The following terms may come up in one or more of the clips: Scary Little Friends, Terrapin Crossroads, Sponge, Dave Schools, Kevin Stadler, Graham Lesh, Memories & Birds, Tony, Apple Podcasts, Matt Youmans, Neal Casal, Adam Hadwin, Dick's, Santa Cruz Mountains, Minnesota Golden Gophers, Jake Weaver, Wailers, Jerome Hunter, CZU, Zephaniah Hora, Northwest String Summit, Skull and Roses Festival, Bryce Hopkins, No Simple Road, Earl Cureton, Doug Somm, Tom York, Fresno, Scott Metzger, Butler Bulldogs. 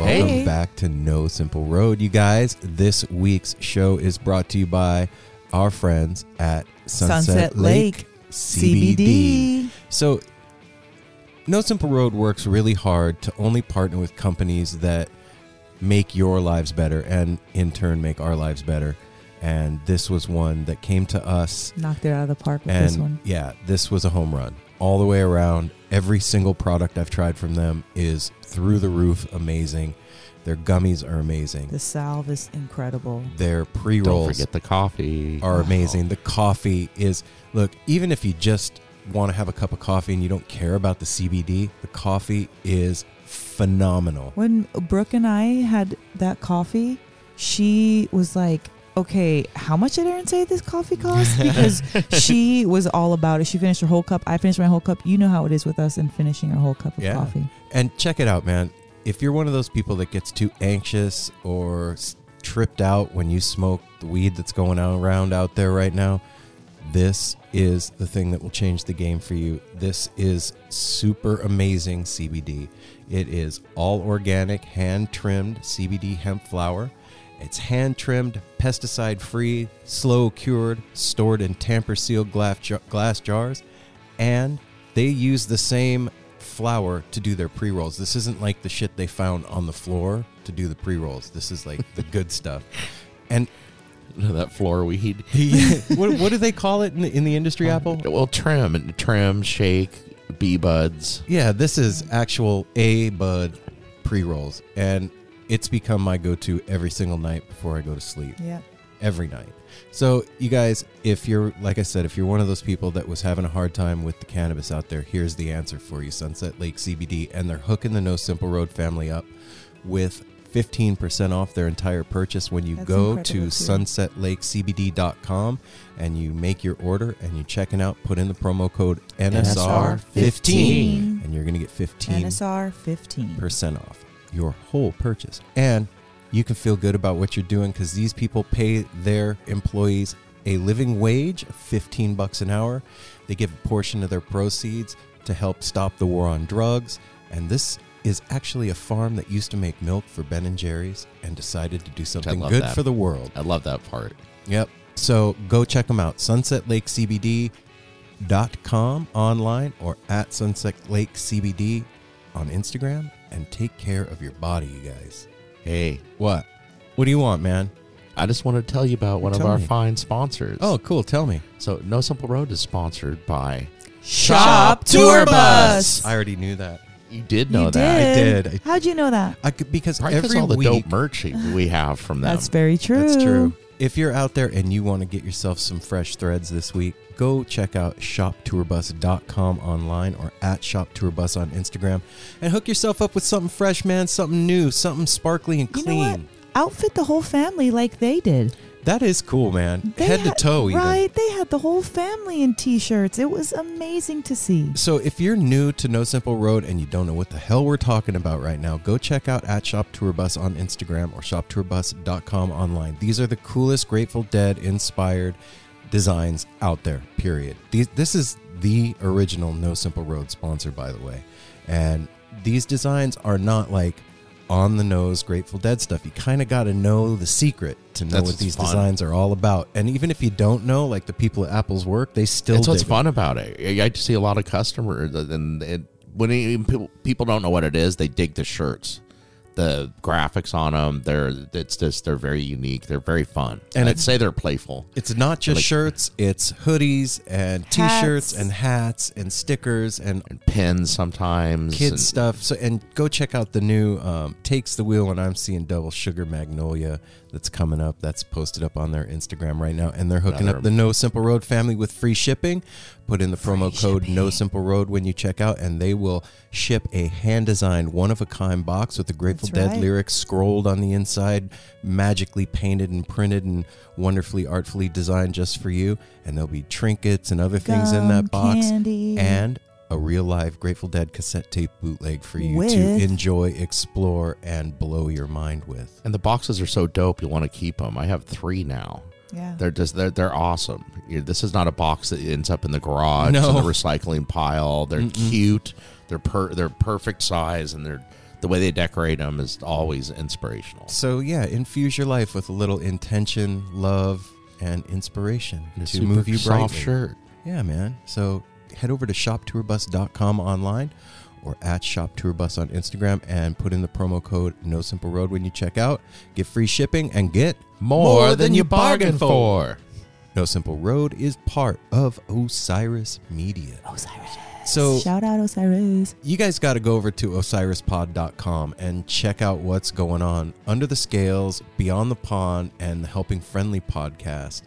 Welcome back to No Simple Road, you guys. This week's show is brought to you by our friends at Sunset Lake CBD. So, No Simple Road works really hard to only partner with companies that make your lives better and, in turn, make our lives better. And this was one that came to us. Knocked it out of the park with this one. Yeah, this was a home run. All the way around, every single product I've tried from them is through the roof amazing. Their gummies are amazing. The salve is incredible. Their pre-rolls. Don't forget the coffee. Are amazing. Wow. The coffee is, look, even if you just want to have a cup of coffee and you don't care about the CBD, the coffee is phenomenal. When Brooke and I had that coffee, she was like, okay, how much did Erin say this coffee cost? Because she was all about it. She finished her whole cup. I finished my whole cup. You know how it is with us in finishing our whole cup of coffee. And check it out, man. If you're one of those people that gets too anxious or tripped out when you smoke the weed that's going around out there right now, this is the thing that will change the game for you. This is super amazing CBD. It is all organic, hand-trimmed CBD hemp flower. It's hand-trimmed, pesticide-free, slow-cured, stored in tamper-sealed glass jars, and they use the same flour to do their pre-rolls. This isn't like the shit they found on the floor to do the pre-rolls. This is like the good stuff. And that floor weed. What do they call it in the industry, Apple? Well, trim, shake, B-buds. Yeah, this is actual A-bud pre-rolls, and it's become my go-to every single night before I go to sleep. Yeah. Every night. So, you guys, if you're one of those people that was having a hard time with the cannabis out there, here's the answer for you. Sunset Lake CBD, and they're hooking the No Simple Road family up with 15% off their entire purchase when you go to sunsetlakecbd.com and you make your order and you're checking out, put in the promo code NSR15 and you're going to get 15% off your whole purchase, and you can feel good about what you're doing because these people pay their employees a living wage of $15 an hour. They give a portion of their proceeds to help stop the war on drugs, and this is actually a farm that used to make milk for Ben and Jerry's and decided to do something good for the world. I love that part. Yep. So go check them out, sunsetlakecbd.com online or at sunsetlakecbd on Instagram. And take care of your body, you guys. Hey. What? What do you want, man? I just want to tell you about one of our fine sponsors. Oh, cool. Tell me. So, No Simple Road is sponsored by Shop Tour Bus. I already knew that. You did know that. I did. How'd you know that? Because all the dope merch we have from them. That's very true. That's true. If you're out there and you want to get yourself some fresh threads this week, go check out shoptourbus.com online or at shoptourbus on Instagram and hook yourself up with something fresh, man, something new, something sparkly and clean. You know what? Outfit the whole family like they did. That is cool, man. Head to toe, even. Right? They had the whole family in T-shirts. It was amazing to see. So if you're new to No Simple Road and you don't know what the hell we're talking about right now, go check out at Shop Tour Bus on Instagram or shoptourbus.com online. These are the coolest Grateful Dead-inspired designs out there, period. This is the original No Simple Road sponsor, by the way. And these designs are not like on the nose Grateful Dead stuff. You kind of got to know the secret to know what these designs are all about. And even if you don't know, like the people at Apple's work, they still do. That's what's fun about it. I see a lot of customers, and when people don't know what it is, they dig the shirts. The graphics on them, they're very unique. They're very fun, and I'd say they're playful. It's not just like shirts; it's hoodies and T-shirts and hats and stickers and pins sometimes, kids stuff. So, and go check out the new "Takes the Wheel" and I'm Seeing Double Sugar Magnolia that's coming up. That's posted up on their Instagram right now, and they're hooking up the No Simple Road family with free shipping. Put in the promo code No Simple Road when you check out, and they will ship a hand-designed, one-of-a-kind box with the Grateful Dead lyrics scrolled on the inside, magically painted and printed and wonderfully, artfully designed just for you. And there'll be trinkets and other things in that box, and a real live Grateful Dead cassette tape bootleg for you to enjoy, explore, and blow your mind with. And the boxes are so dope, you'll want to keep them. I have 3 now. Yeah, they're awesome. This is not a box that ends up in the garage or the recycling pile. They're cute. They're perfect size, and the way they decorate them is always inspirational. So yeah, infuse your life with a little intention, love, and inspiration to move you brightly. Soft shirt, yeah, man. So head over to shoptourbus.com online or at Shop Tour Bus on Instagram and put in the promo code No Simple Road when you check out. Get free shipping and get more than you bargained for. No Simple Road is part of Osiris Media. Osiris. So shout out Osiris. You guys got to go over to osirispod.com and check out what's going on. Under the Scales, Beyond the Pond, and the Helping Friendly podcast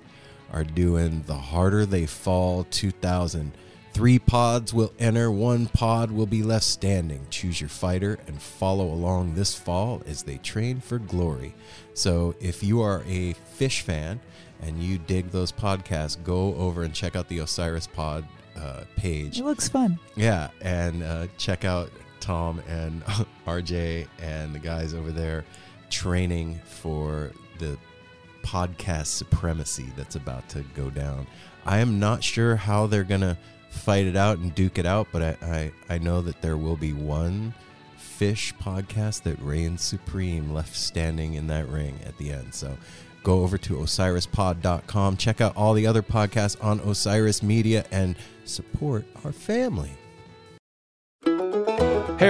are doing The Harder They Fall 2000. 3 pods will enter, 1 pod will be left standing. Choose your fighter and follow along this fall as they train for glory. So if you are a Fish fan and you dig those podcasts, go over and check out the Osiris Pod page. It looks fun. Yeah, and check out Tom and RJ and the guys over there training for the podcast supremacy that's about to go down. I am not sure how they're going to fight it out and duke it out, but I know that there will be one Fish podcast that reigns supreme left standing in that ring at the end. So go over to osirispod.com, check out all the other podcasts on Osiris Media, and support our family. Hey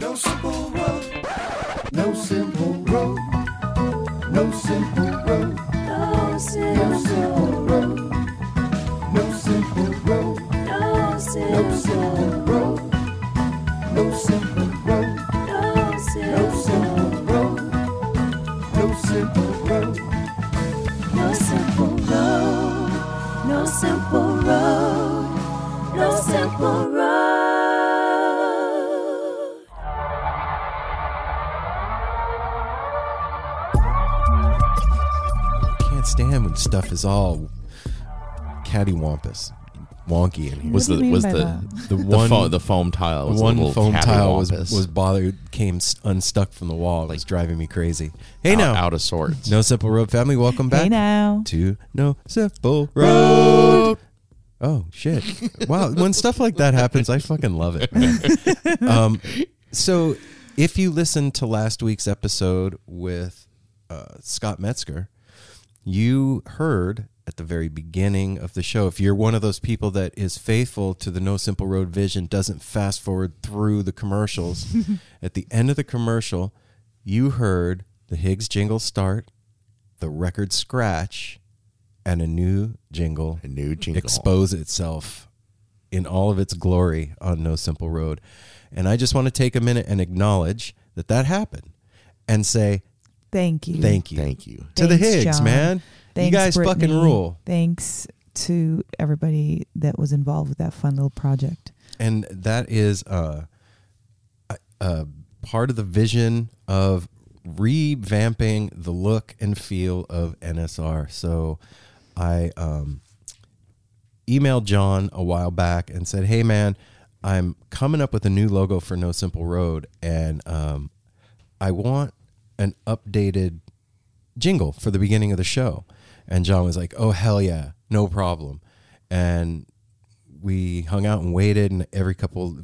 No simple road. No simple road. No simple road. No simple road. No simple road. No simple road. No simple road. No simple road. No simple road. No simple road. No simple road. No simple road. Damn, when stuff is all cattywampus, wonky in here. The foam tile was bothered, came unstuck from the wall. It was driving me crazy. Hey now, out of sorts. No Simple Road family, welcome back. Hey now to No Simple Road. Oh shit! Wow, when stuff like that happens, I fucking love it, man. So if you listened to last week's episode with Scott Metzger, you heard at the very beginning of the show, if you're one of those people that is faithful to the No Simple Road vision, doesn't fast forward through the commercials, at the end of the commercial, you heard the Higgs jingle start, the record scratch, and a new jingle expose itself in all of its glory on No Simple Road. And I just want to take a minute and acknowledge that happened and say, Thank you. To the Higgs, John. Man. Thanks, you guys, Brittany. Fucking rule. Thanks to everybody that was involved with that fun little project. And that is part of the vision of revamping the look and feel of NSR. So I emailed John a while back and said, hey, man, I'm coming up with a new logo for No Simple Road, and I want an updated jingle for the beginning of the show. And John was like, oh, hell yeah, no problem. And we hung out and waited, and every couple,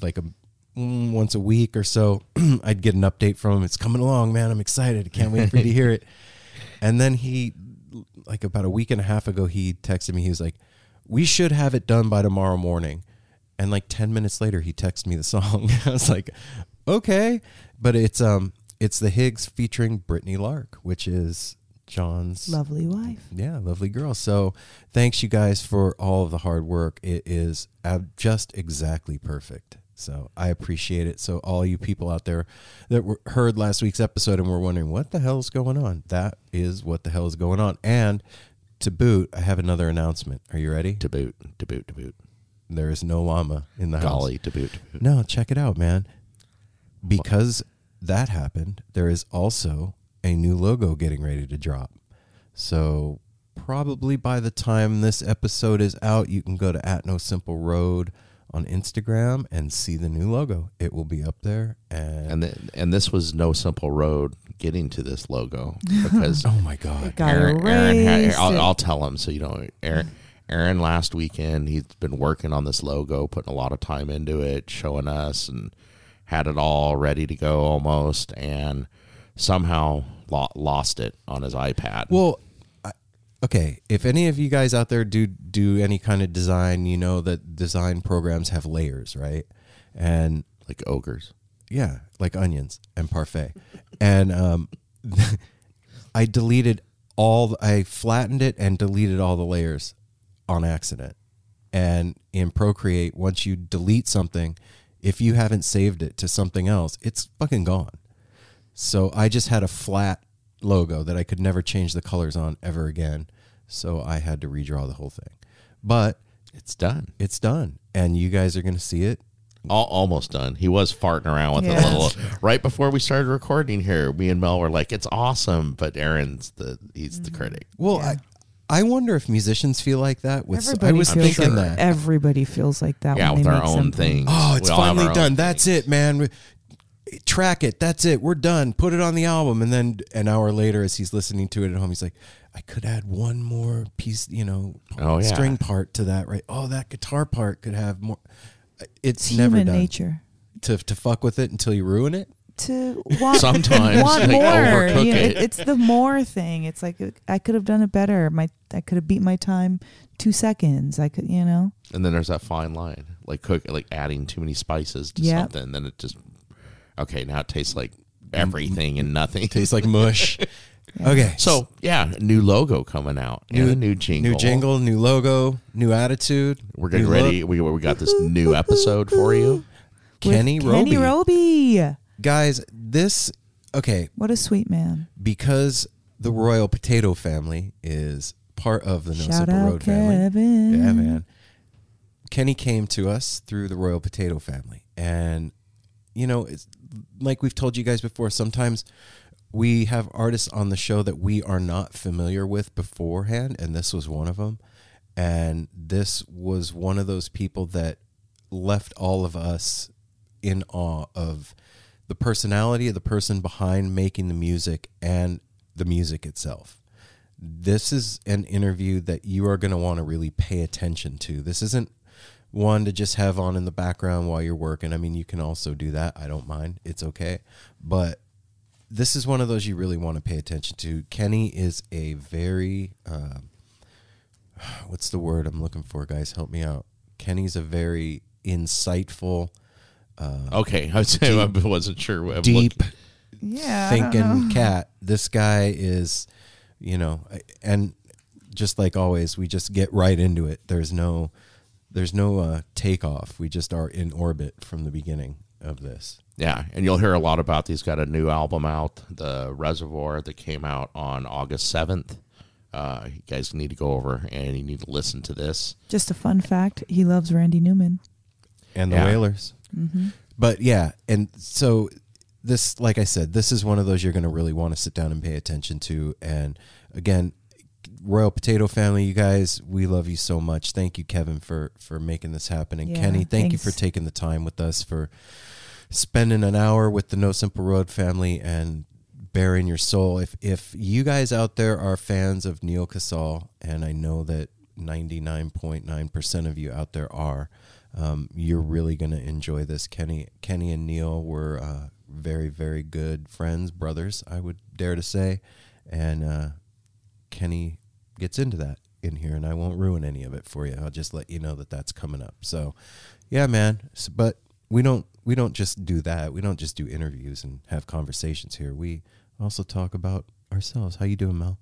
once a week or so, I'd get an update from him. It's coming along, man. I'm excited. I can't wait for you to hear it. And then he, about a week and a half ago, he texted me. He was like, we should have it done by tomorrow morning. And 10 minutes later, he texted me the song. I was like, okay. But it's the Higgs featuring Brittany Lark, which is John's lovely wife. Yeah, lovely girl. So thanks, you guys, for all of the hard work. It is just exactly perfect. So I appreciate it. So all you people out there that heard last week's episode and were wondering, what the hell's going on? That is what the hell is going on. And to boot, I have another announcement. Are you ready? To boot. There is no llama in the house. Golly, to boot. No, check it out, man. Because that happened, there is also a new logo getting ready to drop. So probably by the time this episode is out, you can go to @NoSimpleRoad on Instagram and see the new logo. It will be up there. And this was No Simple Road getting to this logo because oh my god, Aaron I'll tell him so you don't. Aaron last weekend, he's been working on this logo, putting a lot of time into it, showing us, and had it all ready to go almost, and somehow lost it on his iPad. Well, okay, if any of you guys out there do any kind of design, you know that design programs have layers, right? And like ogres. Yeah, like onions and parfait. And I deleted I flattened it and deleted all the layers on accident. And in Procreate, once you delete something, if you haven't saved it to something else, it's fucking gone. So I just had a flat logo that I could never change the colors on ever again. So I had to redraw the whole thing. But it's done. It's done. And you guys are going to see it. Almost done. He was farting around with a little. Right before we started recording here, me and Mel were like, it's awesome. But Aaron's the critic. Well, yeah. I wonder if musicians feel like that. Everybody feels like that. Yeah, when with they our own something. Things. Oh, it's finally done. That's it, man. track it, that's it, we're done, put it on the album. And then an hour later, as he's listening to it at home, he's like, I could add one more piece, you know, string part to that, right? Oh, that guitar part could have more. It's never human nature to fuck with it until you ruin it. To want, sometimes want more. Overcook it. It's the more thing. It's like, I could have done it better. I could have beat my time 2 seconds. I could, you know. And then there's that fine line, like adding too many spices to something. Then it just, okay, now it tastes like everything and nothing. It tastes like mush. Yeah. Okay. So, yeah, new logo coming out. And a new jingle. New jingle, new logo, new attitude. We're getting ready. We got this new episode for you. Kenny Roby. Guys, this, okay. What a sweet man. Because the Royal Potato family is part of the No Simple Road family. Yeah, man. Kenny came to us through the Royal Potato family. And, you know, it's like we've told you guys before, sometimes we have artists on the show that we are not familiar with beforehand, and this was one of them. And this was one of those people that left all of us in awe of the personality of the person behind making the music and the music itself. This is an interview that you are going to want to really pay attention to. This isn't one to just have on in the background while you're working. I mean, you can also do that. I don't mind. It's okay. But this is one of those you really want to pay attention to. Kenny is a very, what's the word I'm looking for, guys? Help me out. Kenny's a very insightful, okay, I wasn't sure. What deep thinking cat. This guy is, you know, and just like always, we just get right into it. There's no takeoff. We just are in orbit from the beginning of this. Yeah, and you'll hear a lot about these. Got a new album out, The Reservoir, that came out on August 7th. You guys need to go over and you need to listen to this. Just a fun fact, he loves Randy Newman. And the Wailers. Mm-hmm. But yeah, and so this, like I said, this is one of those you're going to really want to sit down and pay attention to. And again, Royal Potato family, you guys, we love you so much. Thank you, Kevin, for making this happen. And Kenny, thank you for taking the time with us, for spending an hour with the No Simple Road family and bearing your soul. If you guys out there are fans of Neal Casal, and I know that 99.9% of you out there are, you're really going to enjoy this. Kenny and Neal were very, very good friends, brothers, I would dare to say. And Kenny gets into that in here, and I won't ruin any of it for you. I'll just let you know that that's coming up. So, yeah, man. So, but we don't just do that. We don't just do interviews and have conversations here. We also talk about ourselves. How you doing, Mel?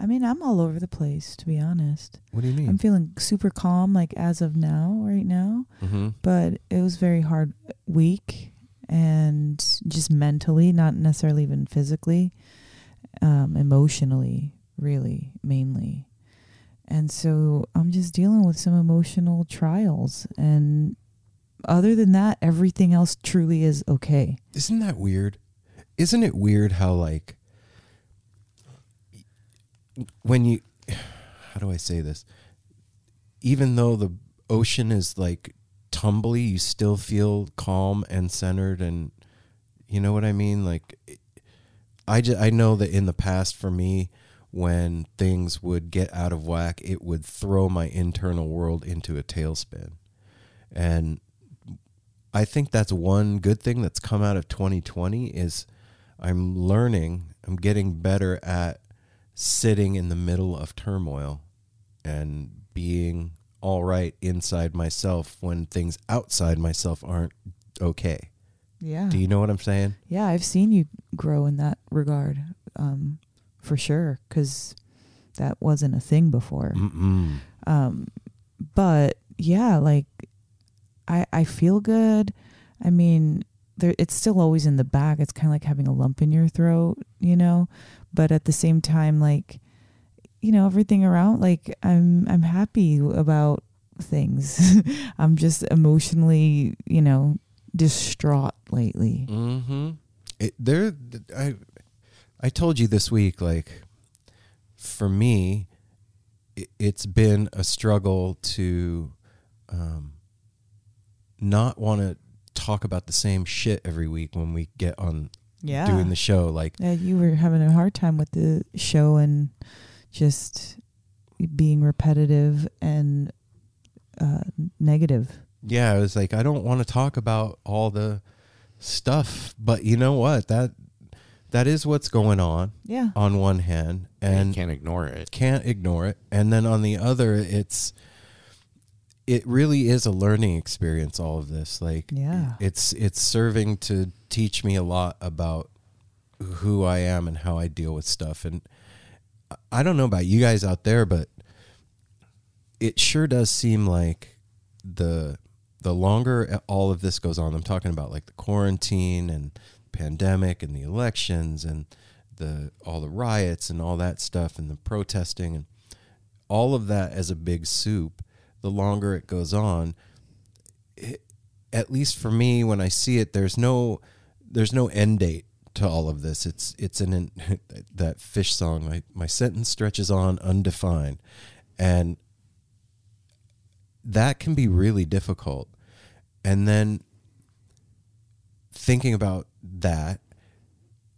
I mean, I'm all over the place, to be honest. What do you mean? I'm feeling super calm, like as of now, right now. Mm-hmm. But it was very hard week, and just mentally, not necessarily even physically, emotionally, really, mainly. And so I'm just dealing with some emotional trials. And other than that, everything else truly is okay. Isn't that weird? Isn't it weird how, like, when you, how do I say this? Even though the ocean is like tumbly, you still feel calm and centered, and you know what I mean? Like, I know that in the past for me, when things would get out of whack, it would throw my internal world into a tailspin. And I think that's one good thing that's come out of 2020 is I'm getting better at sitting in the middle of turmoil and being all right inside myself when things outside myself aren't okay. Yeah. Do you know what I'm saying? Yeah, I've seen you grow in that regard. For sure, because that wasn't a thing before. Mm-mm. But yeah, like I feel good. I mean, it's still always in the back. It's kind of like having a lump in your throat, you know. But at the same time, like, you know, everything around, like I'm happy about things. I'm just emotionally, you know, distraught lately. Mm-hmm. I told you this week, like, for me, it's been a struggle to not want to talk about the same shit every week when we get on doing the show. Like you were having a hard time with the show and just being repetitive and negative. Yeah, I was like, I don't want to talk about all the stuff, but you know what? That is what's going on. Yeah. On one hand, and you can't ignore it. Can't ignore it. And then on the other, it really is a learning experience, all of this. Like, yeah. It's serving to teach me a lot about who I am and how I deal with stuff. And I don't know about you guys out there, but it sure does seem like the longer all of this goes on, I'm talking about like the quarantine and pandemic and the elections and all the riots and all that stuff and the protesting and all of that as a big soup, the longer it goes on, at least for me, when I see it, there's no end date to all of this. It's that Fish song, my sentence stretches on undefined. And that can be really difficult. And then thinking about that,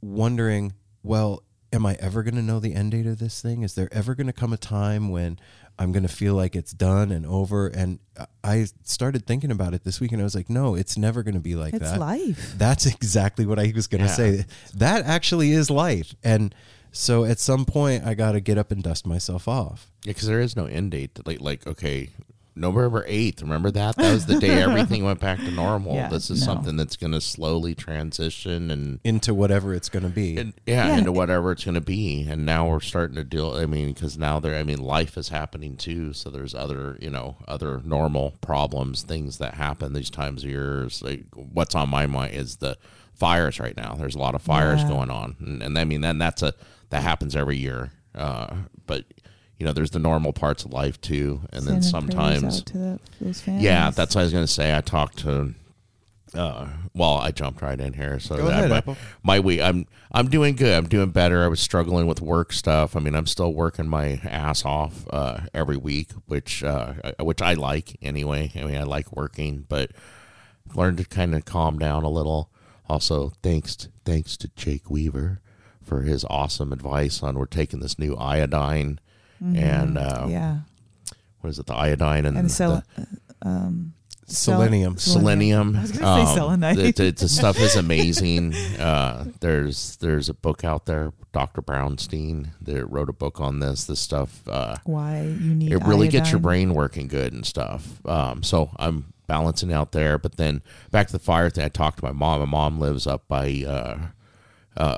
wondering, well, am I ever going to know the end date of this thing? Is there ever going to come a time when I'm going to feel like it's done and over? And I started thinking about it this week, and I was like, no, it's never going to be like that. It's life. That's exactly what I was going to say. That actually is life. And so at some point, I got to get up and dust myself off. Yeah, because there is no end date. Like, okay, November 8th, remember that? That was the day everything went back to normal. Yeah, this is something that's going to slowly transition and into whatever it's going to be. Into whatever it's going to be. And now we're starting to deal, I mean, because now life is happening too. So there's other, other normal problems, things that happen these times of years. Like, what's on my mind is the fires right now. There's a lot of fires going on. And I mean, then that happens every year. But there's the normal parts of life too, and then sometimes, that's what I was going to say. I talked to, I jumped right in here. So my week, I'm doing good. I'm doing better. I was struggling with work stuff. I mean, I'm still working my ass off every week, which I like anyway. I mean, I like working, but I've learned to kind of calm down a little. Also, thanks to Jake Weaver for his awesome advice on we're taking this new iodine. Mm-hmm. And what is it? The iodine and selenium. Selenium. I was going to say selenite. The stuff is amazing. There's a book out there, Dr. Brownstein, that wrote a book on this. This stuff. Why you need it really iodine. Gets your brain working good and stuff. So I'm balancing out there. But then back to the fire thing. I talked to my mom. My mom lives up by.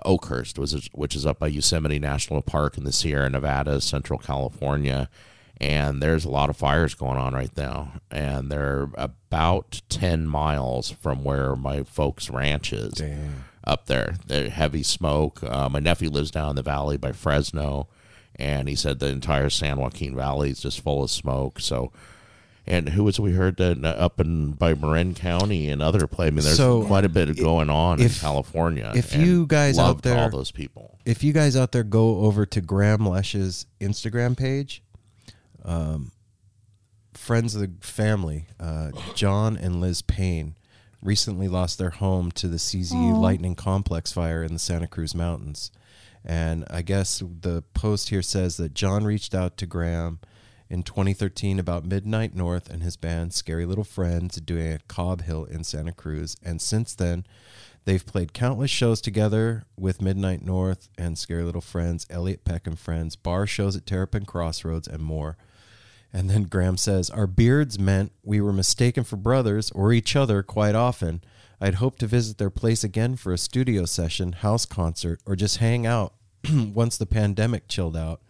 Oakhurst, which is up by Yosemite National Park in the Sierra Nevada, Central California, and there's a lot of fires going on right now, and they're about 10 miles from where my folks' ranch is. Damn. Up there. They're heavy smoke. My nephew lives down in the valley by Fresno, and he said the entire San Joaquin Valley is just full of smoke, so... And who was we heard that up in by Marin County and other places? I mean, there's quite a bit going on in California. If you guys out there, all those people. If you guys out there go over to Graham Lesh's Instagram page, friends of the family, John and Liz Payne, recently lost their home to the CZU Lightning Complex fire in the Santa Cruz Mountains, and I guess the post here says that John reached out to Graham in 2013 about Midnight North and his band Scary Little Friends doing a Cobb Hill in Santa Cruz. And since then, they've played countless shows together with Midnight North and Scary Little Friends, Elliot Peck and Friends, bar shows at Terrapin Crossroads, and more. And then Graham says, our beards meant we were mistaken for brothers or each other quite often. I'd hoped to visit their place again for a studio session, house concert, or just hang out once the pandemic chilled out.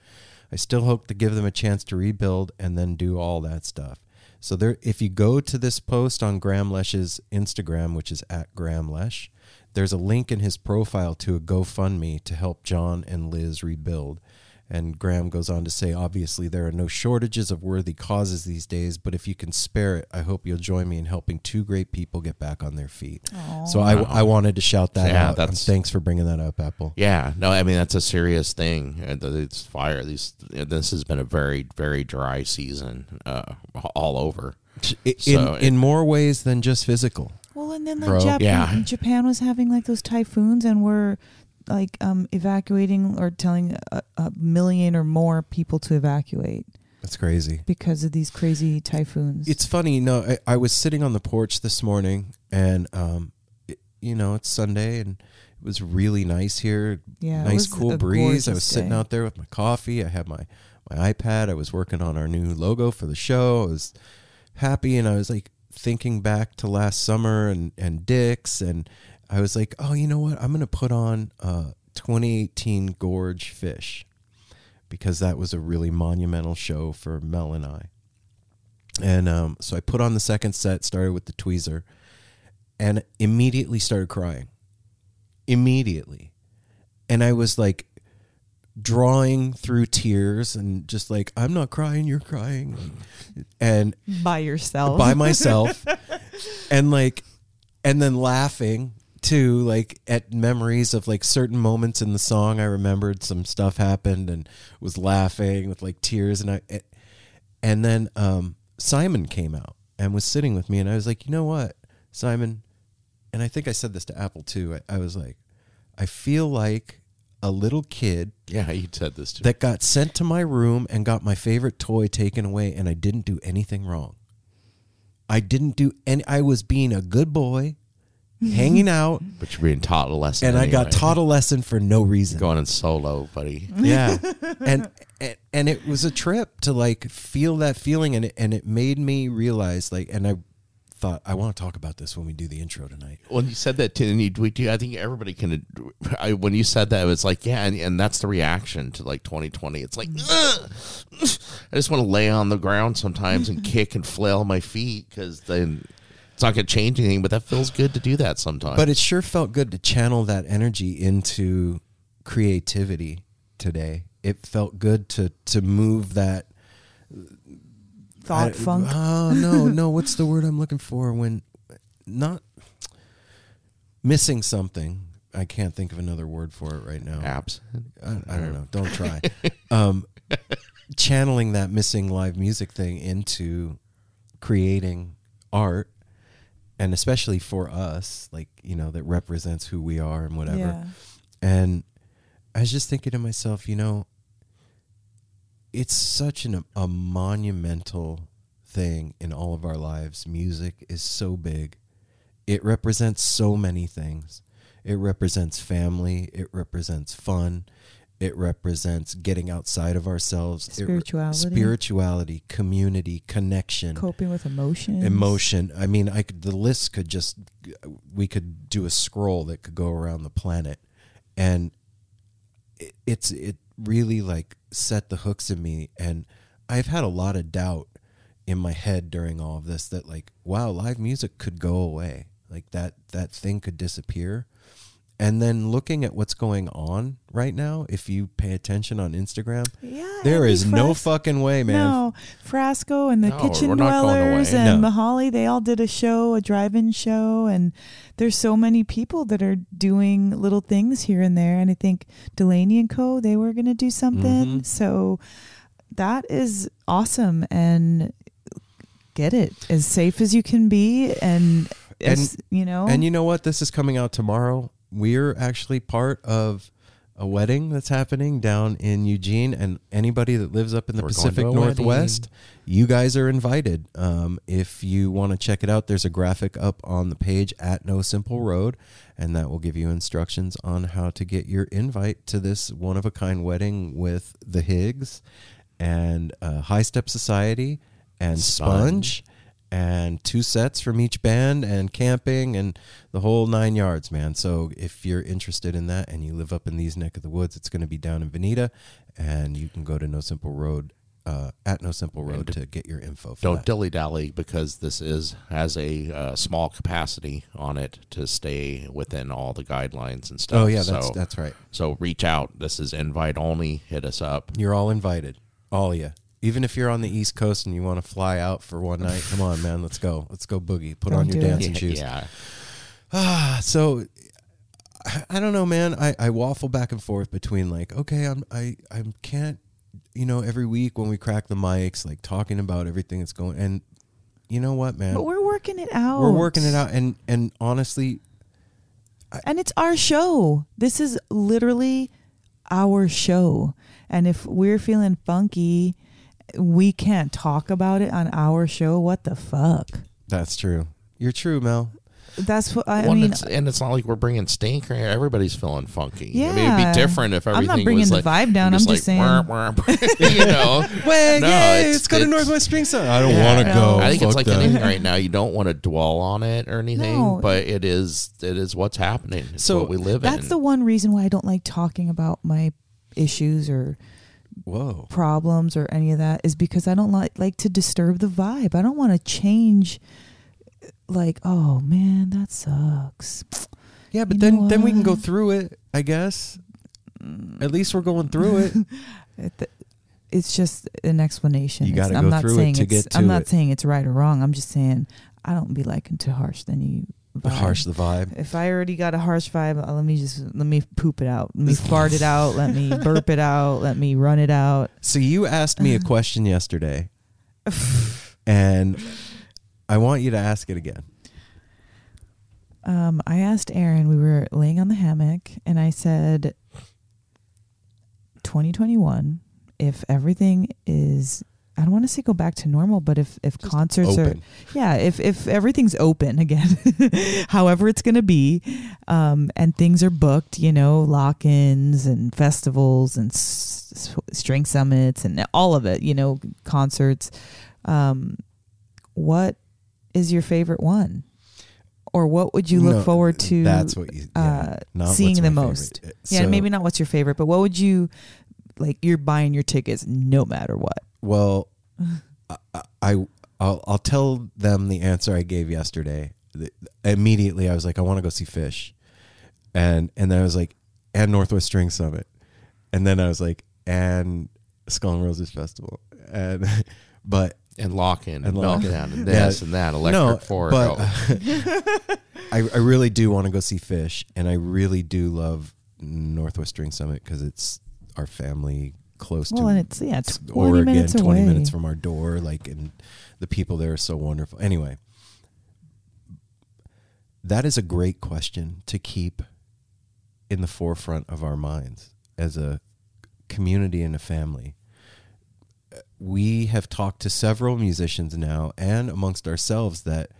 I still hope to give them a chance to rebuild and then do all that stuff. So there, if you go to this post on Graham Lesh's Instagram, which is at Graham Lesh, there's a link in his profile to a GoFundMe to help John and Liz rebuild. And Graham goes on to say, obviously there are no shortages of worthy causes these days, but if you can spare it, I hope you'll join me in helping two great people get back on their feet. Aww. So I wanted to shout that out. Thanks for bringing that up, Apple. Yeah, no, I mean, that's a serious thing. It's fire. This has been a very, very dry season all over. In more ways than just physical. Well, and then like Japan was having like those typhoons, and we're like evacuating or telling a million or more people to evacuate. That's crazy. Because of these crazy typhoons. It's funny, you know, I was sitting on the porch this morning, and you know, it's Sunday and it was really nice here. Yeah, nice cool breeze. I was sitting out there with my coffee. I had my iPad. I was working on our new logo for the show. I was happy, and I was like thinking back to last summer and Dick's, and I was like, oh, you know what? I'm going to put on 2018 Gorge Fish, because that was a really monumental show for Mel and I. And so I put on the second set, started with the tweezer, and immediately started crying. Immediately. And I was like drawing through tears and just like, I'm not crying, you're crying. And by yourself. By myself. And like, and then laughing too, like at memories of like certain moments in the song. I remembered some stuff happened and was laughing with like tears. And then Simon came out and was sitting with me, and I was like, you know what, Simon? And I think I said this to Apple too. I was like, I feel like a little kid. Yeah, you said this too. That got sent to my room and got my favorite toy taken away, and I didn't do anything wrong. I was being a good boy, hanging out. But you're being taught a lesson. And I got taught a lesson for no reason. Going in solo, buddy. Yeah. and it was a trip to like feel that feeling, and it made me realize like, and I thought, I want to talk about this when we do the intro tonight. When you said that, I think everybody can. When you said that, it was like, yeah, and that's the reaction to like 2020. It's like, ugh! I just want to lay on the ground sometimes and kick and flail my feet, because then it's not going to change anything, but that feels good to do that sometimes. But it sure felt good to channel that energy into creativity today. It felt good to move that thought funk. Oh, no, what's the word I'm looking for when not missing something? I can't think of another word for it right now. Apps. I don't know. Don't try. Channeling that missing live music thing into creating art, and especially for us, like, you know, that represents who we are and whatever. Yeah. And I was just thinking to myself, you know, it's such a monumental thing in all of our lives. Music is so big. It represents so many things. It represents family. It represents fun. It represents getting outside of ourselves. Spirituality, community, connection. Coping with emotions. Emotion. I mean, the list could just, we could do a scroll that could go around the planet. And it really like set the hooks in me, and I've had a lot of doubt in my head during all of this that like, wow, live music could go away, like that thing could disappear. And then looking at what's going on right now, if you pay attention on Instagram, there is no fucking way, man. No, Frasco and the Kitchen Dwellers and Mahali, they all did a drive-in show. And there's so many people that are doing little things here and there. And I think Delaney & Co., they were going to do something. Mm-hmm. So that is awesome. And get it, as safe as you can be. And you know what? This is coming out tomorrow. We're actually part of a wedding that's happening down in Eugene, and anybody that lives up in the Pacific Northwest, you guys are invited. If you want to check it out, there's a graphic up on the page at No Simple Road, and that will give you instructions on how to get your invite to this one-of-a-kind wedding with the Higgs and High Step Society and Sponge. And 2 sets from each band, and camping, and the whole 9 yards, man. So if you're interested in that and you live up in these neck of the woods, it's going to be down in Veneta, and you can go to No Simple Road, at No Simple Road, to get your info. Don't dilly-dally, because this has a small capacity on it to stay within all the guidelines and stuff. Oh, yeah, that's right. So reach out. This is invite only. Hit us up. You're all invited. All of you. Even if you're on the East Coast and you want to fly out for one night, come on, man, let's go. Let's go boogie. Put on your dancing shoes. Yeah. So I don't know, man. I waffle back and forth between like, okay, I can't, you know, every week when we crack the mics, like talking about everything that's going, and you know what, man? But we're working it out. We're working it out. And honestly. And it's our show. This is literally our show. And if we're feeling funky, we can't talk about it on our show. What the fuck? That's true. You're true, Mel. That's what I mean. And it's not like we're bringing stink or everybody's feeling funky. Yeah. I mean, it'd be different if everything was I'm not bringing was the vibe down. I'm just saying. You know. Well, no, yeah, let's go to Northwest String Summit. I don't want to go. I think it's like anything right now. You don't want to dwell on it or anything, but it is what's happening. It's what we live in. That's the one reason why I don't like talking about my issues or problems or any of that is because I don't like to disturb the vibe. I don't want to change. Like, oh man, that sucks. Yeah, but then we can go through it, I guess. At least we're going through it. It's just an explanation. You got to go through it to get to it. I'm not saying it's right or wrong. I'm just saying I don't be liking to harsh any vibe. Harsh the vibe. If I already got a harsh vibe, let me poop it out. Let me fart it out. Let me burp it out. Let me run it out. So you asked me a question yesterday, and I want you to ask it again. I asked Aaron, we were laying on the hammock, and I said, 2021, if everything is, I don't want to say go back to normal, but if just concerts open. If everything's open again, however it's going to be, and things are booked, you know, lock-ins and festivals and string summits and all of it, you know, concerts, what is your favorite one, or what would you look forward to? That's what you seeing the most. Favorite. Yeah, so, maybe not what's your favorite, but what would you like? You're buying your tickets no matter what. Well, I'll tell them the answer I gave yesterday. Immediately, I was like, I want to go see Fish, and then I was like, and Northwest String Summit, and then I was like, and Skull and Roses Festival, but. And lock-in and meltdown and this and that electric fork. I really do want to go see Fish, and I really do love Northwest String Summit because it's our family close to. Well, and it's 20 minutes from our door. Like, and the people there are so wonderful. Anyway, that is a great question to keep in the forefront of our minds as a community and a family. We have talked to several musicians now and amongst ourselves that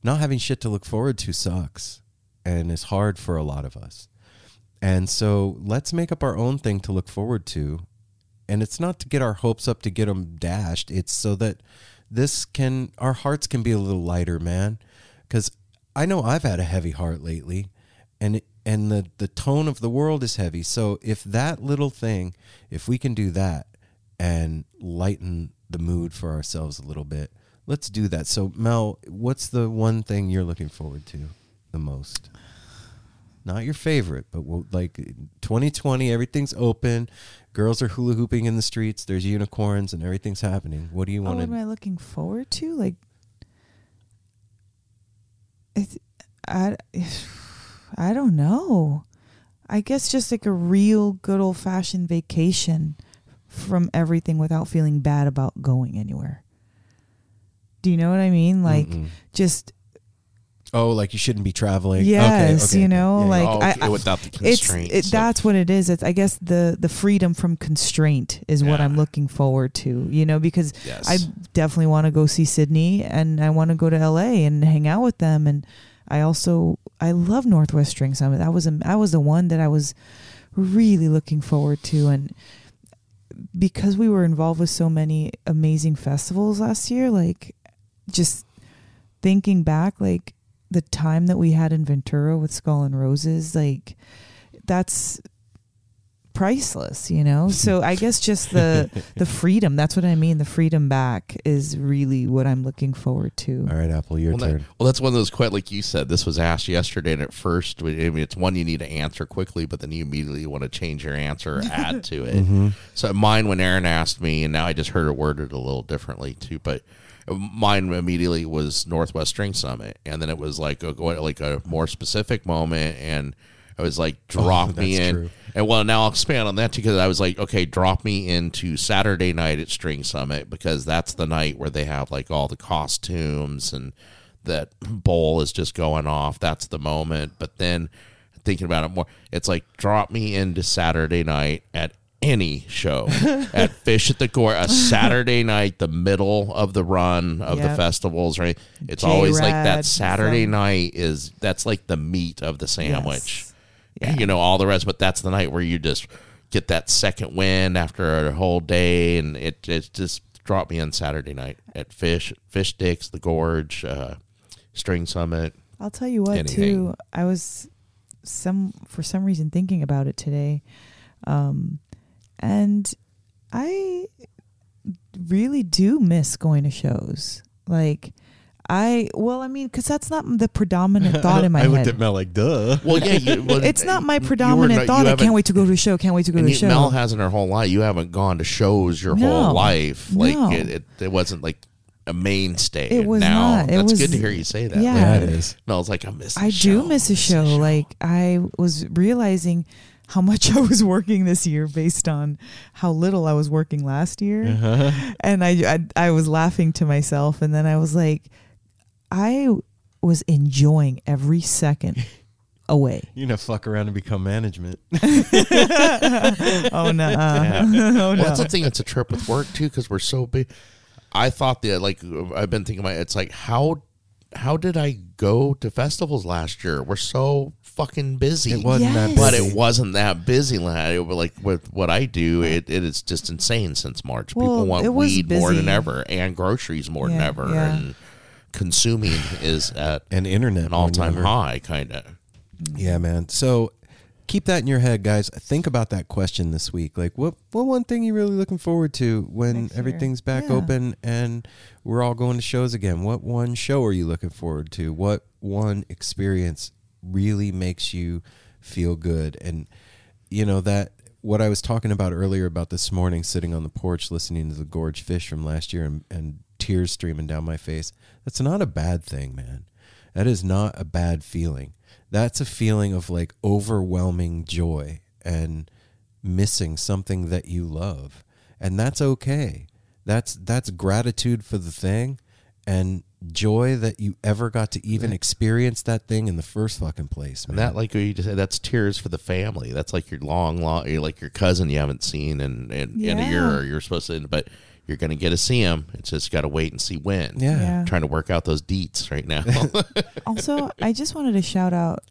not having shit to look forward to sucks and is hard for a lot of us. And so let's make up our own thing to look forward to. And it's not to get our hopes up, to get them dashed. It's so that our hearts can be a little lighter, man. Because I know I've had a heavy heart lately, and the tone of the world is heavy. So if that little thing, if we can do that, and lighten the mood for ourselves a little bit. Let's do that. So, Mel, what's the one thing you're looking forward to the most? Not your favorite, but like 2020, everything's open. Girls are hula hooping in the streets. There's unicorns and everything's happening. What do you want? What am I looking forward to? Like, I don't know. I guess just like a real good old-fashioned vacation from everything without feeling bad about going anywhere. Do you know what I mean? Like just like you shouldn't be traveling. Yes, okay. You know, without the constraint. That's what it is. It's, I guess, the freedom from constraint is what I'm looking forward to, you know, because I definitely want to go see Sydney, and I want to go to LA and hang out with them, and I love Northwest String Summit. That was the one that I was really looking forward to, and because we were involved with so many amazing festivals last year, like just thinking back, like the time that we had in Ventura with Skull and Roses, like that's priceless, you know? So I guess just the freedom, that's what I mean. The freedom back is really what I'm looking forward to. All right, Apple, your turn. That's one of those quite, like you said, this was asked yesterday, and at first, it's one you need to answer quickly, but then you immediately want to change your answer or add to it. So mine, when Aaron asked me, and now I just heard it worded a little differently too, but mine immediately was Northwest String Summit. And then it was like a more specific moment, and I was like, drop me in. True. And well, now I'll expand on that too, because I was like, okay, drop me into Saturday night at String Summit, because that's the night where they have like all the costumes and that bowl is just going off. That's the moment. But then thinking about it more, it's like, drop me into Saturday night at any show at Fish at the Gorge, a Saturday night, the middle of the run of the festivals, right? It's always like that Saturday night is, that's like the meat of the sandwich, you know, all the rest, but that's the night where you just get that second win after a whole day. And it just dropped me on Saturday night at Fish Sticks, the Gorge, String Summit. I'll tell you what, anything. Too, I was for some reason thinking about it today. And I really do miss going to shows. Like, because that's not the predominant thought in my head. I looked at Mel like, duh. Well, yeah. It's not my predominant thought. I can't wait to go to a show. Mel hasn't her whole life. You haven't gone to shows your whole life. Like, it wasn't like a mainstay. It was not. That's good to hear you say that. Yeah, it is. Mel's like, I miss a show. I do miss a show. Like, I was realizing how much I was working this year based on how little I was working last year. Uh-huh. And I was laughing to myself. And then I was like, I was enjoying every second away. You're going to fuck around and become management. Oh, no. Yeah. Well, that's the thing. It's a trip with work, too, because we're so big. I thought that, like, I've been thinking about it. It's like, how did I go to festivals last year? We're so fucking busy. It wasn't that busy. But it wasn't that busy. Like, with what I do, it is just insane since March. People want weed more than ever, and groceries more than ever, and consuming is at an internet all-time high, kind of. Yeah, man. So keep that in your head, guys. Think about that question this week. Like, what one thing you really looking forward to when everything's back open and we're all going to shows again? What one show are you looking forward to? What one experience really makes you feel good? And you know that what I was talking about earlier about this morning, sitting on the porch listening to the Gorge Fish from last year and tears streaming down my face, that's not a bad thing, man. That is not a bad feeling. That's a feeling of like overwhelming joy and missing something that you love, and that's okay. That's gratitude for the thing and joy that you ever got to even experience that thing in the first fucking place, man. And that, like you just said, that's tears for the family. That's like your long you're like your cousin you haven't seen in a year, or you're supposed to, but you're going to get to see him. It's just got to wait and see when. Yeah. Trying to work out those deets right now. Also, I just wanted to shout out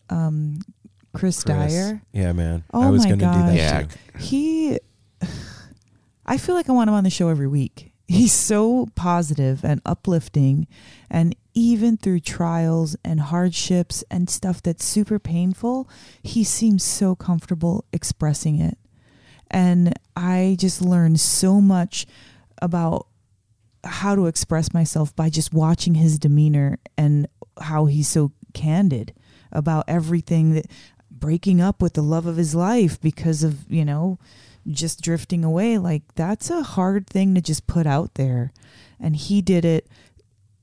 Chris Dyer. Yeah, man. Oh, I was going to do that too. I feel like I want him on the show every week. He's so positive and uplifting, and even through trials and hardships and stuff that's super painful, he seems so comfortable expressing it. And I just learned so much about how to express myself by just watching his demeanor and how he's so candid about everything, that breaking up with the love of his life because of, you know, just drifting away. Like, that's a hard thing to just put out there, and he did it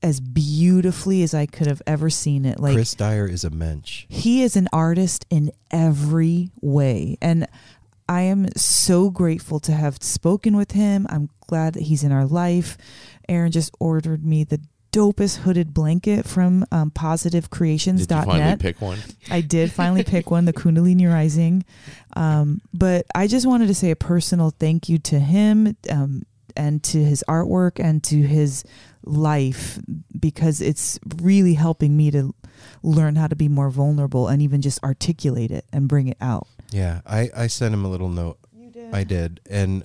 as beautifully as I could have ever seen it. Like, Chris Dyer is a mensch. He is an artist in every way, and I am so grateful to have spoken with him. I'm glad that he's in our life. Aaron just ordered me the dopest hooded blanket from positivecreations.net. Did you finally pick one? I did finally pick one, the Kundalini Rising. But I just wanted to say a personal thank you to him and to his artwork and to his life, because it's really helping me to learn how to be more vulnerable and even just articulate it and bring it out. Yeah, I sent him a little note. You did? I did. And,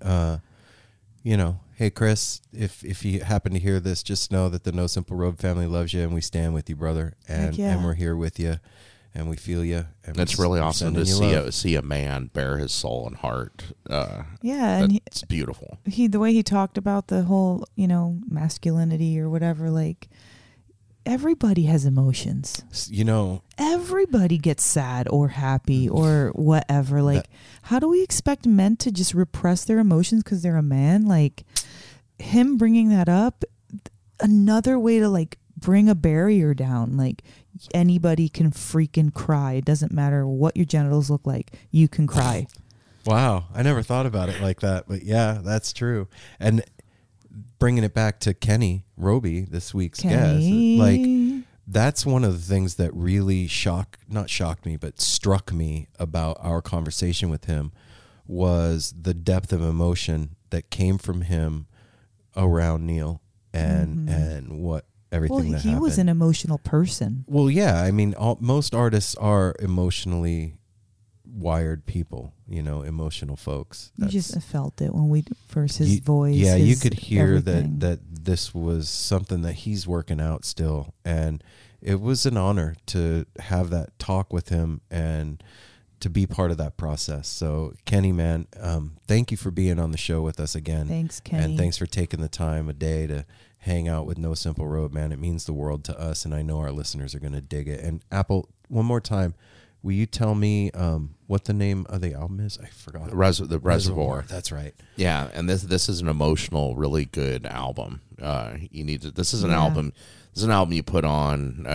you know, hey, Chris, if you happen to hear this, just know that the No Simple Road family loves you, and we stand with you, brother. And and we're here with you, and we feel you. And that's really awesome to see a man bare his soul and heart. And it's beautiful. The way he talked about the whole, you know, masculinity or whatever, like, everybody has emotions. You know, everybody gets sad or happy or whatever. Like, how do we expect men to just repress their emotions because they're a man? Like, him bringing that up, another way to like bring a barrier down. Like, anybody can freaking cry. It doesn't matter what your genitals look like. You can cry. Wow, I never thought about it like that, but yeah, that's true. And bringing it back to Kenny Roby, this week's guest, like, that's one of the things that really struck me about our conversation with him, was the depth of emotion that came from him around Neal and and what everything that happened. Well, he was an emotional person. Well, yeah. I mean, most artists are emotionally wired people, you know, emotional folks. You just felt it when we first, his voice. Yeah, you could hear everything. that this was something that he's working out still. And it was an honor to have that talk with him and to be part of that process. So Kenny, man, thank you for being on the show with us again. Thanks, Kenny. And thanks for taking the time a day to hang out with No Simple Road, man. It means the world to us, and I know our listeners are going to dig it. And Apple, one more time, will you tell me what the name of the album is? I forgot. The Reservoir. That's right. Yeah, and this is an emotional, really good album. You need to. This is an album. This is an album you put on.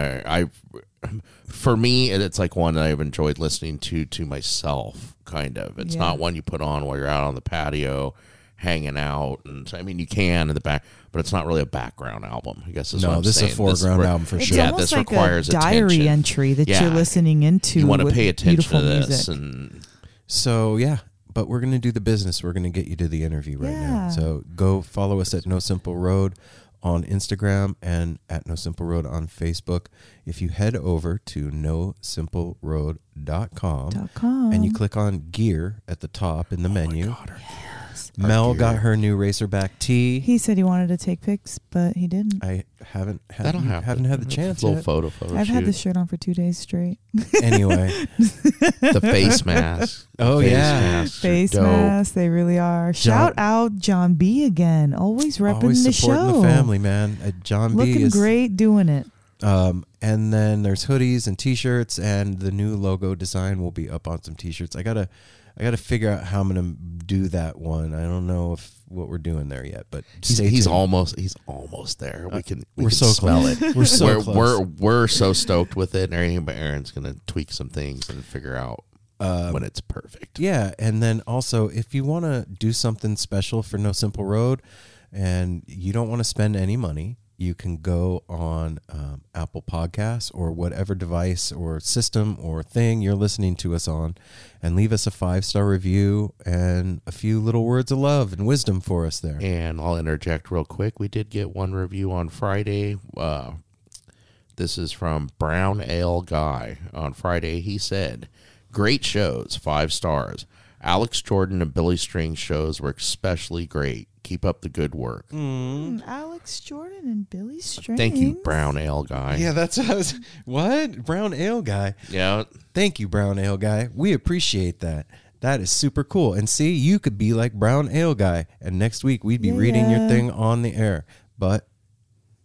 For me, it's like one that I've enjoyed listening to myself. Kind of. It's not one you put on while you're out on the patio, hanging out, and I mean you can in the back, but it's not really a background album, I guess. No, this is a foreground album for sure. Yeah, this requires a diary entry that you're listening into. You want to pay attention to this, and so But we're going to do the business. We're going to get you to the interview right now. So go follow us at No Simple Road on Instagram and at No Simple Road on Facebook. If you head over to nosimpleroad.com and you click on gear at the top in the menu. My God, Mel got her new Racerback tee. He said he wanted to take pics, but he didn't. I haven't had the chance. Little photo I've had this shirt on for 2 days straight. Anyway, the face mask. Face mask. They really are. Shout out John B again. Always repping the show. Always supporting the family, man. John B looking great doing it. And then there's hoodies and T-shirts, and the new logo design will be up on some T-shirts. I gotta figure out how I'm gonna do that one. I don't know what we're doing there yet, but he's almost there. We can smell it. We're so close. We're so stoked with it and everything, but Aaron's gonna tweak some things and figure out when it's perfect. Yeah, and then also if you wanna do something special for No Simple Road and you don't want to spend any money, you can go on Apple Podcasts or whatever device or system or thing you're listening to us on and leave us a 5-star review and a few little words of love and wisdom for us there. And I'll interject real quick. We did get one review on Friday. This is from Brown Ale Guy on Friday. He said, great shows, 5 stars. Alex Jordan and Billy String's shows were especially great. Keep up the good work. Alex Jordan and Billy String. Thank you, Brown Ale Guy. Yeah, that's what I was... What? Brown Ale Guy? Yeah. Thank you, Brown Ale Guy. We appreciate that. That is super cool. And see, you could be like Brown Ale Guy, and next week we'd be reading your thing on the air. But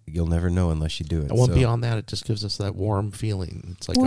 you'll never know unless you do it. Beyond that, it just gives us that warm feeling. It's like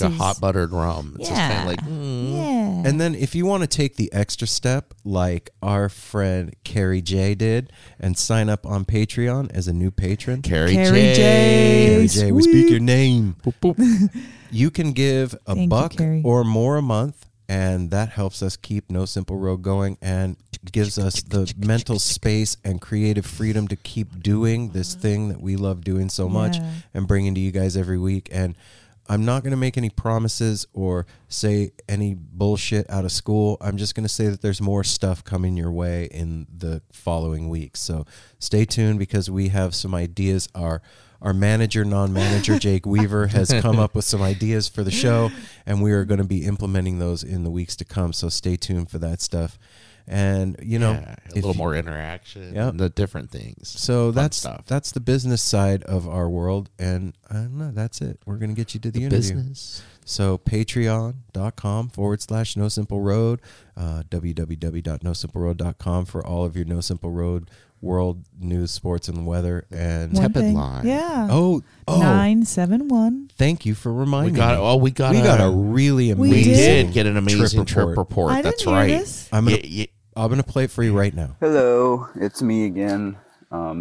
a hot buttered rum. It's just kind of like, And then if you want to take the extra step, like our friend Carrie J did, and sign up on Patreon as a new patron. Carrie J, we speak your name. Boop, boop. You can give $1 or more a month, and that helps us keep No Simple Road going and gives us the mental space and creative freedom to keep doing this thing that we love doing so much and bringing to you guys every week. And I'm not going to make any promises or say any bullshit out of school. I'm just going to say that there's more stuff coming your way in the following weeks. So stay tuned because we have some ideas. Our manager, non-manager, Jake Weaver, has come up with some ideas for the show, and we are going to be implementing those in the weeks to come, so stay tuned for that stuff. And, you know... Yeah, a little more interaction, the different things. So that's the business side of our world, and I don't know, that's it. We're going to get you to the interview. Business. So patreon.com/No Simple Road, www.nosimpleroad.com for all of your No Simple Road world news, sports, and weather, and tepid line. Yeah. 971. Thank you for reminding me. We got a really amazing. We did get an amazing trip report. That's right. I'm gonna play it for you right now. Hello, it's me again.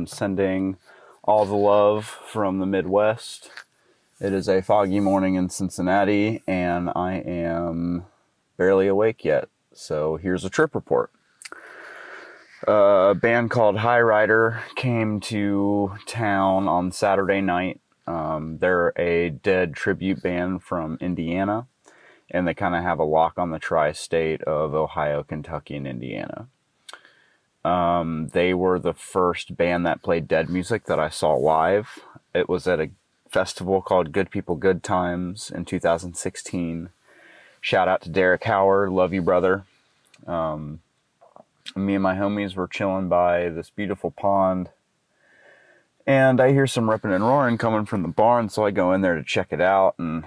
Sending all the love from the Midwest. It is a foggy morning in Cincinnati, and I am barely awake yet. So here's a trip report. A band called High Rider came to town on Saturday night. They're a Dead tribute band from Indiana, and they kind of have a lock on the tri-state of Ohio, Kentucky, and Indiana. They were the first band that played Dead music that I saw live. It was at a festival called Good People, Good Times in 2016. Shout out to Derek Howard. Love you, brother. Me and my homies were chilling by this beautiful pond, and I hear some ripping and roaring coming from the barn, so I go in there to check it out, and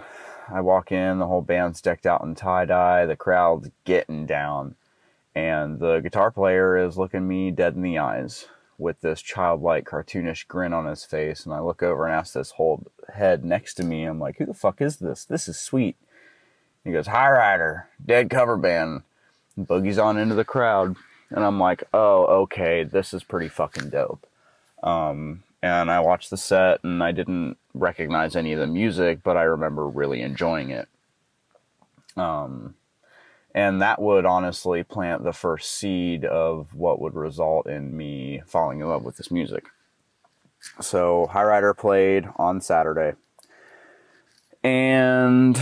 I walk in, the whole band's decked out in tie-dye, the crowd's getting down, and the guitar player is looking me dead in the eyes with this childlike, cartoonish grin on his face, and I look over and ask this whole head next to me, I'm like, who the fuck is this? This is Sweet. He goes, High Rider, Dead cover band. Boogies on into the crowd, and I'm like, oh, okay, this is pretty fucking dope. And I watched the set, and I didn't recognize any of the music, but I remember really enjoying it. And that would honestly plant the first seed of what would result in me falling in love with this music. So High Rider played on Saturday, and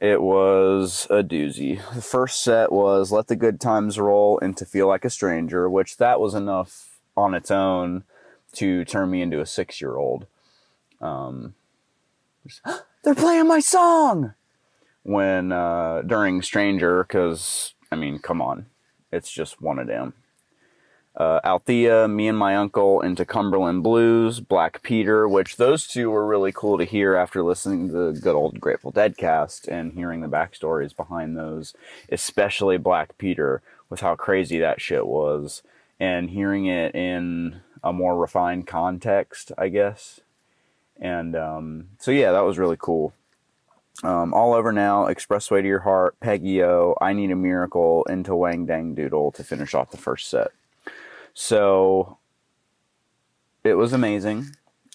it was a doozy. The first set was Let the Good Times Roll into Feel Like a Stranger, which that was enough on its own to turn me into a 6-year-old. They're playing my song! When, during Stranger, because, I mean, come on. It's just one of them. Althea, Me and My Uncle, Into Cumberland Blues, Black Peter, which those two were really cool to hear after listening to the good old Grateful Dead cast and hearing the backstories behind those, especially Black Peter, with how crazy that shit was, and hearing it in a more refined context, I guess. And so, yeah, that was really cool. All Over Now, Expressway to Your Heart, Peggy O, I Need a Miracle, Into Wang Dang Doodle to finish off the first set. So it was amazing.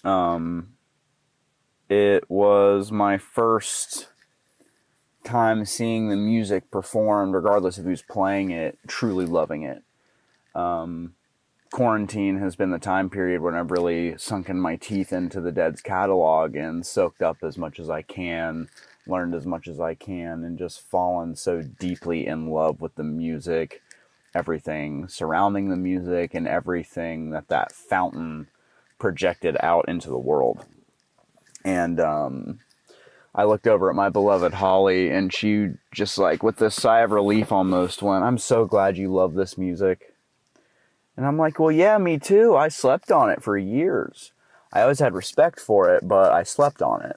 It was my first time seeing the music performed, regardless of who's playing it, truly loving it. Quarantine has been the time period when I've really sunken my teeth into the Dead's catalog and soaked up as much as I can, learned as much as I can, and just fallen so deeply in love with the music, everything surrounding the music, and everything that fountain projected out into the world. And I looked over at my beloved Holly, and she just, like, with this sigh of relief almost went, I'm so glad you love this music. And I'm like, well, yeah, me too. I slept on it for years. I always had respect for it, but I slept on it.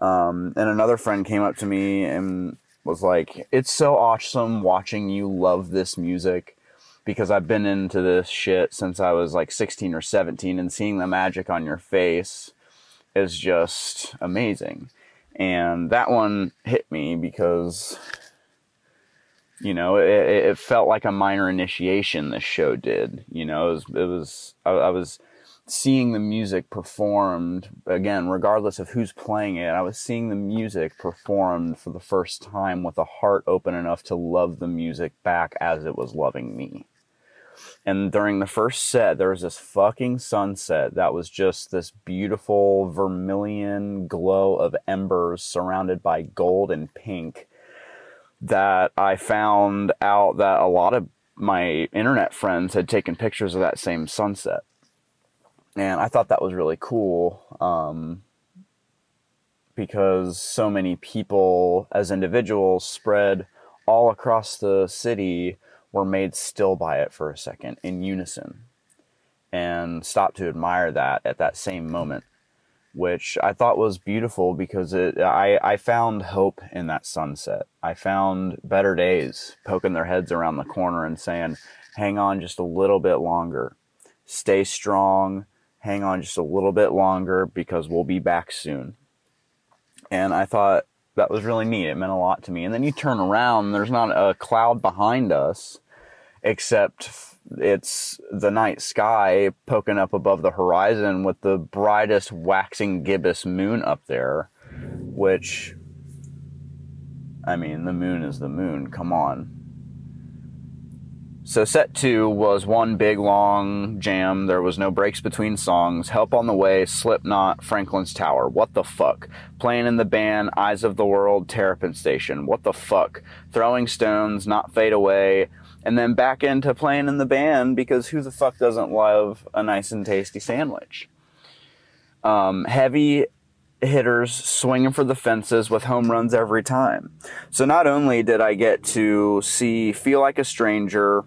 And another friend came up to me and was like, it's so awesome watching you love this music, because I've been into this shit since I was like 16 or 17, and seeing the magic on your face is just amazing. And that one hit me because, you know, it felt like a minor initiation, this show did. You know, I was seeing the music performed, again, regardless of who's playing it. I was seeing the music performed for the first time with a heart open enough to love the music back as it was loving me. And during the first set, there was this fucking sunset that was just this beautiful vermilion glow of embers surrounded by gold and pink, that I found out that a lot of my internet friends had taken pictures of that same sunset. And I thought that was really cool, because so many people as individuals spread all across the city were made still by it for a second in unison, and stopped to admire that at that same moment, which I thought was beautiful, because I found hope in that sunset. I found better days poking their heads around the corner and saying, hang on just a little bit longer. Stay strong. Hang on just a little bit longer, because we'll be back soon. And I thought that was really neat. It meant a lot to me. And then you turn around, and there's not a cloud behind us, except it's the night sky poking up above the horizon with the brightest waxing gibbous moon up there, which, I mean, the moon is the moon, come on. So set two was one big, long jam. There was no breaks between songs. Help on the Way, Slipknot, Franklin's Tower. What the fuck? Playing in the Band, Eyes of the World, Terrapin Station. What the fuck? Throwing Stones, Not Fade Away. And then back into Playing in the Band, because who the fuck doesn't love a nice and tasty sandwich? Heavy hitters swinging for the fences with home runs every time. So not only did I get to see Feel Like a Stranger,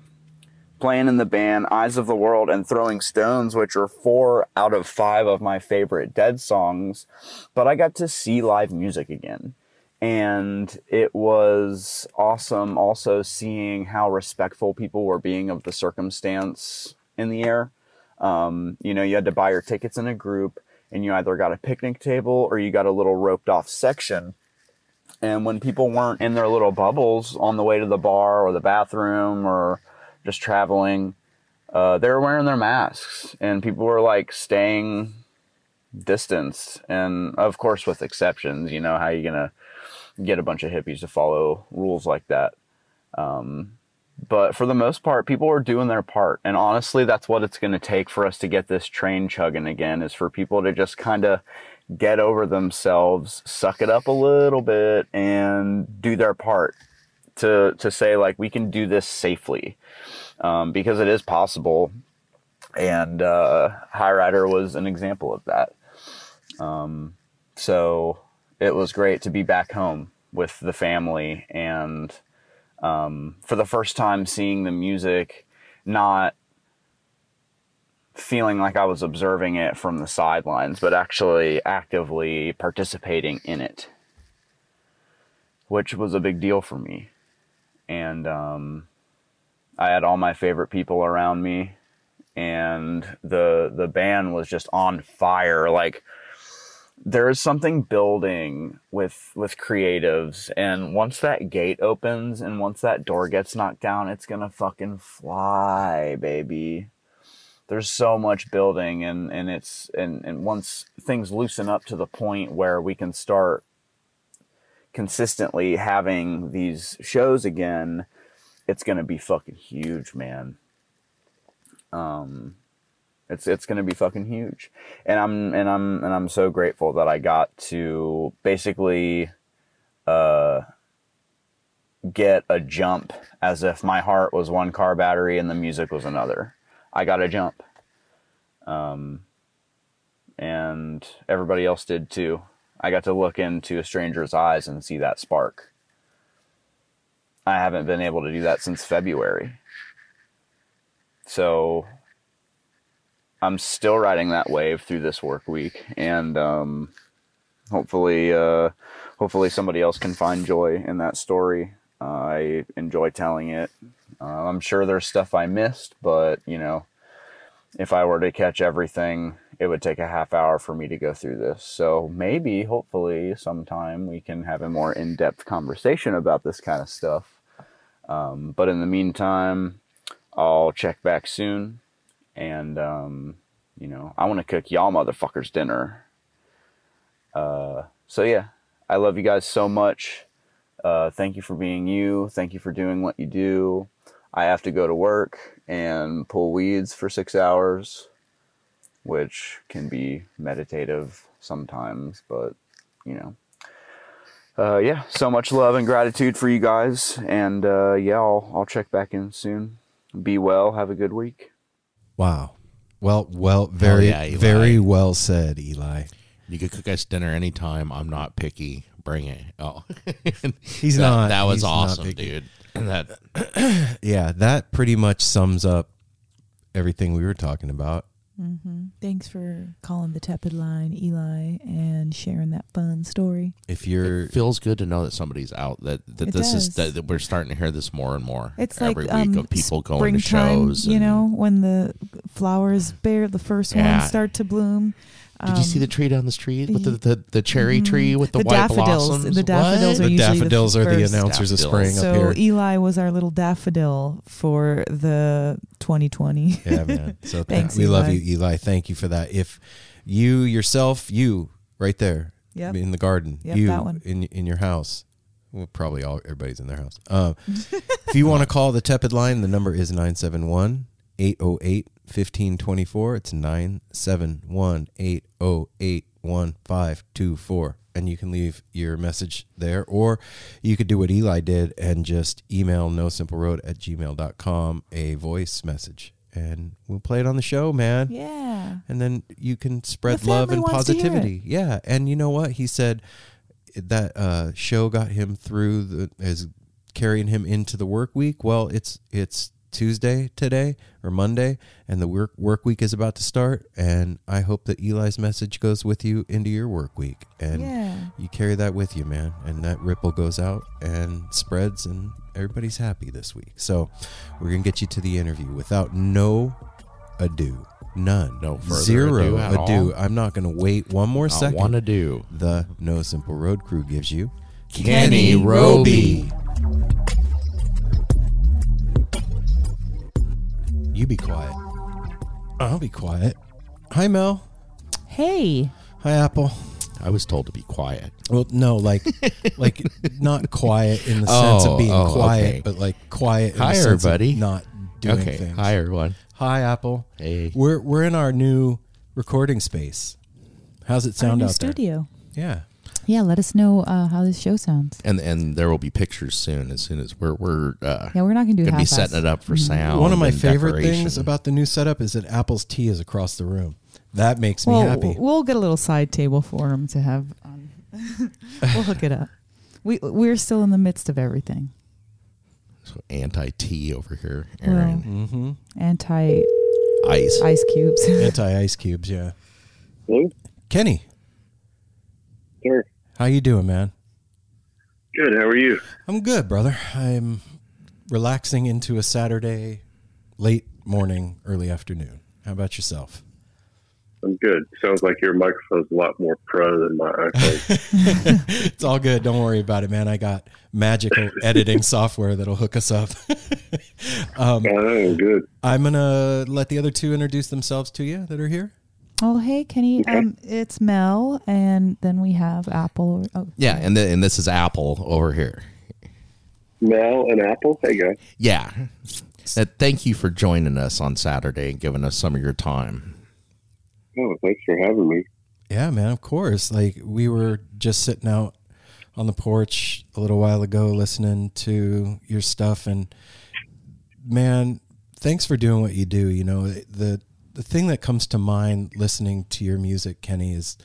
Playing in the Band, Eyes of the World, and Throwing Stones, which are 4 out of 5 of my favorite Dead songs, but I got to see live music again. And it was awesome also seeing how respectful people were being of the circumstance in the air. You know, you had to buy your tickets in a group, and you either got a picnic table or you got a little roped off section. And when people weren't in their little bubbles on the way to the bar or the bathroom or just traveling, they were wearing their masks, and people were like staying distanced. And of course, with exceptions, you know, how you gonna get a bunch of hippies to follow rules like that. But for the most part, people are doing their part. And honestly, that's what it's going to take for us to get this train chugging again, is for people to just kind of get over themselves, suck it up a little bit, and do their part to say, like, we can do this safely, because it is possible. And High Rider was an example of that. So it was great to be back home with the family, and for the first time seeing the music, not feeling like I was observing it from the sidelines, but actually actively participating in it, which was a big deal for me. And I had all my favorite people around me, and the band was just on fire. Like, there is something building with creatives, and once that gate opens and once that door gets knocked down, it's gonna fucking fly, baby. There's so much building, and once things loosen up to the point where we can start consistently having these shows again, it's gonna be fucking huge, man. It's going to be fucking huge. And I'm so grateful that I got to basically, get a jump, as if my heart was one car battery and the music was another. I got a jump. And everybody else did too. I got to look into a stranger's eyes and see that spark. I haven't been able to do that since February. So I'm still riding that wave through this work week, and hopefully somebody else can find joy in that story. I enjoy telling it. I'm sure there's stuff I missed, but, you know, if I were to catch everything, it would take a half hour for me to go through this. So maybe, hopefully, sometime we can have a more in-depth conversation about this kind of stuff. But in the meantime, I'll check back soon. And, you know, I want to cook y'all motherfuckers dinner. So yeah, I love you guys so much. Thank you for being you. Thank you for doing what you do. I have to go to work and pull weeds for 6 hours, which can be meditative sometimes, but, you know, yeah, so much love and gratitude for you guys. And, yeah, I'll check back in soon. Be well. Have a good week. Wow. Well, very, very well said, Eli. You could cook us dinner anytime. I'm not picky. Bring it. Oh, he's not. That was awesome, dude. Yeah, that pretty much sums up everything we were talking about. Mm-hmm. Thanks for calling the tepid line, Eli, and sharing that fun story. It feels good to know that somebody's out. That we're starting to hear this more and more. It's every like, week of people going to shows. Time, you know, when the flowers bear, the first ones start to bloom. Did you see the tree down the street with the cherry tree with the white blossoms? The daffodils are usually the announcers of spring up here. So Eli was our little daffodil for the 2020. Yeah, man. So thanks, we love you, Eli. Thank you for that. If you yourself, you right there in the garden, you in your house, Well, probably everybody's in their house. If you want to call the Tepid line, the number is 971-808-1524. It's 971-808-1524. And you can leave your message there, or you could do what Eli did and just email nosimpleroad@gmail.com a voice message, and we'll play it on the show, man. Yeah. And then you can spread love and positivity. Yeah. And you know what? He said that show got him through is carrying him into the work week. Well, it's Tuesday today, or Monday, and the work week is about to start, and I hope that Eli's message goes with you into your work week, and you carry that with you, man, and that ripple goes out and spreads, and everybody's happy this week. So we're gonna get you to the interview without no ado, none, no further zero ado. I'm not gonna wait one more second. I want to do the No Simple Road Crew gives you Kenny Roby. You be quiet. I'll be quiet. Hi, Mel. Hey. Hi, Apple. I was told to be quiet. Well, no, like not quiet in the sense of being quiet, okay, but like quiet in the sense of not doing things. Higher one. Hi, Apple. Hey. We're in our new recording space. How's it sound out there? Studio. Yeah. Yeah, let us know how this show sounds. And there will be pictures soon as we're not going to be setting it up for sound. One of my favorite things about the new setup is that Apple's tea is across the room. That makes me happy. We'll get a little side table for him to have on. We'll hook it up. We're still in the midst of everything. So anti-tea over here, Aaron. Well, anti-ice. Ice cubes. Anti-ice cubes, yeah. Hello? Kenny. Sure. How you doing, man? Good. How are you? I'm good, brother. I'm relaxing into a Saturday, late morning, early afternoon. How about yourself? I'm good. Sounds like your microphone's a lot more pro than my iPhone. It's all good. Don't worry about it, man. I got magical editing software that'll hook us up. Good. I'm going to let the other two introduce themselves to you that are here. Oh, hey, Kenny. Okay. It's Mel, and then we have Apple. Oh. Yeah, and this is Apple over here. Mel and Apple? Hey, guys. Yeah. Thank you for joining us on Saturday and giving us some of your time. Oh, thanks for having me. Yeah, man, of course. Like, we were just sitting out on the porch a little while ago listening to your stuff, and, man, thanks for doing what you do. You know, the thing that comes to mind listening to your music, Kenny, is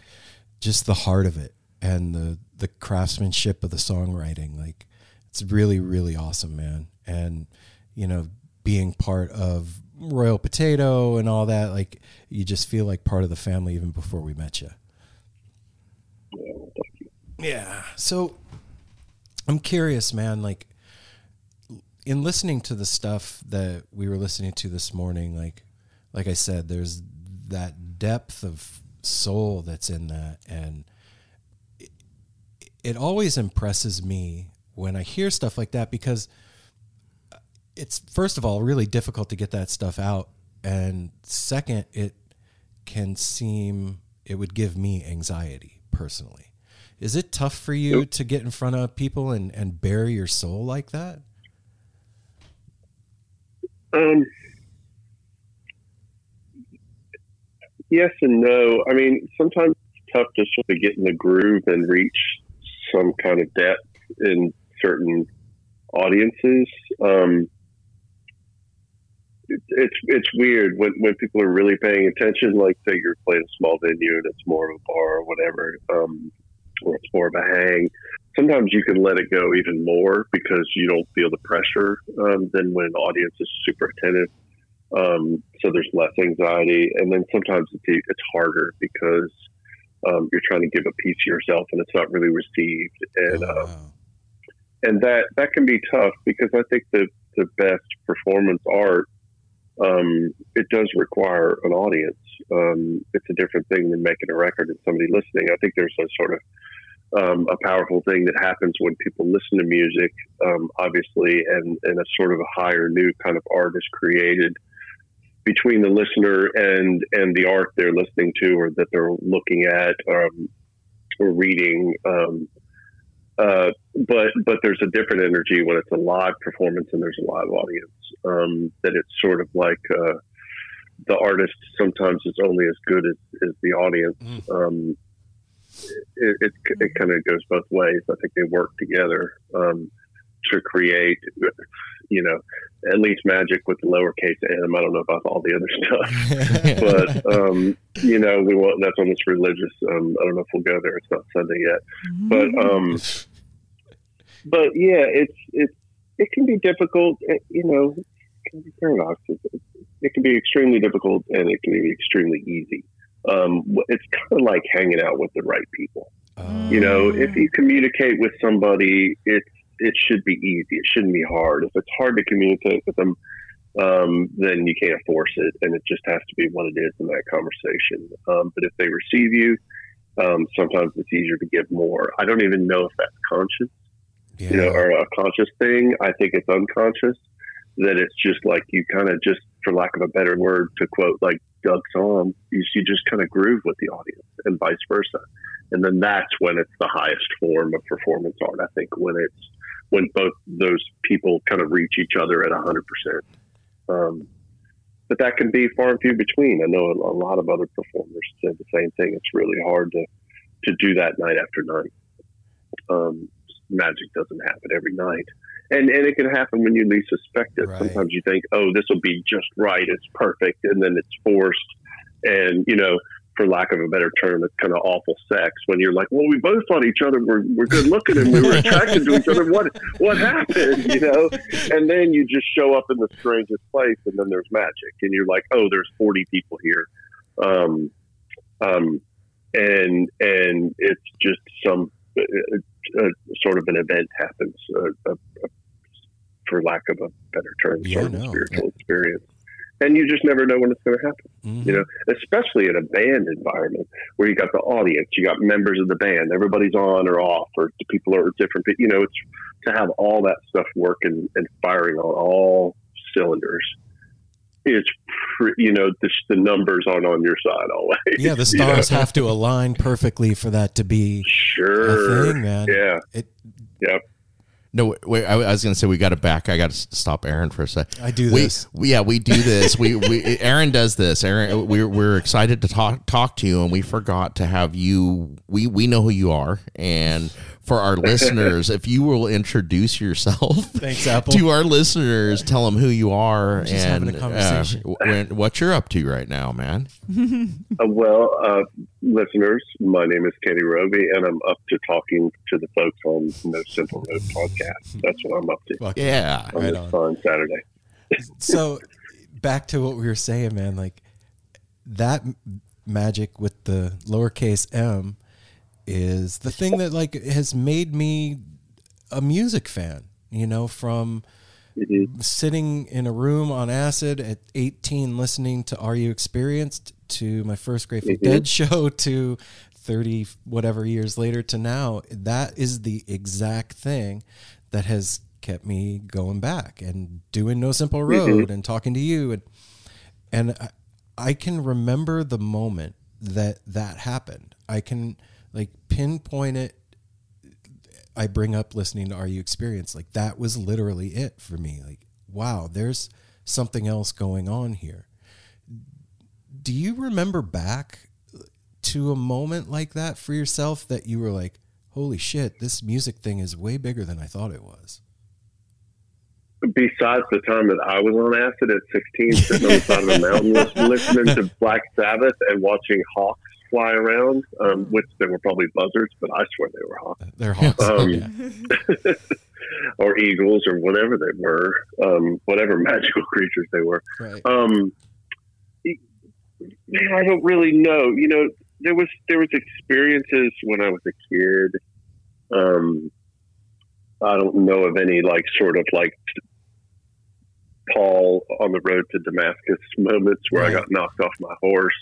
just the heart of it and the craftsmanship of the songwriting. Like, it's really, really awesome, man. And, you know, being part of Royal Potato and all that, like, you just feel like part of the family even before we met you. Yeah, well, thank you. Yeah. So I'm curious, man, like, in listening to the stuff that we were listening to this morning, like I said, there's that depth of soul that's in that. And it always impresses me when I hear stuff like that, because it's, first of all, really difficult to get that stuff out. And second, it would give me anxiety personally. Is it tough for you to get in front of people and bare your soul like that? Yes and no. I mean, sometimes it's tough to sort of get in the groove and reach some kind of depth in certain audiences. It's weird when people are really paying attention, like, say you're playing a small venue and it's more of a bar or whatever, or it's more of a hang. Sometimes you can let it go even more because you don't feel the pressure than when an audience is super attentive. So there's less anxiety, and then sometimes it's harder because you're trying to give a piece of yourself and it's not really received, and and that can be tough, because I think the best performance art, it does require an audience. It's a different thing than making a record and somebody listening. I think there's a sort of a powerful thing that happens when people listen to music, obviously, and a sort of a higher new kind of art is created between the listener and the art they're listening to, or that they're looking at, or reading. But there's a different energy when it's a live performance and there's a live audience, that it's sort of like, the artist sometimes is only as good as the audience. It kind of goes both ways. I think they work together, to create, you know, at least magic with the lowercase m. I don't know about all the other stuff, but, you know, we want, that's almost religious. I don't know if we'll go there. It's not Sunday yet, but yeah, it can be difficult, you know, it can be paradox. It can be extremely difficult and it can be extremely easy. It's kind of like hanging out with the right people. You know, if you communicate with somebody, it should be easy. It shouldn't be hard. If it's hard to communicate with them, then you can't force it. And it just has to be what it is in that conversation. But if they receive you, sometimes it's easier to give more. I don't even know if that's conscious, you know, or a conscious thing. I think it's unconscious, that it's just like you kind of just, for lack of a better word, to quote like Doug Somm, you just kind of groove with the audience and vice versa. And then that's when it's the highest form of performance art, I think, when both those people kind of reach each other at 100%. But that can be far and few between. I know a lot of other performers said the same thing. It's really hard to do that night after night. Magic doesn't happen every night. And it can happen when you least suspect it. Right. Sometimes you think, oh, this will be just right. It's perfect. And then it's forced. And, you know, for lack of a better term, it's kind of awful sex when you're like, well, we both thought each other were good looking and we were attracted to each other. What happened, you know? And then you just show up in the strangest place and then there's magic and you're like, oh, there's 40 people here. And it's just some sort of an event happens, for lack of a better term, spiritual experience. And you just never know when it's going to happen, you know, especially in a band environment where you got the audience, you got members of the band, everybody's on or off, or people are different. But, you know, it's to have all that stuff working and firing on all cylinders. It's, you know, the numbers aren't on your side always. Yeah, the stars have to align perfectly for that to be a thing, man. Yeah. No, wait, I was going to say we got to back. I got to stop Aaron for a sec. I do this. We do this. Aaron does this. Aaron, we're excited to talk to you, and we forgot to have you. We know who you are, and for our listeners, if you will introduce yourself, thanks, Apple, to our listeners, tell them who you are and what you're up to right now, man. Listeners, my name is Kenny Roby, and I'm up to talking to the folks on No Simple Road podcast. That's what I'm up to. Fuck yeah, on this fun Saturday. So, back to what we were saying, man. Like that magic with the lowercase m is the thing that like has made me a music fan. You know, from sitting in a room on acid at 18, listening to Are You Experienced, to my first Grateful Dead show, to 30 whatever years later to now. That is the exact thing that has kept me going back and doing No Simple Road and talking to you. And I can remember the moment that happened. I can like pinpoint it. I bring up listening to Are You Experienced? Like that was literally it for me. Like, wow, there's something else going on here. Do you remember back to a moment like that for yourself that you were like, holy shit, this music thing is way bigger than I thought it was? Besides the time that I was on acid at 16, sitting on the side of a mountain listening to Black Sabbath and watching hawks fly around, which they were probably buzzards, but I swear they were hawks. They're hawks. Or eagles or whatever they were, whatever magical creatures they were. Right. Man, I don't really know. You know, there was experiences when I was a kid. I don't know of any like sort of like Paul on the road to Damascus moments where I got knocked off my horse.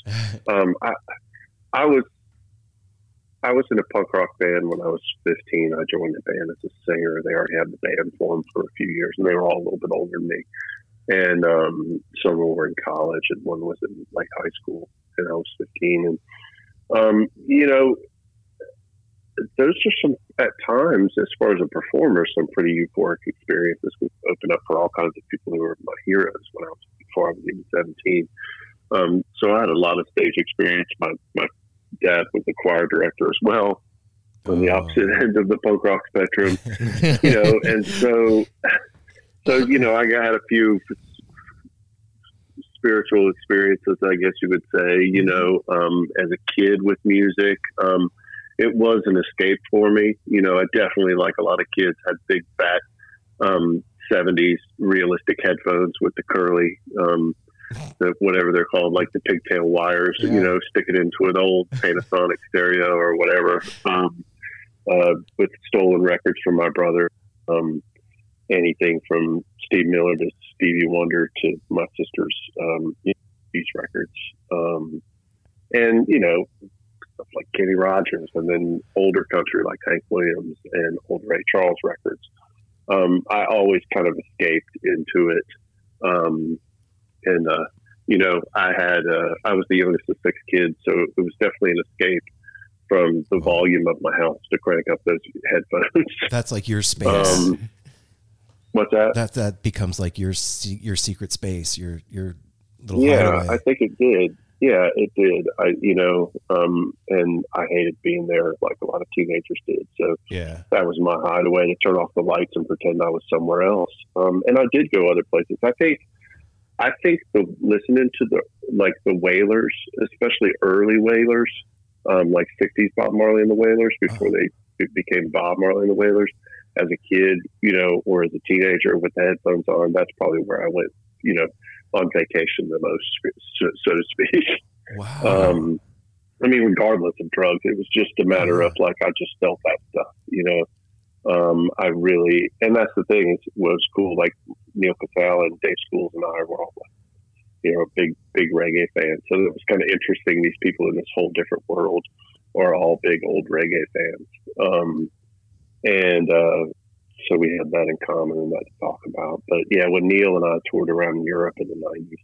I was in a punk rock band when I was 15. I joined the band as a singer. They already had the band formed for a few years, and they were all a little bit older than me. And some were in college, and one was in like high school, and I was 15. And you know, those are some, at times, as far as a performer, some pretty euphoric experiences. We've opened up for all kinds of people who were my heroes when I was, before I was even 17. So I had a lot of stage experience. My dad was the choir director as well, on the opposite end of the folk rock spectrum, you know. And so, you know, I had a few spiritual experiences, I guess you would say, you know, as a kid with music. It was an escape for me. You know, I definitely, like a lot of kids, had big, fat 70s realistic headphones with the curly, the, whatever they're called, like the pigtail wires, you know, stick it into an old Panasonic stereo or whatever, with stolen records from my brother, anything from Steve Miller to Stevie Wonder to my sister's these records, and, you know, stuff like Kenny Rogers, and then older country like Hank Williams and old Ray Charles records. I always kind of escaped into it, and you know, I was the youngest of six kids, so it was definitely an escape from the volume of my house to crank up those headphones. That's like your space. What's that? That becomes like your secret space, your little hideaway. I think it did. Yeah, it did. And I hated being there like a lot of teenagers did. So that was my hideaway, to turn off the lights and pretend I was somewhere else. And I did go other places. I think the listening to the Wailers, especially early Wailers, like 60s Bob Marley and the Wailers, before they became Bob Marley and the Wailers, as a kid, you know, or as a teenager with the headphones on, that's probably where I went, you know, on vacation the most, so to speak. Wow. I mean, regardless of drugs, it was just a matter of like, I just felt that stuff, you know. I really, and that's the thing, it was cool. Like Neal Casal and Dave Schools and I were all like, you know, big reggae fans. So it was kind of interesting. These people in this whole different world are all big old reggae fans. So we had that in common and that to talk about. But yeah, when Neal and I toured around Europe in the 90s,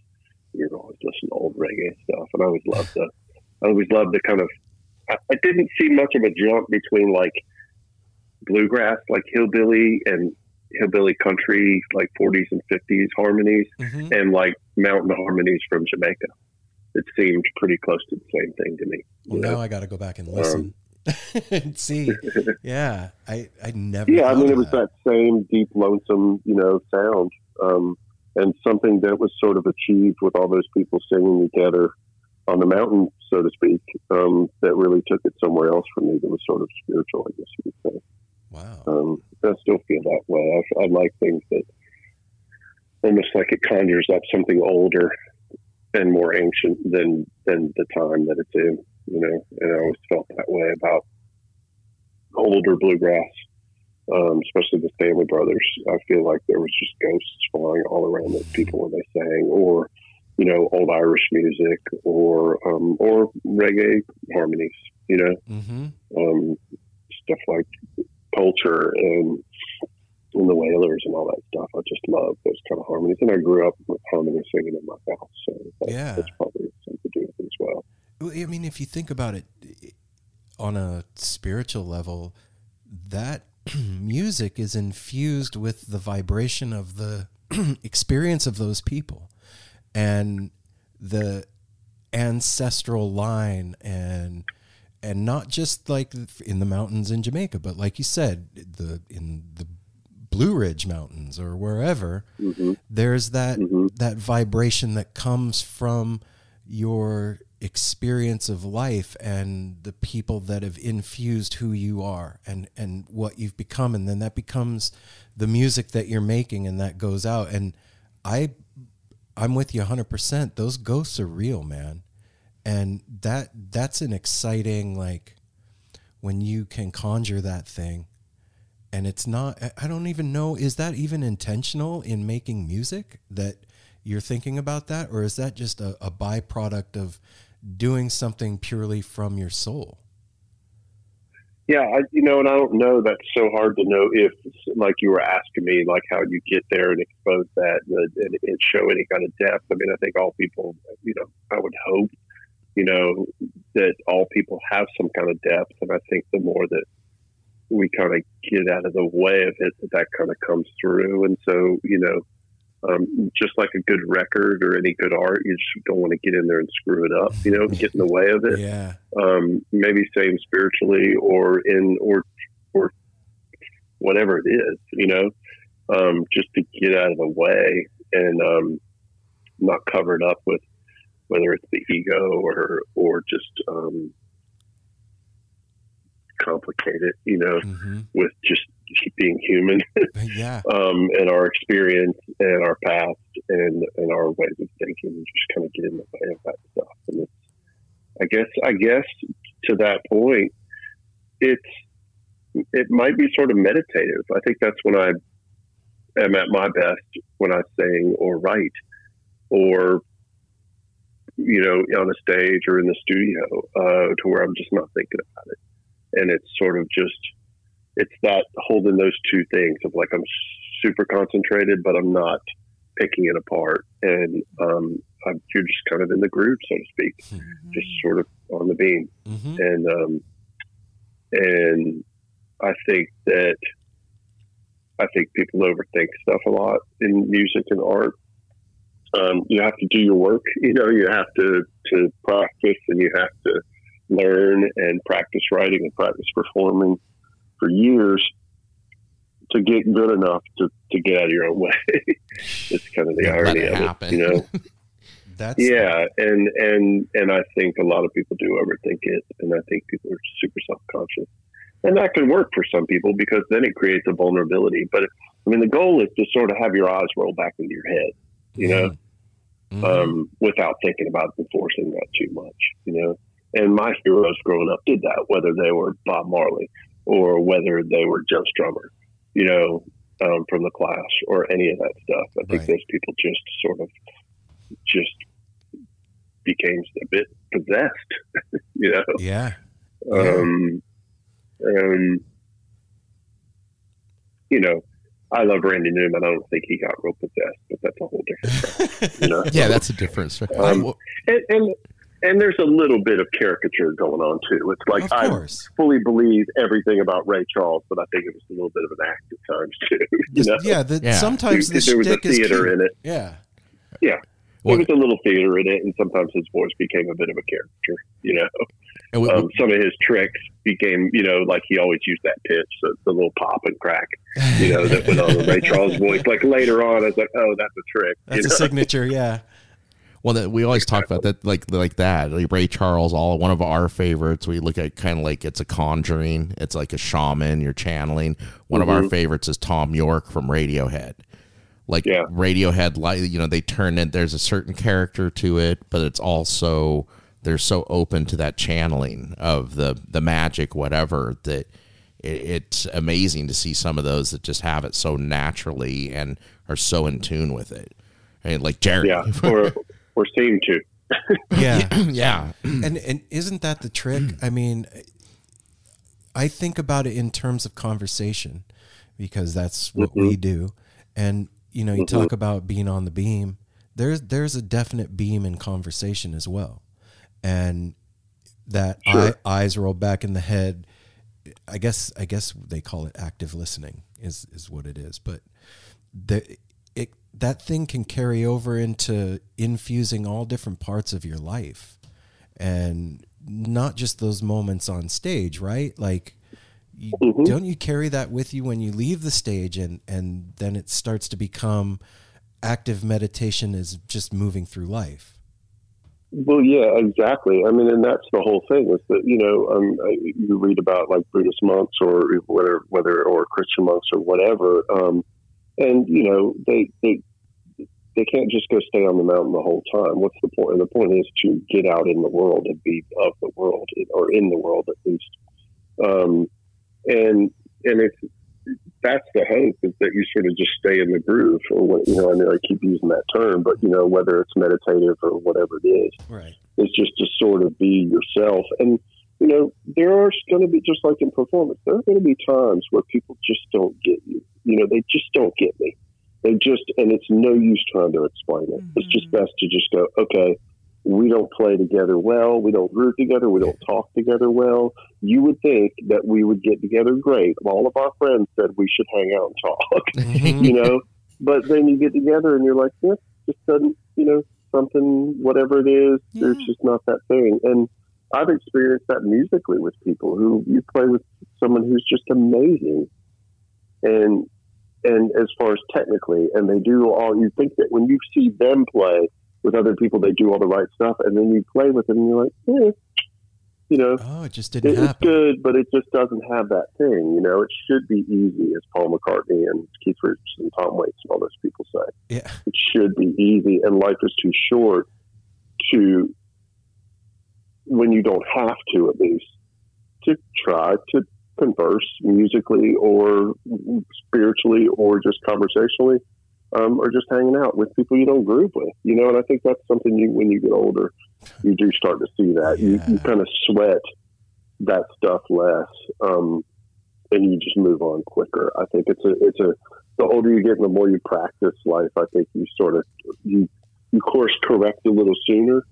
we were always listening to old reggae stuff. And I always loved the kind of, I didn't see much of a jump between like bluegrass, like hillbilly and hillbilly country, like 40s and 50s harmonies, and like mountain harmonies from Jamaica. It seemed pretty close to the same thing to me. Well, now I got to go back and listen. See, yeah, I never. Yeah, I mean, it was that same deep, lonesome, you know, sound, and something that was sort of achieved with all those people singing together on the mountain, so to speak. That really took it somewhere else for me. That was sort of spiritual, I guess you would say. Wow. I still feel that way. I like things that almost like it conjures up something older and more ancient than the time that it's in. You know, and I always felt that way about older bluegrass, especially the Stanley Brothers. I feel like there was just ghosts flying all around those people when they sang, or, you know, old Irish music, or reggae harmonies, you know, stuff like Culture and the Wailers and all that stuff. I just love those kind of harmonies, and I grew up with harmony singing in my house, so that's probably something to do with it as well. I mean, if you think about it on a spiritual level, that music is infused with the vibration of the experience of those people and the ancestral line, and not just like in the mountains in Jamaica, but like you said, in the Blue Ridge Mountains or wherever, there's that vibration that comes from your experience of life and the people that have infused who you are and what you've become, and then that becomes the music that you're making, and that goes out. And I'm with you 100%. Those ghosts are real, man, and that's an exciting, like, when you can conjure that thing. And it's not, I don't even know, is that even intentional in making music that you're thinking about that, or is that just a byproduct of doing something purely from your soul? Yeah, I don't know. That's so hard to know if, like you were asking me, like how you get there and expose that and show any kind of depth. I mean, I think all people, you know, I would hope, you know, that all people have some kind of depth. And I think the more that we kind of get out of the way of it, that kind of comes through. And so, you know, just like a good record or any good art, you just don't want to get in there and screw it up, you know, get in the way of it. Yeah. Maybe same spiritually or whatever it is, you know, just to get out of the way and not covered up with whether it's the ego or just complicated, you know, mm-hmm. with just being human. Yeah. And our experience and our past and our ways of thinking, and just kind of get in the way of that stuff. And it's, I guess to that point, it might be sort of meditative. I think that's when I am at my best, when I sing or write or, you know, on a stage or in the studio, to where I'm just not thinking about it. And it's sort of just, it's that holding those two things of like, I'm super concentrated, but I'm not picking it apart. And you're just kind of in the groove, so to speak, mm-hmm. just sort of on the beam. Mm-hmm. And I think people overthink stuff a lot in music and art. You have to do your work, you know, you have to practice, and you have to learn and practice writing and practice performing for years to get good enough to get out of your own way. It's kind of the irony of it, you know? That's yeah. And I think a lot of people do overthink it. And I think people are super self-conscious, and that can work for some people because then it creates a vulnerability. But I mean, the goal is to sort of have your eyes roll back into your head, you know, mm-hmm. Without thinking about enforcing that too much, you know? And my heroes growing up did that, whether they were Bob Marley or whether they were Joe Strummer, you know, from The Clash or any of that stuff. I think those people just sort of just became a bit possessed, you know? Yeah. You know, I love Randy Newman. I don't think he got real possessed, but that's a whole different story, you know? Yeah, that's a different story. And there's a little bit of caricature going on, too. It's like, I fully believe everything about Ray Charles, but I think it was a little bit of an act at times, too. You know? Yeah, sometimes the there was a theater in it. Yeah. Yeah. Well, there was a little theater in it, and sometimes his voice became a bit of a caricature, you know. And some of his tricks became, you know, like he always used that pitch, so the little pop and crack, you know, that went on with Ray Charles' voice. Like later on, I was like, oh, that's a trick. That's a signature, yeah. Well, we always talk about that, like Ray Charles, all one of our favorites. We look at kind of like it's a conjuring, it's like a shaman, you're channeling. One mm-hmm. of our favorites is Tom York from Radiohead. Like yeah. Radiohead, you know, they turn it. There's a certain character to it, but it's also they're so open to that channeling of the magic, whatever, that it's amazing to see some of those that just have it so naturally and are so in tune with it. I mean, like Jerry, yeah. Or seem to. Yeah. Yeah. And isn't that the trick? I mean, I think about it in terms of conversation because that's what mm-hmm. we do. And, you know, you mm-hmm. talk about being on the beam. There's a definite beam in conversation as well. And that sure. eyes roll back in the head. I guess they call it active listening is what it is. But that thing can carry over into infusing all different parts of your life, and not just those moments on stage, right? Like, mm-hmm. don't you carry that with you when you leave the stage, and then it starts to become active meditation is just moving through life. Well, yeah, exactly. I mean, and that's the whole thing is that, you know, you read about like Buddhist monks or whether Christian monks or whatever, and, you know, they can't just go stay on the mountain the whole time. What's the point? And the point is to get out in the world and be of the world, or in the world at least. And if that's the hope, is that you sort of just stay in the groove, or what, you know, I mean, I keep using that term, but you know, whether it's meditative or whatever it is, right. It's just to sort of be yourself. And, you know, there are going to be, just like in performance, there are going to be times where people just don't get you. You know, they just don't get me. And it's no use trying to explain it. Mm-hmm. It's just best to just go, okay, we don't play together well. We don't root together. We don't talk together well. you would think that we would get together great. All of our friends said we should hang out and talk, you know, but then you get together and you're like, this just doesn't, you know, something, whatever it is, there's just not that thing. And I've experienced that musically with people who you play with someone who's just amazing. And as far as technically, and they do all, you think that when you see them play with other people, they do all the right stuff. And then you play with them and you're like, you know, it just didn't happen. It's good, but it just doesn't have that thing. You know, it should be easy, as Paul McCartney and Keith Richards and Tom Waits and all those people say. Yeah, it should be easy, and life is too short to, when you don't have to, at least, to try to converse musically or spiritually or just conversationally, or just hanging out with people you don't groove with. You know, and I think that's something you, when you get older, you do start to see that. You kind of sweat that stuff less, and you just move on quicker. I think the older you get and the more you practice life, I think you sort of, you course correct a little sooner.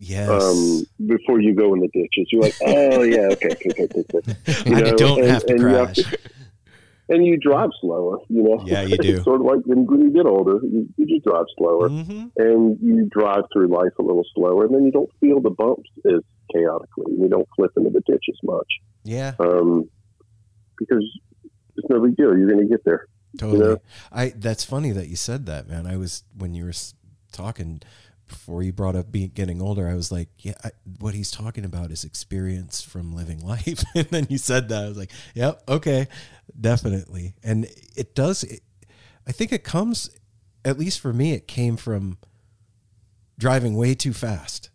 Yes. Before you go in the ditches, you're like, oh yeah, okay. You know, you don't have to crash. And you drive slower, you know. Yeah, you do. It's sort of like when you get older, you just drive slower, and you drive through life a little slower, and then you don't feel the bumps as chaotically, and you don't flip into the ditch as much. Yeah. Because it's no big deal. You're going to get there. Totally. You know? That's funny that you said that, man. When you were talking before you brought up getting older, I was like, yeah, what he's talking about is experience from living life. And then you said that, I was like, yep, okay, definitely. And it does, I think it comes, at least for me, it came from driving way too fast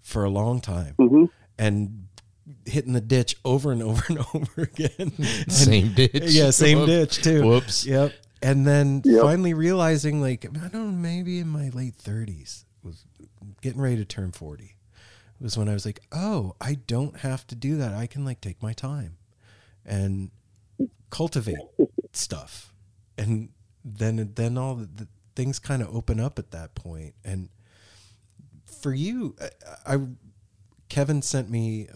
for a long time and hitting the ditch over and over and over again. Same ditch. Yeah, same ditch too. Whoops. Yep. And then finally realizing, like, I don't know, maybe in my late 30s, was getting ready to turn 40 was when I was like, oh, I don't have to do that. I can like take my time and cultivate stuff. And then all the things kind of open up at that point. And for you, Kevin sent me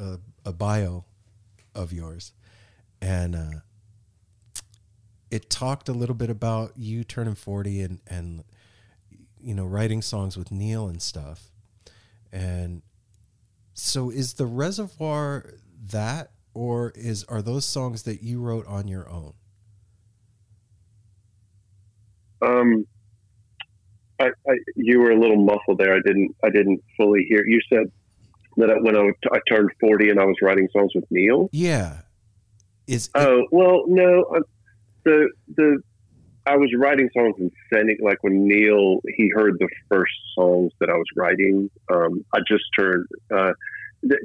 a bio of yours, and it talked a little bit about you turning 40 and you know, writing songs with Neal and stuff. And so is The Reservoir that, or are those songs that you wrote on your own? You were a little muffled there. I didn't fully hear. You said that when I turned 40 and I was writing songs with Neal. Yeah. I was writing songs and sending, like when Neal, he heard the first songs that I was writing. I just turned,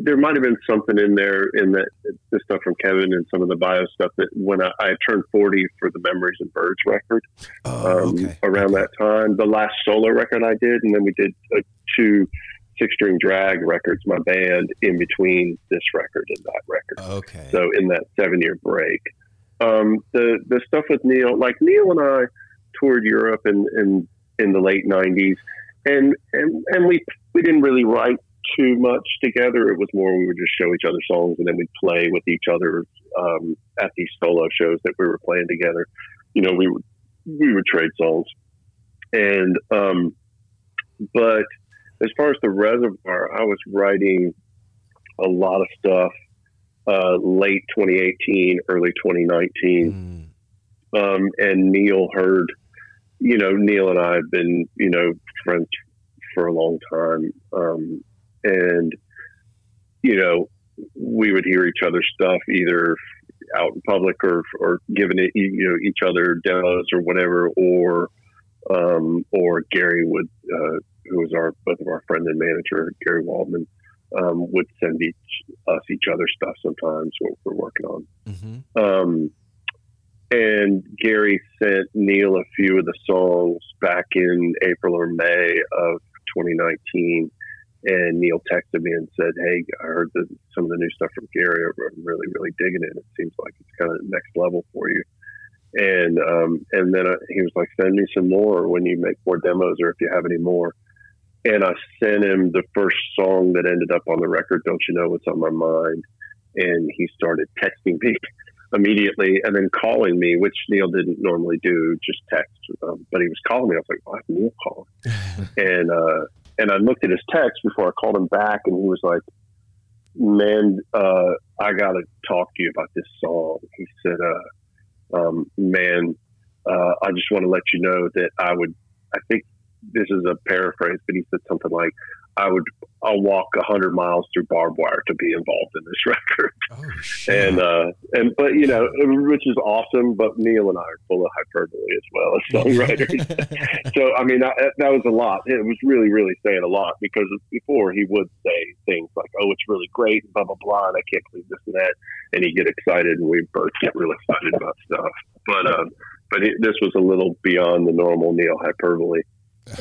there might've been something in there in that the stuff from Kevin and some of the bio stuff that when I turned 40 for the Memories and Birds record, around that time, the last solo record I did. And then we did 2 six-string drag records, my band, in between this record and that record. Okay. So in that 7-year break. The stuff with Neal, like Neal and I toured Europe in the late 90s, and we didn't really write too much together. It was more we would just show each other songs, and then we'd play with each other at these solo shows that we were playing together. You know, we would trade songs, and but as far as The Reservoir, I was writing a lot of stuff. Late 2018, early 2019. And Neal heard, you know, Neal and I have been, you know, friends for a long time. And, you know, we would hear each other's stuff either out in public or giving it, you know, each other demos or whatever, or Gary would, who was both of our friend and manager, Gary Waldman, would send us each other stuff sometimes what we're working on. And Gary sent Neal a few of the songs back in April or May of 2019, and Neal texted me and said, hey, I heard some of the new stuff from Gary. I'm really, really digging it. It seems like it's kind of next level for you. And then he was like, send me some more when you make more demos or if you have any more. And I sent him the first song that ended up on the record, Don't You Know What's on My Mind. and he started texting me immediately and then calling me, which Neal didn't normally do, just text. But he was calling me. I was like, why did Neal call? And I looked at his text before I called him back, and he was like, man, I got to talk to you about this song. He said, I just want to let you know that I think this is a paraphrase, but he said something like, I'll walk 100 miles through barbed wire to be involved in this record. Oh, shit. But you know, which is awesome, but Neal and I are full of hyperbole as well as songwriters. So, I mean, that was a lot. It was really, really saying a lot, because before he would say things like, oh, it's really great, blah, blah, blah, and I can't believe this and that. And he'd get excited, and we both get really excited about stuff. But this was a little beyond the normal Neal hyperbole.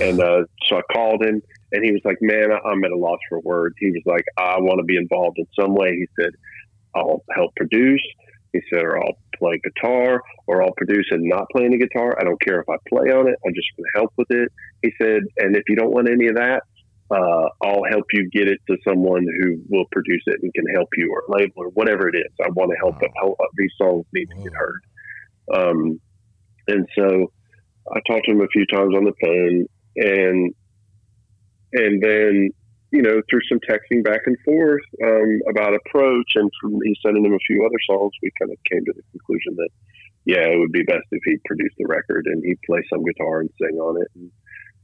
And so I called him, and he was like, man, I'm at a loss for words. He was like, I want to be involved in some way. He said, I'll help produce. He said, or I'll play guitar, or I'll produce and not play any guitar. I don't care if I play on it. I'm just going to help with it. He said, and if you don't want any of that, I'll help you get it to someone who will produce it and can help you, or label, or whatever it is. I want to help. Wow. These songs need to get heard. And so I talked to him a few times on the phone, and then, you know, through some texting back and forth about approach, and from me sending him a few other songs, we kind of came to the conclusion that, yeah, it would be best if he produced the record and he'd play some guitar and sing on it. And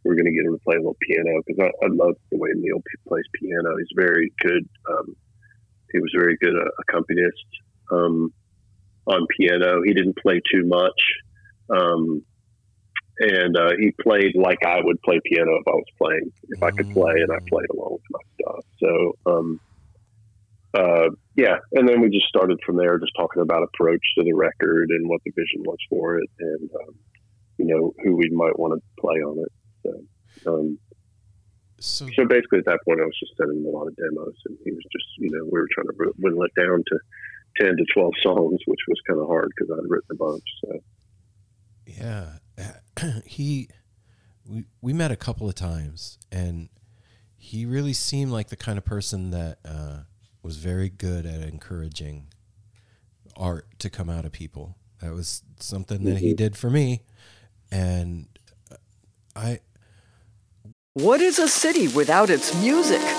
we're going to get him to play a little piano, because I love the way Neal plays piano. He's very good. He was very good accompanist on piano. He didn't play too much. And he played like I would play piano if I was playing, if I could play, and I played along with my stuff. So, yeah. And then we just started from there, just talking about approach to the record and what the vision was for it, and, you know, who we might want to play on it. So, so basically at that point I was just sending him a lot of demos, and he was just, you know, we were trying to whittle it down to 10 to 12 songs, which was kind of hard because I'd written a bunch. So, yeah. We met a couple of times, and he really seemed like the kind of person that was very good at encouraging art to come out of people. That was something that he did for me. And what is a city without its music?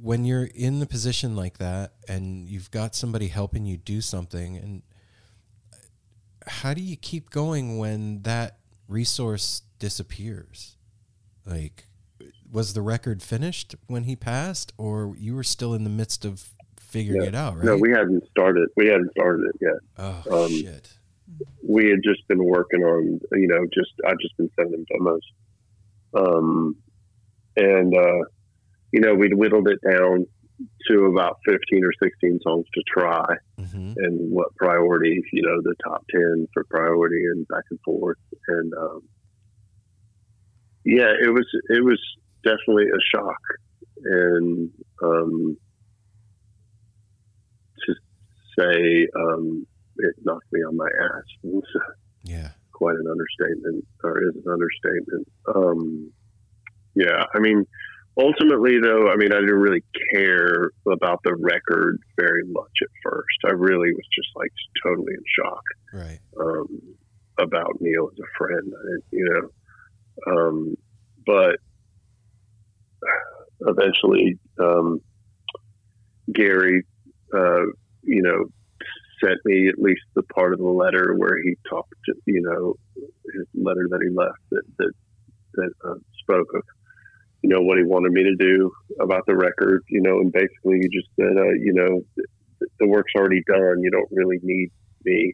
When you're in the position like that and you've got somebody helping you do something, and how do you keep going when that resource disappears? Like, was the record finished when he passed, or you were still in the midst of figuring it out, right? No, we hadn't started it yet. Oh, shit. We had just been working on, you know, I'd just been sending demos. You know, we'd whittled it down to about 15 or 16 songs to try, and what priority, you know, the top 10 for priority, and back and forth. And, yeah, it was definitely a shock, and, to say, it knocked me on my ass. Yeah. Quite an understatement, or is an understatement. Yeah, I mean, ultimately though, I mean, I didn't really care about the record very much at first. I really was just like totally in shock, right? About Neal as a friend, you know. But eventually, Gary, you know, sent me at least the part of the letter where he talked, you know, his letter that he left that spoke of, you know, what he wanted me to do about the record, you know, and basically he just said, you know, the work's already done. You don't really need me.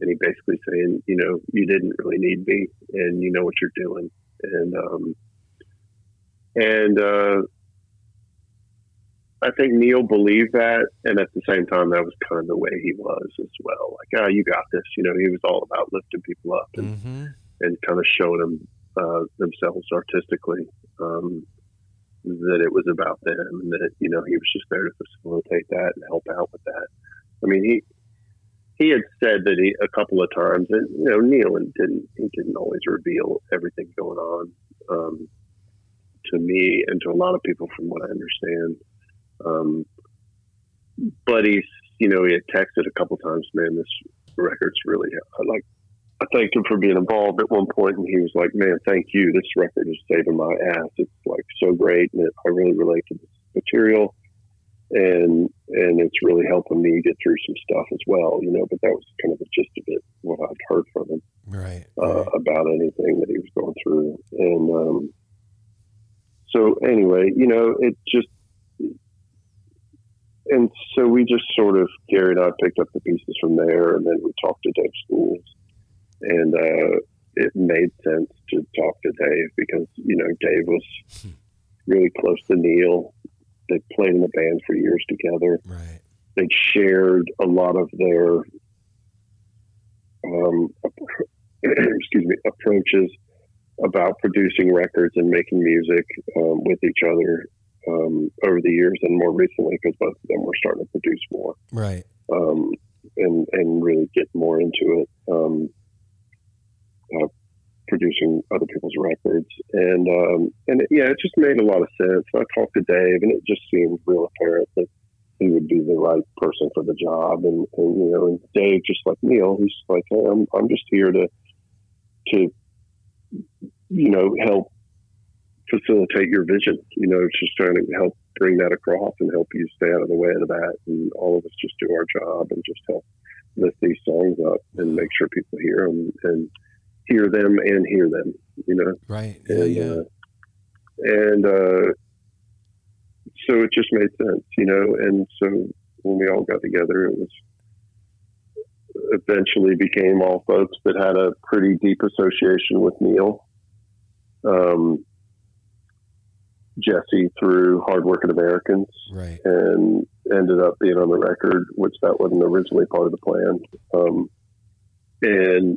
And he basically saying, you know, you didn't really need me, and you know what you're doing. And I think Neal believed that, and at the same time, that was kind of the way he was as well. Like, oh, you got this. You know, he was all about lifting people up and and kind of showing them themselves artistically, that it was about them, and that, you know, he was just there to facilitate that and help out with that. I mean, he had said that a couple of times, and, you know, Neal didn't always reveal everything going on to me and to a lot of people, from what I understand. But he had texted a couple times, man, this record's really, I thanked him for being involved at one point, and he was like, man, thank you. This record is saving my ass. It's like so great. And I really relate to this material, and it's really helping me get through some stuff as well, you know, but that was kind of the gist of it, what I'd heard from him, right. about anything that he was going through. And, so anyway, you know, it just, and so we just sort of, Gary and I picked up the pieces from there, and then we talked to Dave Schools, and it made sense to talk to Dave because, you know, Dave was really close to Neal. They played in the band for years together. Right. They shared a lot of their, approaches about producing records and making music with each other over the years, and more recently because both of them were starting to produce more. Right. And really get more into it, producing other people's records. And yeah, it just made a lot of sense. I talked to Dave, and it just seemed real apparent that he would be the right person for the job. And you know, and Dave, just like Neal, he's like, hey, I'm just here to, you know, help facilitate your vision. You know, it's just trying to help bring that across and help you stay out of the way of that. And all of us just do our job and just help lift these songs up and make sure people hear them and hear them and hear them, you know? Right. Yeah. And, yeah. So it just made sense, you know? And so when we all got together, it was eventually became all folks that had a pretty deep association with Neal. Jesse through Hardworking Americans, right, and ended up being on the record, which that wasn't originally part of the plan. And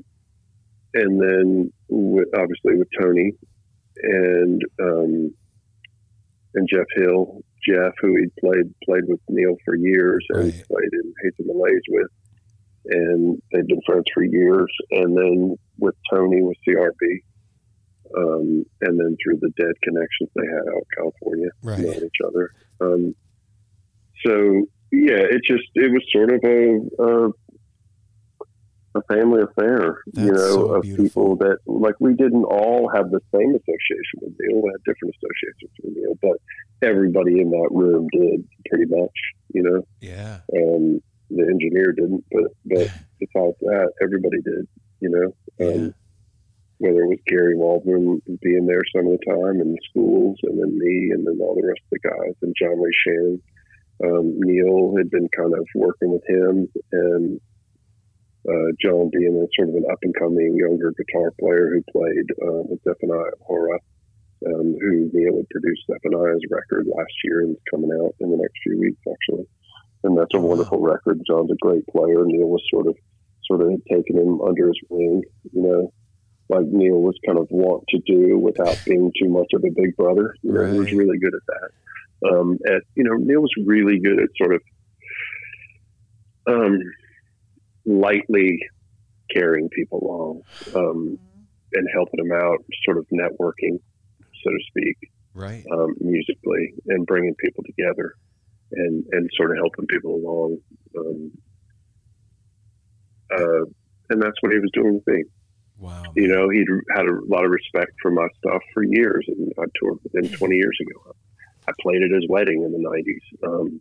then obviously with Tony and Jeff Hill, who he'd played with Neal for years, and right. played in Hate the Malays with, and they'd been friends for years. And then with Tony with CRB. And then through the Dead connections they had out in California, right. knowing each other. So yeah, it was sort of a family affair, that's you know, so of beautiful. People that, like, we didn't all have the same association with Neal. We had different associations with Neal, but everybody in that room did pretty much, you know? Yeah. And the engineer didn't, but besides that, everybody did, you know? Yeah. Whether it was Gary Waldman being there some of the time, and the Schools, and then me, and then all the rest of the guys, and John Ray Shannon. Neal had been kind of working with him, and John being a sort of an up-and-coming younger guitar player who played with Zephaniah Hora, who Neal had produced Zephaniah's record last year, and it's coming out in the next few weeks, actually. And that's a wonderful record. John's a great player. Neal was sort of taking him under his wing, you know. Like Neal was kind of want to do without being too much of a big brother. You know, right. He was really good at that. You know, Neal was really good at sort of lightly carrying people along and helping them out, sort of networking, so to speak, right? Musically, and bringing people together and sort of helping people along. And that's what he was doing with me. Wow. You know, he'd had a lot of respect for my stuff for years, and I toured with him 20 years ago. I played at his wedding in the 90s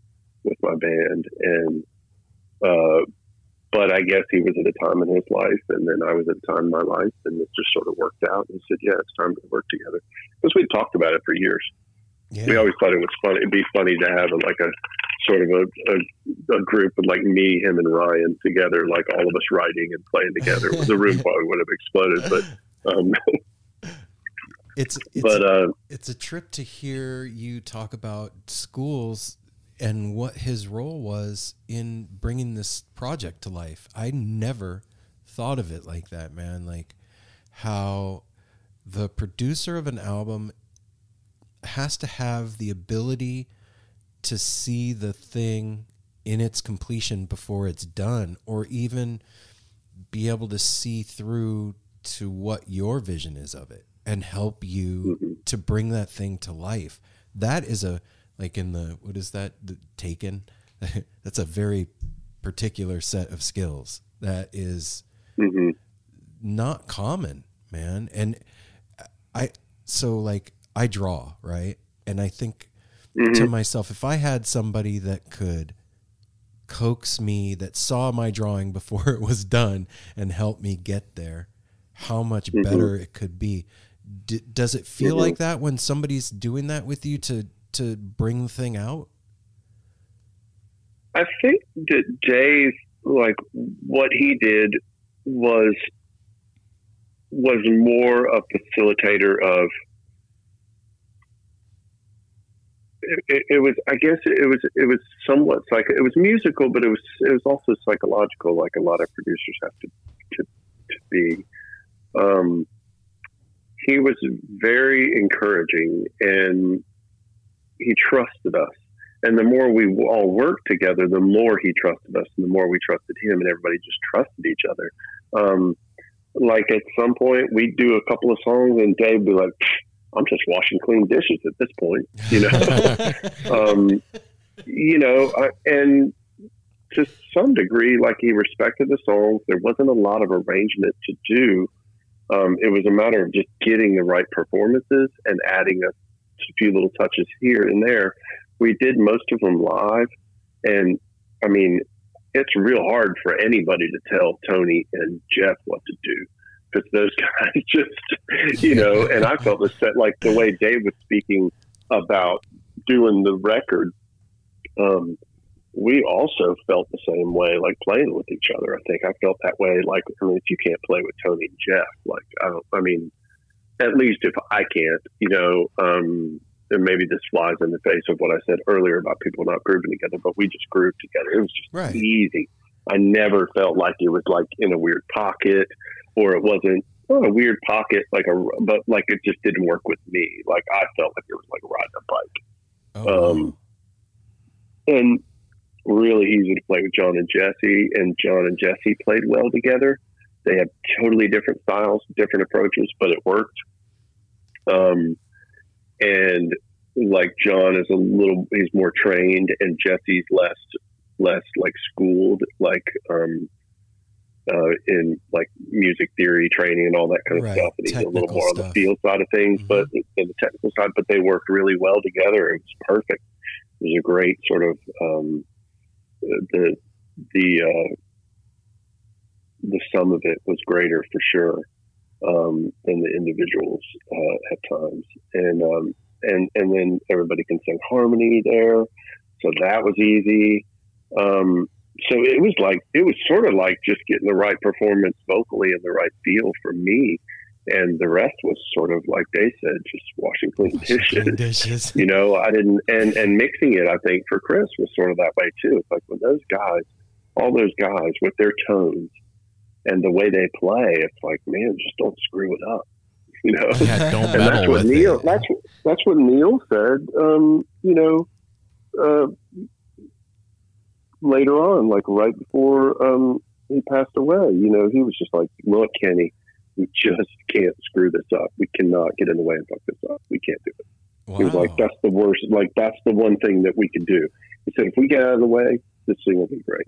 with my band, and but I guess he was at a time in his life, and then I was at a time in my life, and it just sort of worked out. And he said, yeah, it's time to work together. Because we talked about it for years. Yeah. We always thought it was funny. It'd be funny to have a group with like me, him, and Ryan together, like all of us writing and playing together. The room probably would have exploded, but it's a trip to hear you talk about Schools and what his role was in bringing this project to life. I never thought of it like that, man. Like how the producer of an album has to have the ability to see the thing in its completion before it's done, or even be able to see through to what your vision is of it and help you to bring that thing to life. That is a, like in the, what is that, the Taken? That's a very particular set of skills that is not common, man. And so like I draw, right? And I think to myself, if I had somebody that could coax me, that saw my drawing before it was done and helped me get there, how much better it could be. Does it feel like that when somebody's doing that with you to bring the thing out? I think that Dave, like what he did was more a facilitator of, it was somewhat like it was musical, but it was also psychological. Like a lot of producers have to be, he was very encouraging and he trusted us. And the more we all worked together, the more he trusted us and the more we trusted him, and everybody just trusted each other. Like at some point we'd do a couple of songs and Dave would be like, I'm just washing clean dishes at this point, you know? And to some degree, like he respected the songs. There wasn't a lot of arrangement to do. It was a matter of just getting the right performances and adding a few little touches here and there. We did most of them live. And I mean, it's real hard for anybody to tell Tony and Jeff what to do, because those guys just, you know, and I felt the set, like the way Dave was speaking about doing the record. We also felt the same way, like playing with each other. I think I felt that way. Like, I mean, if you can't play with Tony and Jeff, like, at least if I can't, you know, and maybe this flies in the face of what I said earlier about people not grooving together, but we just grooved together. It was just easy. I never felt like it was like in a weird pocket, or it wasn't a weird pocket, but like it just didn't work with me. Like I felt like it was like riding a bike. And really easy to play with John and Jesse, and John and Jesse played well together. They had totally different styles, different approaches, but it worked. And like John is he's more trained, and Jesse's less like schooled, like in like music theory training and all that kind of stuff. And he's a little more on the field side of things, but and the technical side, but they worked really well together. It was perfect. It was a great sort of, the sum of it was greater for sure. Than the individuals, at times. And then everybody can sing harmony there. So that was easy. So it was like, it was sort of like just getting the right performance vocally and the right feel for me. And the rest was sort of like they said, just washing clean dishes. You know, I didn't, and mixing it, I think for Chris was sort of that way too. It's like when those guys, all those guys with their tones and the way they play, it's like, man, just don't screw it up. You know, don't and that's what Neal, that's what Neal said, later on, like right before he passed away, you know, he was just like, look, Kenny, we just can't screw this up. We cannot get in the way and fuck this up. We can't do it. Wow. He was like, that's the worst. Like, that's the one thing that we can do. He said, if we get out of the way, this thing will be great.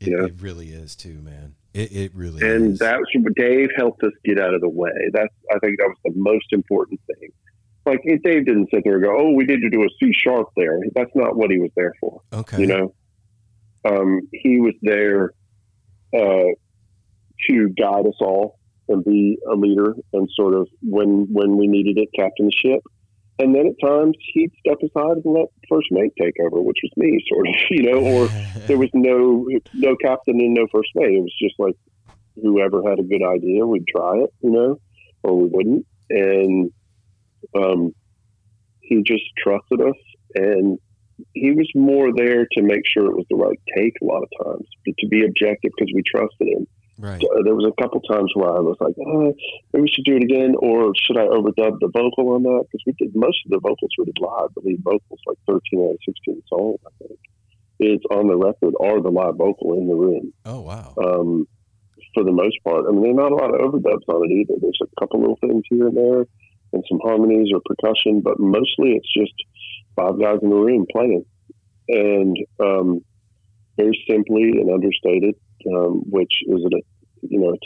It really is too, man. It really is. And that's what Dave helped us get out of the way. I think that was the most important thing. Like, Dave didn't sit there and go, oh, we need to do a C sharp there. That's not what he was there for. Okay. You know? He was there to guide us all and be a leader and sort of when we needed it, captain the ship. And then at times he'd step aside and let first mate take over, which was me, sort of, you know, or there was no captain and no first mate. It was just like whoever had a good idea, we'd try it, you know, or we wouldn't. And he just trusted us and he was more there to make sure it was the right take a lot of times, but to be objective because we trusted him. Right. There was a couple times where I was like, oh, maybe we should do it again, or should I overdub the vocal on that? Because we did most of the vocals we did live, the lead vocals, like 13 out of 16 songs, I think, is on the record or the live vocal in the room. Oh, wow. For the most part. I mean, there are not a lot of overdubs on it either. There's a couple little things here and there and some harmonies or percussion, but mostly it's just five guys in the room playing. And very simply and understated, which is a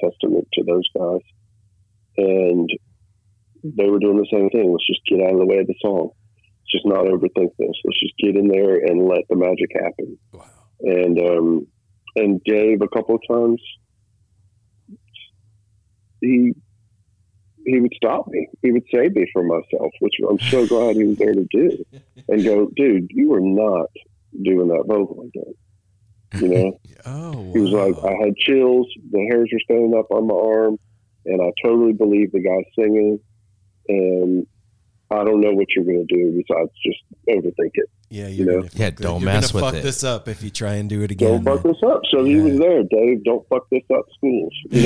testament to those guys. And they were doing the same thing. Let's just get out of the way of the song. Let's just not overthink this. Let's just get in there and let the magic happen. Wow. And Dave, a couple of times, he would stop me. He would save me from myself, which I'm so glad he was there to do. And go, dude, you are not doing that vocal again. You know, he was like, I had chills, the hairs were standing up on my arm, and I totally believe the guy singing, and I don't know what you're going to do besides just overthink it. Yeah, don't mess with it. You're going to fuck this up if you try and do it again. Don't fuck this up. So he was there, Dave. Don't fuck this up, schools. I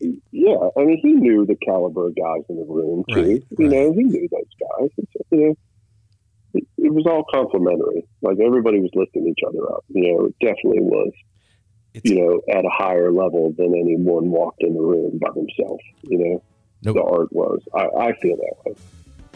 mean, he knew the caliber of guys in the room too. Right, he knew those guys. It was all complimentary. Like, everybody was lifting each other up. It definitely was, at a higher level than anyone walked in the room by themselves. Nope. The art was. I feel that way.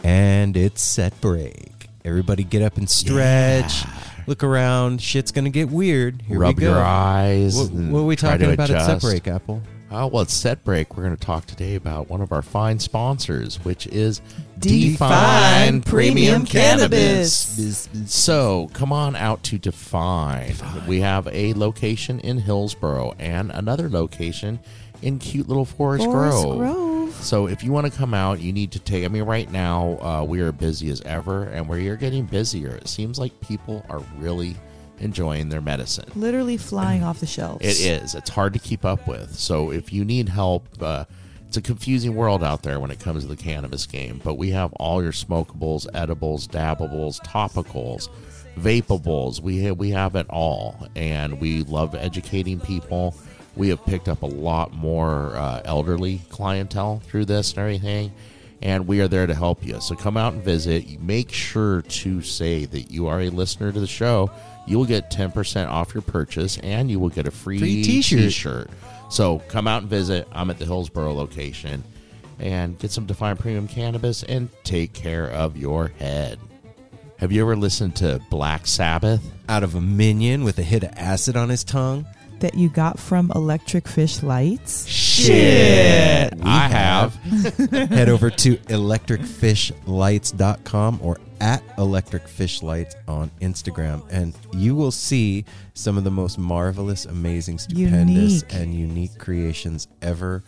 And it's set break. Everybody get up and stretch. Yeah. Look around. Shit's going to get weird. Here Rub we go. Your eyes. What are we talking about at set break, Apple? At set break, we're going to talk today about one of our fine sponsors, which is Define Premium Cannabis. So come on out to Define. We have a location in Hillsboro and another location in cute little Forest Grove. So if you want to come out, you need to right now we are busy as ever, and we are getting busier. It seems like people are really enjoying their medicine, literally flying off the shelves. It's hard to keep up with. So if you need help, it's a confusing world out there when it comes to the cannabis game, but we have all your smokables, edibles, dabbables, topicals, vapables. We have it all, and we love educating people. We have picked up a lot more elderly clientele through this and everything, and we are there to help you. So come out and visit. Make sure to say that you are a listener to the show. You will get 10% off your purchase, and you will get a free t-shirt. So come out and visit. I'm at the Hillsboro location. And get some Define Premium Cannabis and take care of your head. Have you ever listened to Black Sabbath? Out of a minion with a hit of acid on his tongue? That you got from Electric Fish Lights? Shit! I have. Head over to electricfishlights.com or at Electric Fish Lights on Instagram, and you will see some of the most marvelous, amazing, stupendous, and unique creations ever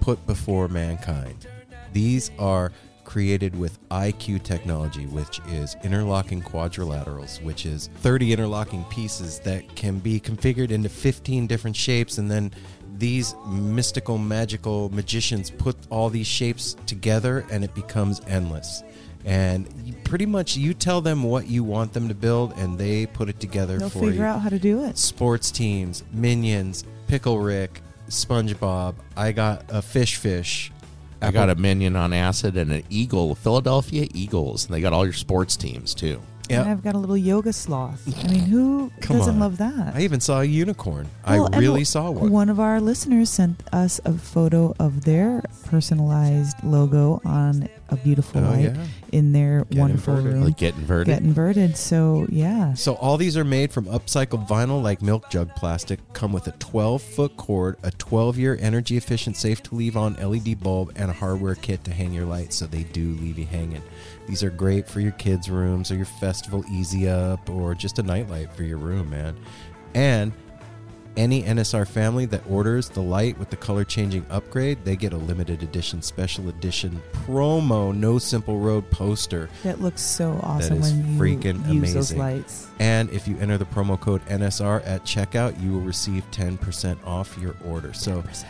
put before mankind. These are created with IQ technology, which is interlocking quadrilaterals, which is 30 interlocking pieces that can be configured into 15 different shapes, and then these mystical, magical magicians put all these shapes together, and it becomes endless. And pretty much you tell them what you want them to build, and they put it together for you. They'll figure out how to do it. Sports teams, Minions, Pickle Rick, SpongeBob. I got a fish. I got a minion on acid and an eagle, Philadelphia Eagles. And they got all your sports teams, too. Yep. And I've got a little yoga sloth. I mean, who doesn't love that? I even saw a unicorn. Well, I really saw one. One of our listeners sent us a photo of their personalized logo on a beautiful light in their wonderful room. Like Get Inverted. Get Inverted, so yeah. So all these are made from upcycled vinyl like milk jug plastic, come with a 12-foot cord, a 12-year energy-efficient, safe-to-leave-on LED bulb, and a hardware kit to hang your lights, so they do leave you hanging. These are great for your kids' rooms or your festival easy up or just a nightlight for your room, man. And any NSR family that orders the light with the color-changing upgrade, they get a limited edition, special edition, promo No Simple Road poster. That looks so awesome when you use those lights. And if you enter the promo code NSR at checkout, you will receive 10% off your order. So 10%.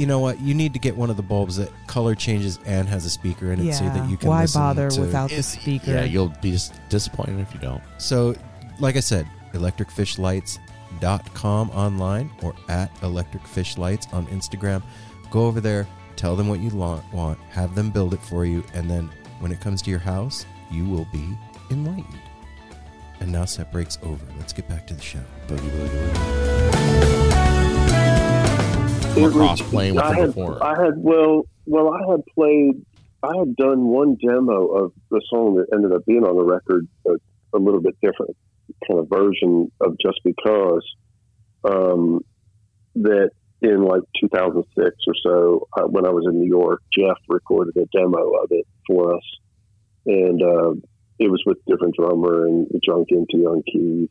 you know what, you need to get one of the bulbs that color changes and has a speaker in it, so that you can listen. Why bother without the speaker? Yeah, you'll be disappointed if you don't. So, like I said, electricfishlights.com online or at electricfishlights on Instagram. Go over there, tell them what you want, have them build it for you, and then when it comes to your house, you will be enlightened. And now set break's over. Let's get back to the show. Boogie, boogie, boogie. Or cross-playing with them before. I had done one demo of the song that ended up being on the record, a little bit different kind of version of Just Because, that in like 2006 or so, when I was in New York, Jeff recorded a demo of it for us. And it was with a different drummer and John Ginty on keys.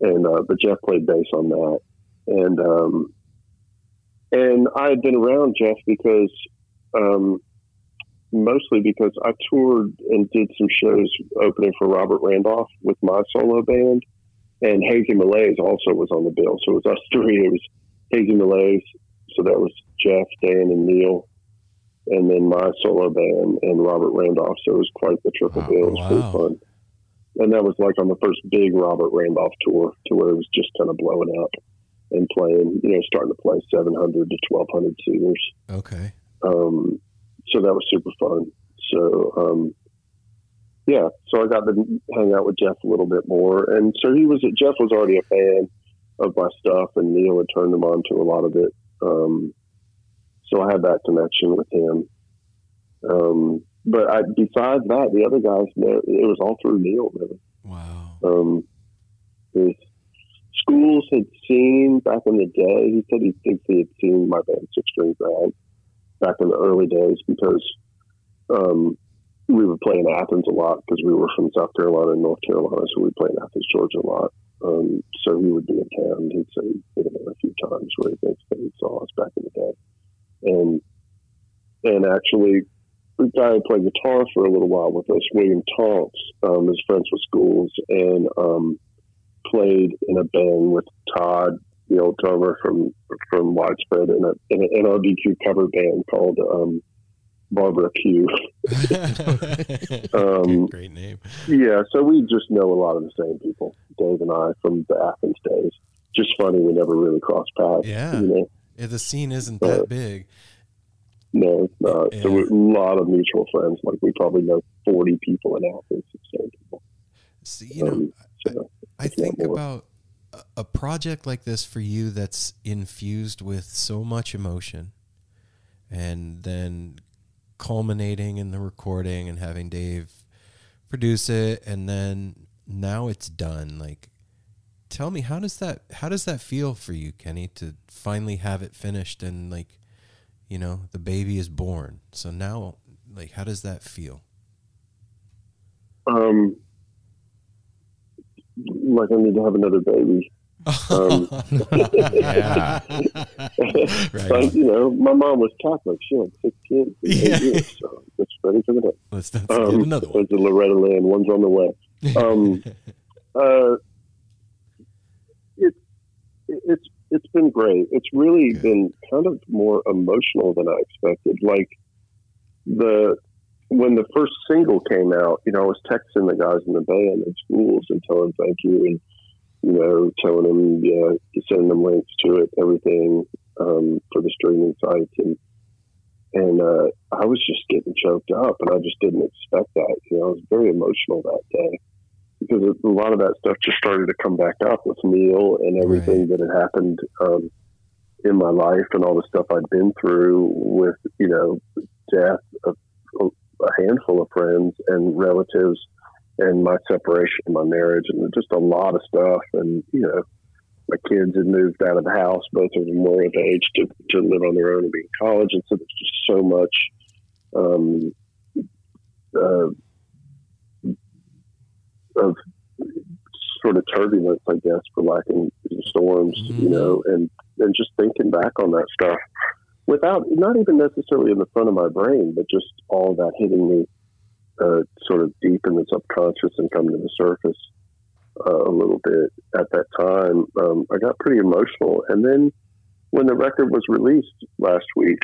And, but Jeff played bass on that. And I had been around Jeff because, mostly because I toured and did some shows opening for Robert Randolph with my solo band, and Hazy Malaise also was on the bill. So it was us three. It was Hazy Malaise, so that was Jeff, Dan, and Neal, and then my solo band and Robert Randolph. So it was quite the triple bill. It was pretty fun. And that was like on the first big Robert Randolph tour, to where it was just kind of blowing up. And playing, you know, starting to play 700 to 1,200 seaters. Okay. So that was super fun. So, yeah, so I got to hang out with Jeff a little bit more. And so Jeff was already a fan of my stuff, and Neal had turned him on to a lot of it. So I had that connection with him. But besides that, the other guys, it was all through Neal, really. Wow. Schools had seen back in the day. He said he thinks he had seen my band Six String Drag back in the early days, because we would play in Athens a lot, because we were from South Carolina and North Carolina, so we played in Athens, Georgia a lot. So he would be in town. He'd say he'd been there a few times where he thinks that he saw us back in the day. And actually, the guy who played guitar for a little while with us, William Tonks, is friends with Schools, and played in a band with Todd, the old drummer from Widespread, in an NRBQ cover band called Barbara Q. Great name. Yeah, so we just know a lot of the same people, Dave and I, from the Athens days. Just funny, we never really crossed paths. Yeah, you know? Yeah, the scene isn't that big. No, it's not. Yeah. So we're a lot of mutual friends. Like, we probably know 40 people in Athens, the same people. See, you know... I think about a project like this for you that's infused with so much emotion, and then culminating in the recording and having Dave produce it, and then now it's done. Like, tell me, how does that feel for you, Kenny, to finally have it finished, and, like, you know, the baby is born. So now, like, how does that feel? Like, I need to have another baby. Yeah. Right. You know, my mom was Catholic. She had 6 kids in 8 years, so that's ready for the next. Let's get another one. There's a Loretta Lynn. One's on the way. It's been great. It's really been kind of more emotional than I expected. Like, when the first single came out, you know, I was texting the guys in the band at Schools and telling them thank you, and, you know, telling them, sending them links to it, everything, for the streaming sites. And I was just getting choked up, and I just didn't expect that. You know, I was very emotional that day, because a lot of that stuff just started to come back up with Neal and everything that had happened, in my life, and all the stuff I'd been through with, you know, death of a handful of friends and relatives, and my separation, my marriage, and just a lot of stuff. And, you know, my kids had moved out of the house. Both of them were of age to live on their own and be in college. And so there's just so much, of sort of turbulence, I guess, for lack of storms, you know, and just thinking back on that stuff, without, not even necessarily in the front of my brain, but just all that hitting me sort of deep in the subconscious and coming to the surface a little bit at that time. I got pretty emotional. And then when the record was released last week,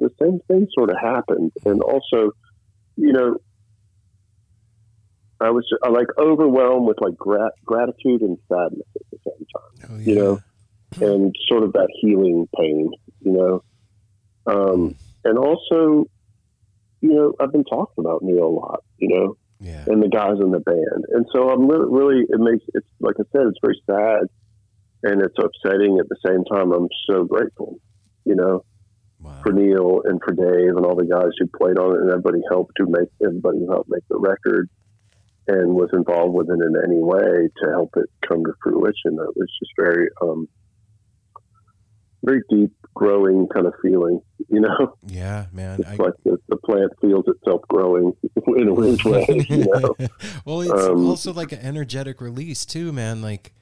the same thing sort of happened. And also, you know, I was like overwhelmed with like gratitude and sadness at the same time, oh, yeah. you know, and sort of that healing pain, you know. And also, you know, I've been talking about Neal a lot, you know, yeah. and the guys in the band. And so I'm really, it's like I said, it's very sad and it's upsetting at the same time. I'm so grateful, you know, wow. for Neal and for Dave and all the guys who played on it and everybody who helped make the record and was involved with it in any way to help it come to fruition. It was just very, very deep, growing kind of feeling, you know? Yeah, man. It's like the plant feels itself growing in a weird way, you know? Well, it's also like an energetic release too, man. Like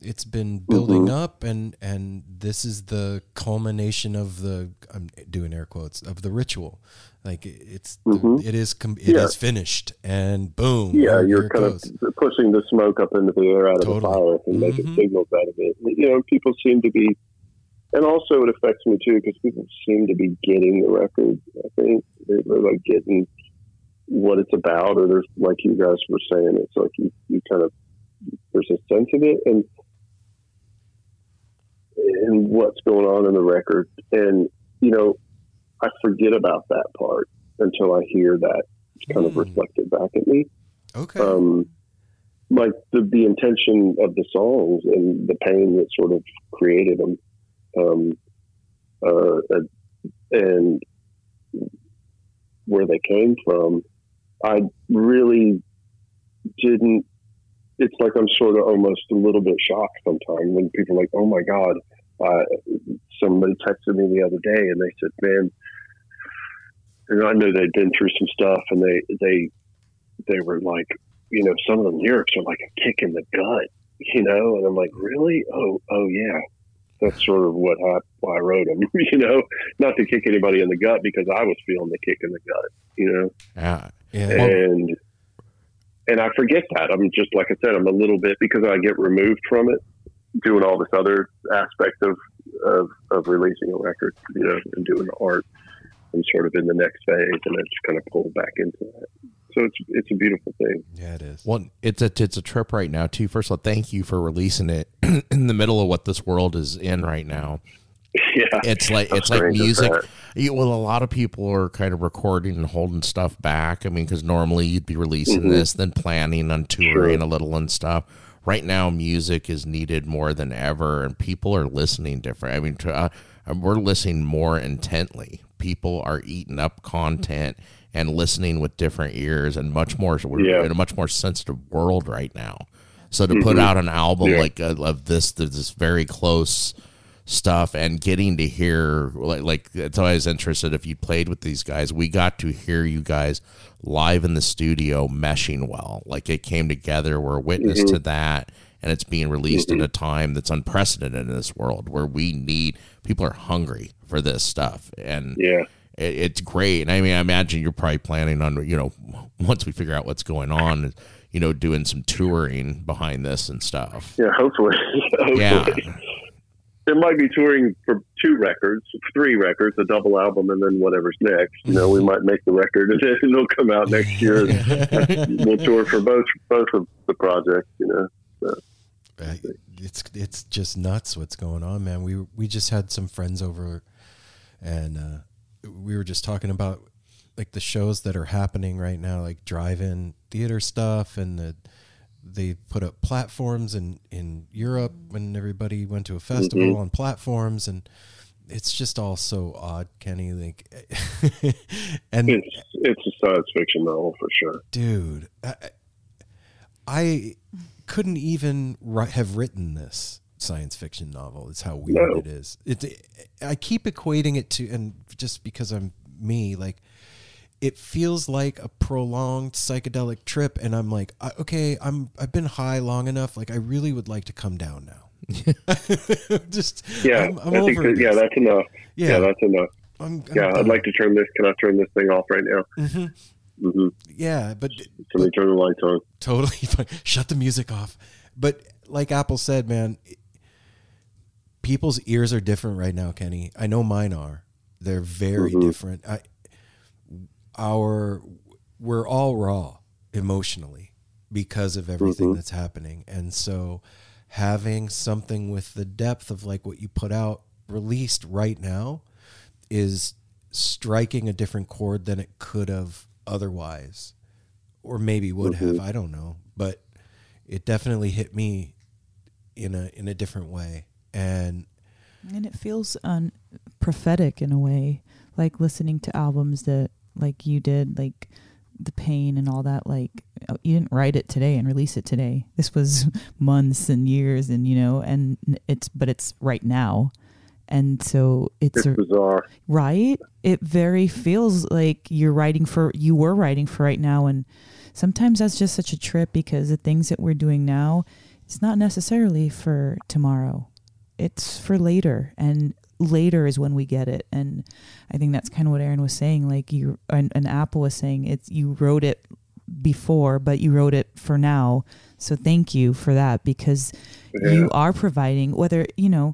it's been building mm-hmm. up and this is the culmination of the, I'm doing air quotes, of the ritual. Like it's, mm-hmm. it is finished and boom. Yeah. You're kind of pushing the smoke up into the air out of the fire and mm-hmm. making signals out of it. You know, people seem to be, and also it affects me too, because people seem to be getting the record. I think they're like getting what it's about, or there's, like you guys were saying, it's like you kind of, there's a sense of it and what's going on in the record. And, you know, I forget about that part until I hear that kind of reflected back at me. Okay. Like the intention of the songs and the pain that sort of created them. And where they came from, I really didn't. It's like I'm sort of almost a little bit shocked sometimes when people are like, "Oh my God!" Somebody texted me the other day and they said, "Man," and I know they'd been through some stuff, and they were like, you know, some of the lyrics are like a kick in the gut, you know, and I'm like, really? Oh yeah. That's sort of why I wrote them, you know, not to kick anybody in the gut because I was feeling the kick in the gut, you know? Yeah. And I forget that. I'm just, like I said, I'm a little bit, because I get removed from it, doing all this other aspect of releasing a record, you know, and doing the art and sort of in the next phase. And I just kind of pulled back into that. So it's a beautiful thing. Yeah, it is. Well, it's a trip right now too. First of all, thank you for releasing it in the middle of what this world is in right now. Yeah, it's like music. Well, a lot of people are kind of recording and holding stuff back. I mean, because normally you'd be releasing mm-hmm. this, then planning on touring sure. a little and stuff. Right now, music is needed more than ever, and people are listening different. I mean, we're listening more intently. People are eating up content and listening with different ears, and we're yeah. in a much more sensitive world right now. So to mm-hmm. put out an album yeah. like of this very close stuff and getting to hear, like it's always interested if you played with these guys, we got to hear you guys live in the studio meshing well, like it came together. We're a witness mm-hmm. to that. And it's being released mm-hmm. at a time that's unprecedented in this world where people are hungry for this stuff. And yeah. It's great. And I mean, I imagine you're probably planning on, you know, once we figure out what's going on, you know, doing some touring behind this and stuff. Yeah, hopefully. Yeah. There might be touring for 3 records, a double album, and then whatever's next. You know, we might make the record and then it'll come out next year. And we'll tour for both of the projects, you know. So. It's just nuts what's going on, man. We just had some friends over and we were just talking about like the shows that are happening right now, like drive-in theater stuff, and they put up platforms in Europe when everybody went to a festival mm-hmm. on platforms, and it's just all so odd, Kenny. Like, and it's a science fiction novel for sure, dude. I couldn't even have written this science fiction novel. It's how weird it is. I keep equating it to, and just because I'm me, like it feels like a prolonged psychedelic trip, and I'm like, okay, I've been high long enough. Like I really would like to come down now. Just yeah, I'm over. Yeah, that's enough. Yeah, that's enough. I'd like to turn this. Can I turn this thing off right now? Mm-hmm. Mm-hmm. Yeah, but can we turn the lights on? Totally fine. Shut the music off. But like Apple said, man. people's ears are different right now, Kenny. I know mine are. They're very different. We're all raw emotionally because of everything that's happening. And so having something with the depth of like what you put out released right now is striking a different chord than it could have otherwise, or maybe would have, I don't know, but it definitely hit me in a different way. And it feels prophetic in a way, like listening to albums that like you did, like The Pain and all that, like you didn't write it today and release it today. This was months and years and, you know, and it's right now. And so it's bizarre, right? It very feels like you were writing for right now. And sometimes that's just such a trip, because the things that we're doing now, it's not necessarily for tomorrow. It's for later, and later is when we get it. And I think that's kind of what Aaron was saying. Like you and Apple was saying, it's, you wrote it before, but you wrote it for now. So thank you for that, because you are providing, whether, you know,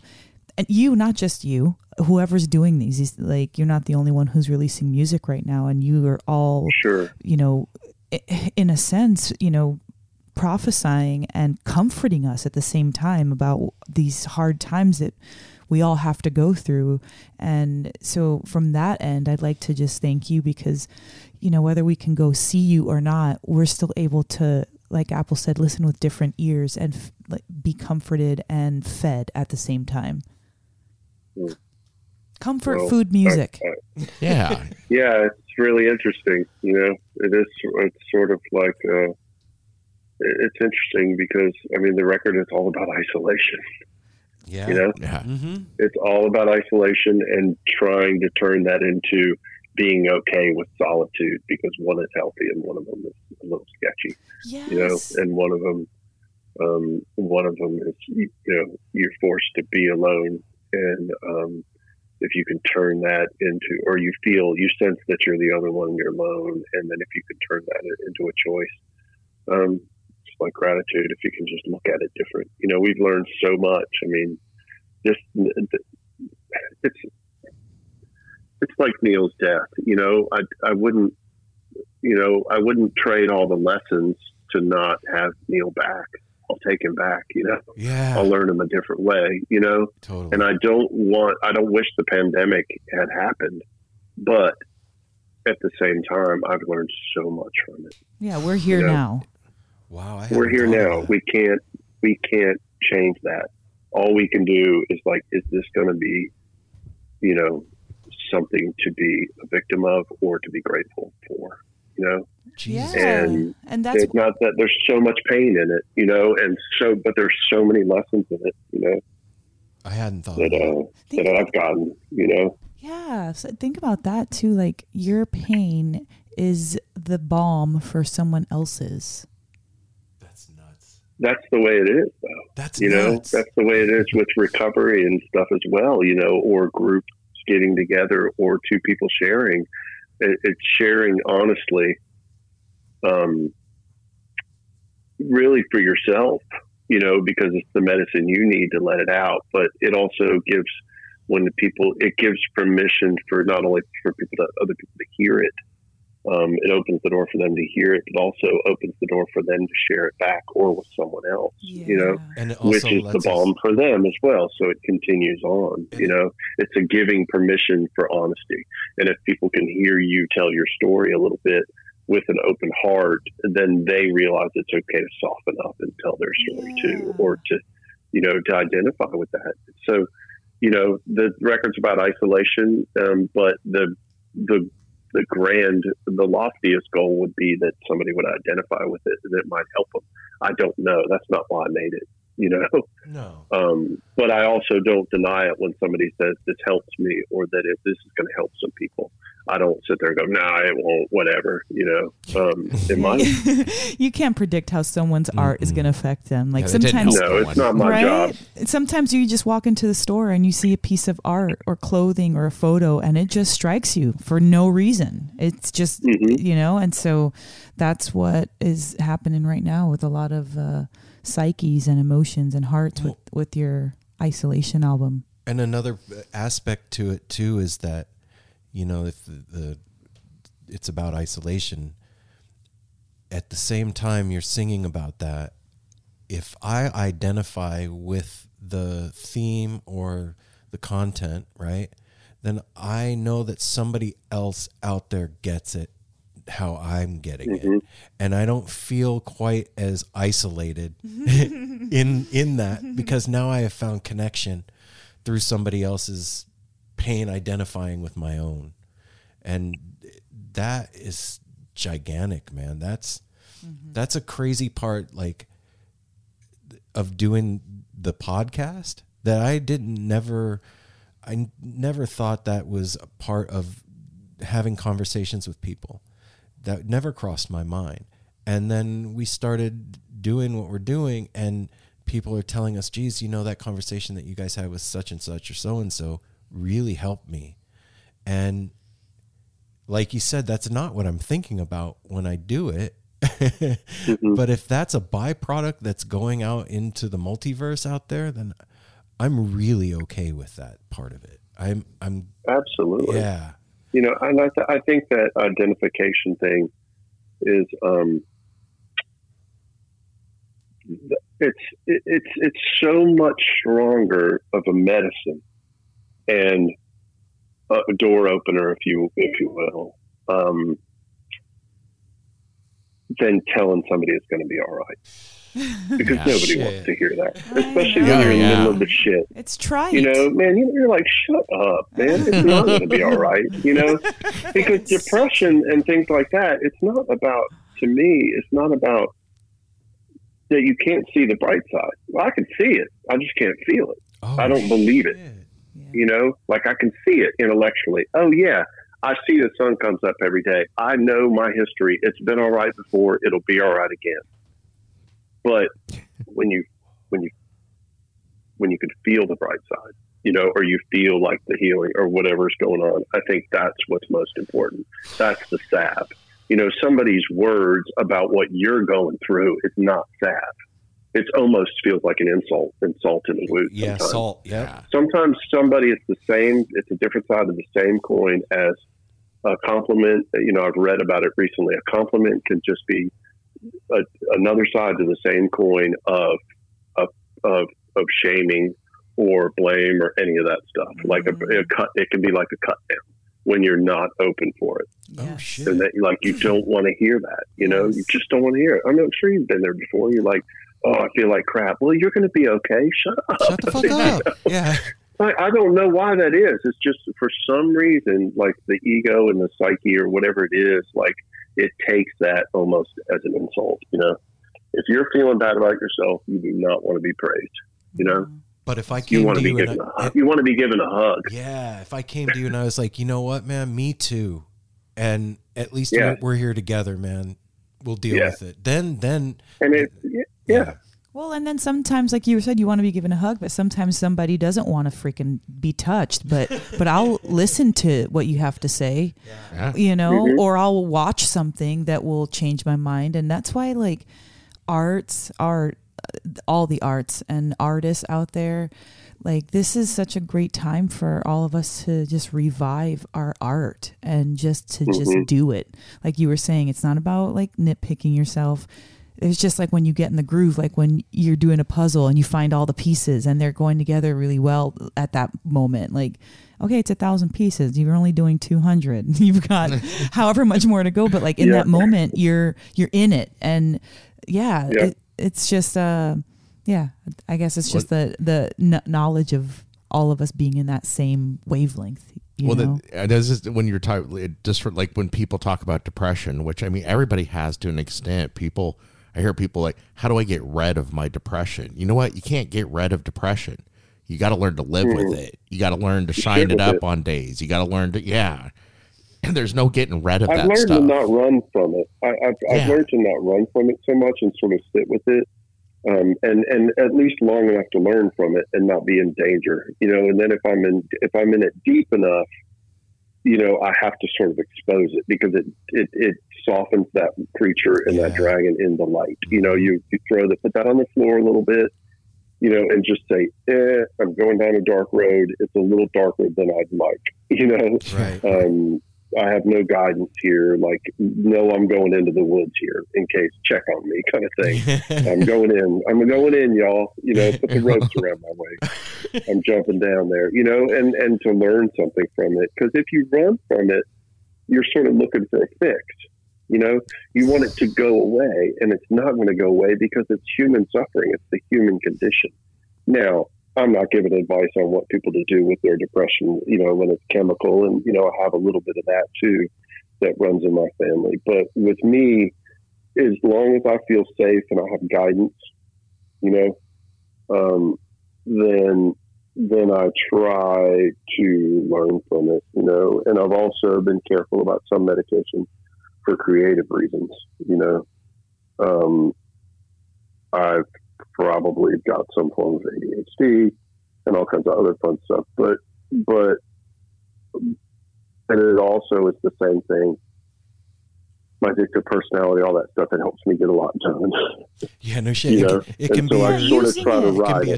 and you, not just you, whoever's doing these, like you're not the only one who's releasing music right now, and you are all, you know, in a sense, you know, prophesying and comforting us at the same time about these hard times that we all have to go through. And so from that end, I'd like to just thank you, because, you know, whether we can go see you or not, we're still able to, like Apple said, listen with different ears and be comforted and fed at the same time. Comfort, well, food, music. Yeah, it's really interesting. You know, it's sort of like, it's interesting because, I mean, the record is all about isolation. Yeah. You know, It's all about isolation and trying to turn that into being okay with solitude, because one is healthy and one of them is a little sketchy, you know, and one of them is, you know, you're forced to be alone. And, if you can turn that into, or you sense that you're the other one, you're alone. And then if you can turn that into a choice, it's like gratitude. If you can just look at it different, you know, we've learned so much. I mean, it's like Neal's death, you know, I wouldn't trade all the lessons to not have Neal back. I'll take him back, you know. Yeah. I'll learn him a different way, you know. Totally. And I don't wish the pandemic had happened, but at the same time, I've learned so much from it. Yeah, we're here now. Wow, we're here now. We can't change that. All we can do is like, is this going to be, you know, something to be a victim of or to be grateful for, you know? Jesus. And that's, it's not that there's so much pain in it, you know, but there's so many lessons in it, you know. I hadn't thought that I've gotten, you know. Yeah, so think about that too. Like your pain is the balm for someone else's. That's nuts. That's the way it is, though. That's know, that's the way it is with recovery and stuff as well, you know, or group getting together or two people sharing. It's sharing honestly, really for yourself, you know, because it's the medicine you need to let it out. But it also gives it gives permission for not only for other people to hear it. It opens the door for them to hear it, but also opens the door for them to share it back or with someone else, you know, and it also, which is the balm for them as well. So it continues on, you know, it's a giving permission for honesty. And if people can hear you tell your story a little bit with an open heart, then they realize it's okay to soften up and tell their story too, or to, you know, to identify with that. So, you know, the record's about isolation, but the grand, the loftiest goal would be that somebody would identify with it and it might help them. I don't know. That's not why I made it, you know? No. But I also don't deny it when somebody says this helps me, or that if this is going to help some people, I don't sit there and go, nah, it won't, whatever, you know? It might. You can't predict how someone's art is going to affect them. Like sometimes, no, it's not my job. Sometimes you just walk into the store and you see a piece of art or clothing or a photo and it just strikes you for no reason. It's just, you know, and so that's what is happening right now with a lot of psyches and emotions and hearts with your isolation album. And another aspect to it too is that, you know, if it's about isolation, at the same time you're singing about that, if I identify with the theme or the content, right, then I know that somebody else out there gets it how I'm getting it. And I don't feel quite as isolated in that, because now I have found connection through somebody else's pain identifying with my own. And that is gigantic, man. That's a crazy part, like, of doing the podcast that I never thought that was a part of having conversations with people. That never crossed my mind. And then we started doing what we're doing, and people are telling us, geez, you know, that conversation that you guys had with such and such or so-and-so really helped me. And like you said, that's not what I'm thinking about when I do it. But if that's a byproduct that's going out into the multiverse out there, then I'm really okay with that part of it. I'm absolutely. Yeah. You know, and I think that identification thing is, it's so much stronger of a medicine and a door opener, if you will, than telling somebody it's going to be all right, because nobody wants to hear that, especially when you're in the middle of the shit. It's trite. You know, man, you're like, shut up, man. It's not going to be all right. You know, because depression and things like that, it's not about, to me, it's not about that you can't see the bright side. Well, I can see it. I just can't feel it. Oh, I don't believe it. Yeah. You know, like I can see it intellectually. Oh, yeah. I see the sun comes up every day. I know my history. It's been all right before. It'll be all right again. But when you can feel the bright side, you know, or you feel like the healing or whatever's going on, I think that's what's most important. That's the salve. You know, somebody's words about what you're going through is not salve. It almost feels like an insult and a wound. Yeah, sometimes. Salt. Yeah. Sometimes somebody, it's the same. It's a different side of the same coin as a compliment. You know, I've read about it recently. A compliment can just be another side to the same coin of shaming or blame or any of that stuff. Mm-hmm. Like a cut, it can be like a cut down when you're not open for it. Yes. Oh shit! And that, like, you don't want to hear that. You know, you just don't want to hear it. I'm sure you've been there before. You're like, oh, I feel like crap. Well, you're going to be okay. Shut the fuck up. Yeah. I don't know why that is. It's just for some reason, like the ego and the psyche or whatever it is, like it takes that almost as an insult. You know, if you're feeling bad about yourself, you do not want to be praised. You know, but if I came to you, you want to be given a hug. Yeah. If I came to you and I was like, you know what, man, me too. And at least we're here together, man. We'll deal with it. Then. And it. Yeah. Well, and then sometimes, like you said, you want to be given a hug, but sometimes somebody doesn't want to freaking be touched, but I'll listen to what you have to say, you know, or I'll watch something that will change my mind. And that's why, like, all the arts and artists out there, like, this is such a great time for all of us to just revive our art and just to just do it. Like you were saying, it's not about like nitpicking yourself. It's just like when you get in the groove, like when you're doing a puzzle and you find all the pieces and they're going together really well at that moment. Like, okay, it's 1,000 pieces. You're only doing 200. You've got however much more to go. But like in that moment, you're in it. And it's just, I guess it's just the knowledge of all of us being in that same wavelength. When you're talking, just like when people talk about depression, which I mean, everybody has to an extent. I hear people like, how do I get rid of my depression? You know what? You can't get rid of depression. You got to learn to live with it. You got to learn to shine it up on days. You got to learn to, and there's no getting rid of that stuff. I've learned to not run from it. I've learned to not run from it so much and sort of sit with it. And at least long enough to learn from it and not be in danger, you know, and then if I'm in it deep enough, you know, I have to sort of expose it because it softens that creature and that dragon in the light. You know, you put that on the floor a little bit, you know, and just say, I'm going down a dark road. It's a little darker than I'd like, you know. Right. I have no guidance here. Like, no, I'm going into the woods here in case, check on me kind of thing. I'm going in, y'all, you know, put the ropes around my waist. I'm jumping down there, you know, and to learn something from it. Because if you run from it, you're sort of looking for a fix. You know, you want it to go away, and it's not going to go away because it's human suffering. It's the human condition. Now, I'm not giving advice on what people to do with their depression, you know, when it's chemical. And, you know, I have a little bit of that, too, that runs in my family. But with me, as long as I feel safe and I have guidance, you know, then I try to learn from it, you know. And I've also been careful about some medications for creative reasons, you know. I've probably got some forms of ADHD and all kinds of other fun stuff, but and it also is the same thing. My addictive personality, all that stuff, it helps me get a lot done. Yeah, no shit. It can be a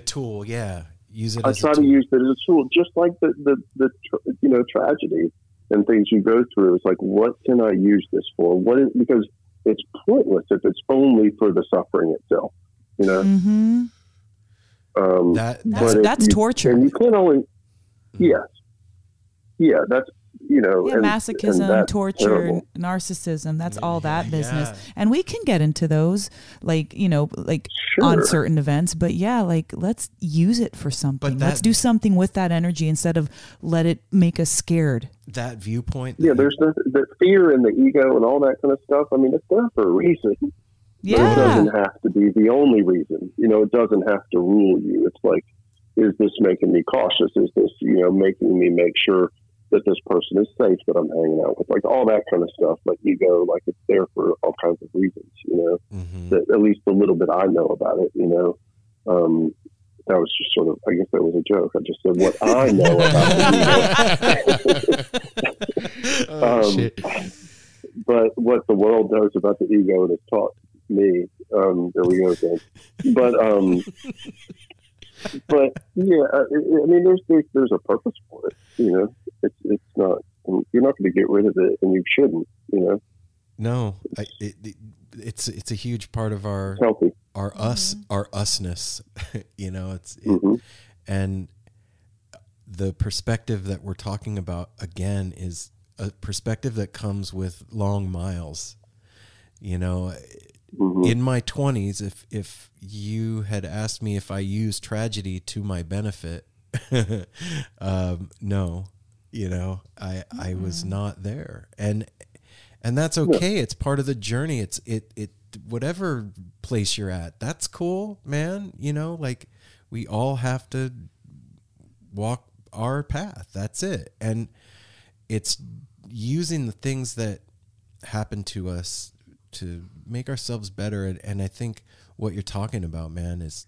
tool. Yeah, use it. I try to use it as a tool, just like the you know, tragedy and things you go through. It's like, what can I use this for? Because it's pointless if it's only for the suffering itself, you know? Mm-hmm. That's torture. And you can't only, yes. Yeah, that's, you know. Yeah, masochism, and torture, terrible. Narcissism, that's all that business. Yeah. And we can get into those, like, you know, like sure. on certain events. But yeah, like, let's use it for something. Let's do something with that energy instead of let it make us scared. That viewpoint. Yeah, there's the fear and the ego and all that kind of stuff. I mean, it's there for a reason. Yeah. It doesn't have to be the only reason. You know, it doesn't have to rule you. It's like, is this making me cautious? Is this, you know, making me make sure that this person is safe that I'm hanging out with? Like, all that kind of stuff, like ego, like it's there for all kinds of reasons, you know, mm-hmm. that, at least the little bit I know about it, you know. That was just sort of, I guess that was a joke. I just said what I know about it. Oh, shit. But what the world knows about the ego and it's taught me, there we go again. But yeah, I mean, there's a purpose for it, you know. It's not, you're not going to get rid of it, and you shouldn't, you know. No, it's a huge part of our usness, you know. Mm-hmm. And the perspective that we're talking about again is a perspective that comes with long miles, you know. Mm-hmm. In my 20s, if you had asked me if I used tragedy to my benefit, no, you know, I was not there, and that's okay. Yeah. It's part of the journey. It's whatever place you're at, that's cool, man. You know, like, we all have to walk our path. That's it, and it's using the things that happen to us to make ourselves better. And I think what you're talking about, man, is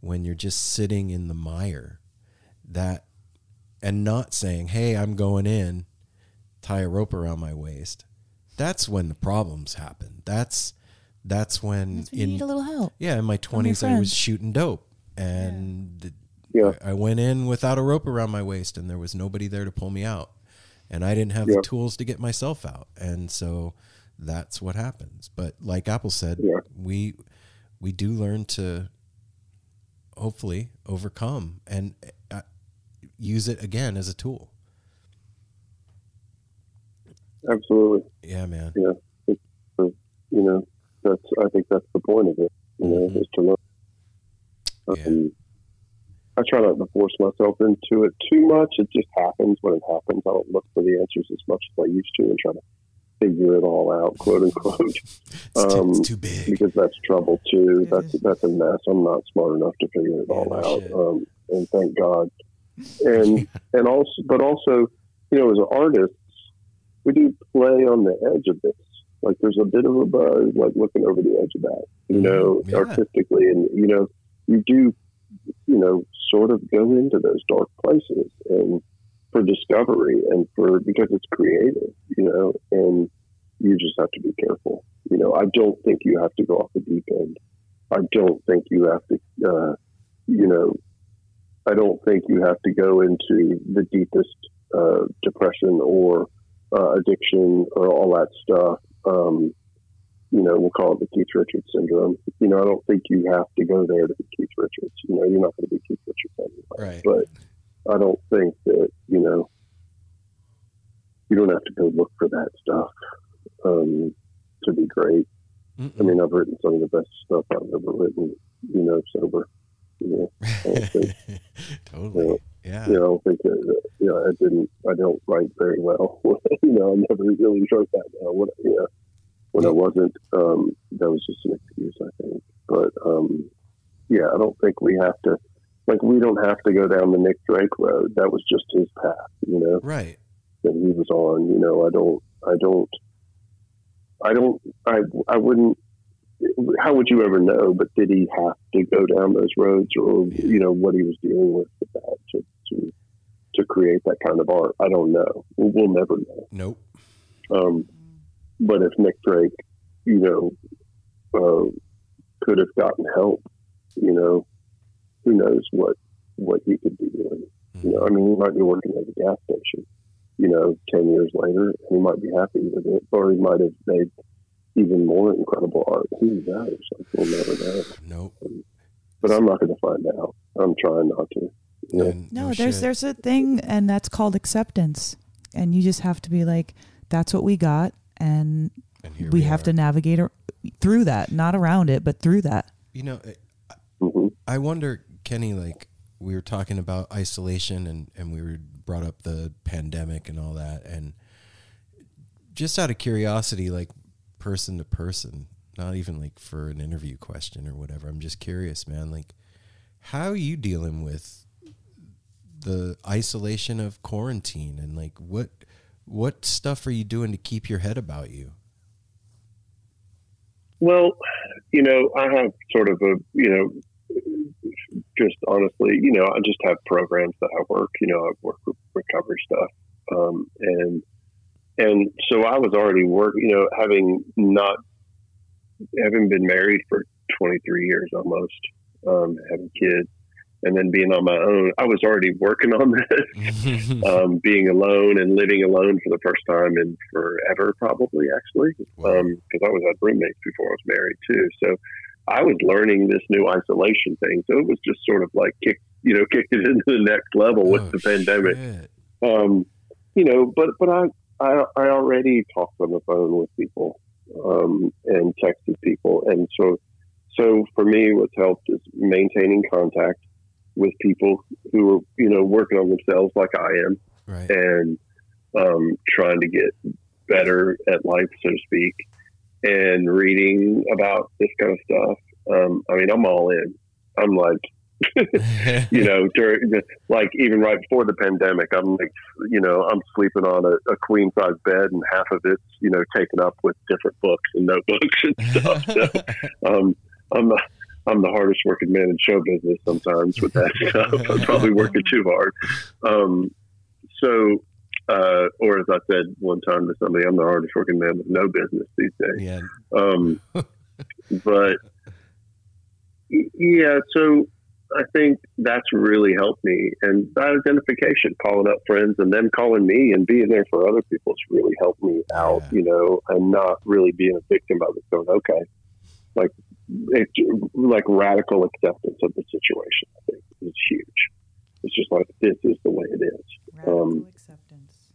when you're just sitting in the mire, that, and not saying, hey, I'm going in, tie a rope around my waist. That's when the problems happen. That's when you need a little help. Yeah. In my 20s, I was shooting dope, and I went in without a rope around my waist, and there was nobody there to pull me out, and I didn't have the tools to get myself out. And so that's what happens. But like Apple said, we do learn to hopefully overcome and use it again as a tool. Absolutely. Yeah, man. Yeah. You know, I think that's the point of it, you know, mm-hmm. is to learn. I try not to force myself into it too much. It just happens when it happens. I don't look for the answers as much as I used to and try to figure it all out, quote unquote. It's too big, because that's trouble too. That's a mess. I'm not smart enough to figure it all out. And thank God. And also, but also, you know, as artists, we do play on the edge of this. Like, there's a bit of a buzz, like looking over the edge of that, you know, artistically, and you know, you do, you know, sort of go into those dark places and. For discovery and for, because it's creative, you know, and you just have to be careful. You know, I don't think you have to go off the deep end. I don't think you have to you know, I don't think you have to go into the deepest depression or addiction or all that stuff. You know, we'll call it the Keith Richards syndrome. You know, I don't think you have to go there to be Keith Richards. You know, you're not going to be Keith Richards anyway. Right. But I don't think that, you know, you don't have to go look for that stuff to be great. Mm-mm. I mean, I've written some of the best stuff I've ever written, you know, sober. You know, totally. You know, yeah. You know, I don't think that, you know, I don't write very well. You know, I never really wrote that well. When I wasn't, that was just an excuse, I think. But, yeah, I don't think we have to, like, we don't have to go down the Nick Drake road. That was just his path, you know? Right. That he was on, you know, I wouldn't, how would you ever know, but did he have to go down those roads or, you know, what he was dealing with that to create that kind of art? I don't know. We'll never know. Nope. But if Nick Drake, you know, could have gotten help, you know, who knows what he could be doing. Mm-hmm. You know, I mean, he might be working at a gas station, you know, 10 years later, and he might be happy with it, or he might have made even more incredible art. Who knows? Like, we'll never know. Nope. But I'm not going to find out. I'm trying not to. You know? There's a thing, and that's called acceptance. And you just have to be like, that's what we got. And we have to navigate through that, not around it, but through that. You know, I wonder, Kenny, like we were talking about isolation and we were brought up the pandemic and all that. And just out of curiosity, like person to person, not even like for an interview question or whatever. I'm just curious, man, like how are you dealing with the isolation of quarantine and like what stuff are you doing to keep your head about you? Well, you know, I have sort of a, you know, just honestly, you know, I just have programs that I work, you know, I work with recovery stuff. And so I was already working, you know, having been married for 23 years almost, having kids. And then being on my own, I was already working on this, being alone and living alone for the first time in forever, probably, actually, because I was at roommates before I was married, too. So I was learning this new isolation thing. So it was just sort of like, kicked it into the next level with the pandemic. You know, but I already talked on the phone with people and texted people. And so for me, what's helped is maintaining contact with people who are, you know, working on themselves like I am, right, and trying to get better at life, so to speak, and reading about this kind of stuff. I mean, I'm all in. I'm like, you know, like even right before the pandemic, I'm like, you know, I'm sleeping on a queen size bed and half of it's, you know, taken up with different books and notebooks and stuff. So, I'm the hardest working man in show business sometimes with that stuff. I'm probably working too hard. Or as I said one time to somebody, I'm the hardest working man with no business these days. Yeah. But yeah, so I think that's really helped me. And that identification, calling up friends and them calling me and being there for other people has really helped me out, you know, and not really being a victim of it. Going, okay, like radical acceptance of the situation, I think, is huge. It's just like, this is the way it is. Radical acceptance.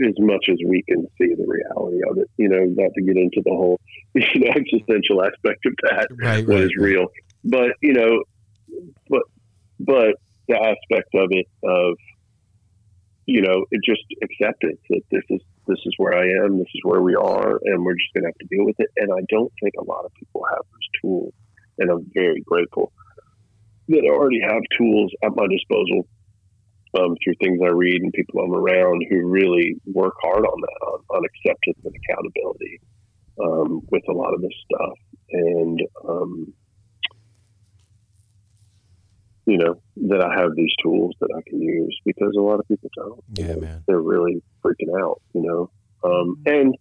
As much as we can see the reality of it, you know, not to get into the whole, you know, existential aspect of that, what is real. But, you know, but the aspect of it of, you know, it just acceptance that this is where I am, this is where we are, and we're just going to have to deal with it. And I don't think a lot of people have those tools, and I'm very grateful that I already have tools at my disposal through things I read and people I'm around who really work hard on that, on acceptance and accountability with a lot of this stuff. And, you know, that I have these tools that I can use because a lot of people don't. Yeah, man. They're really freaking out, you know. And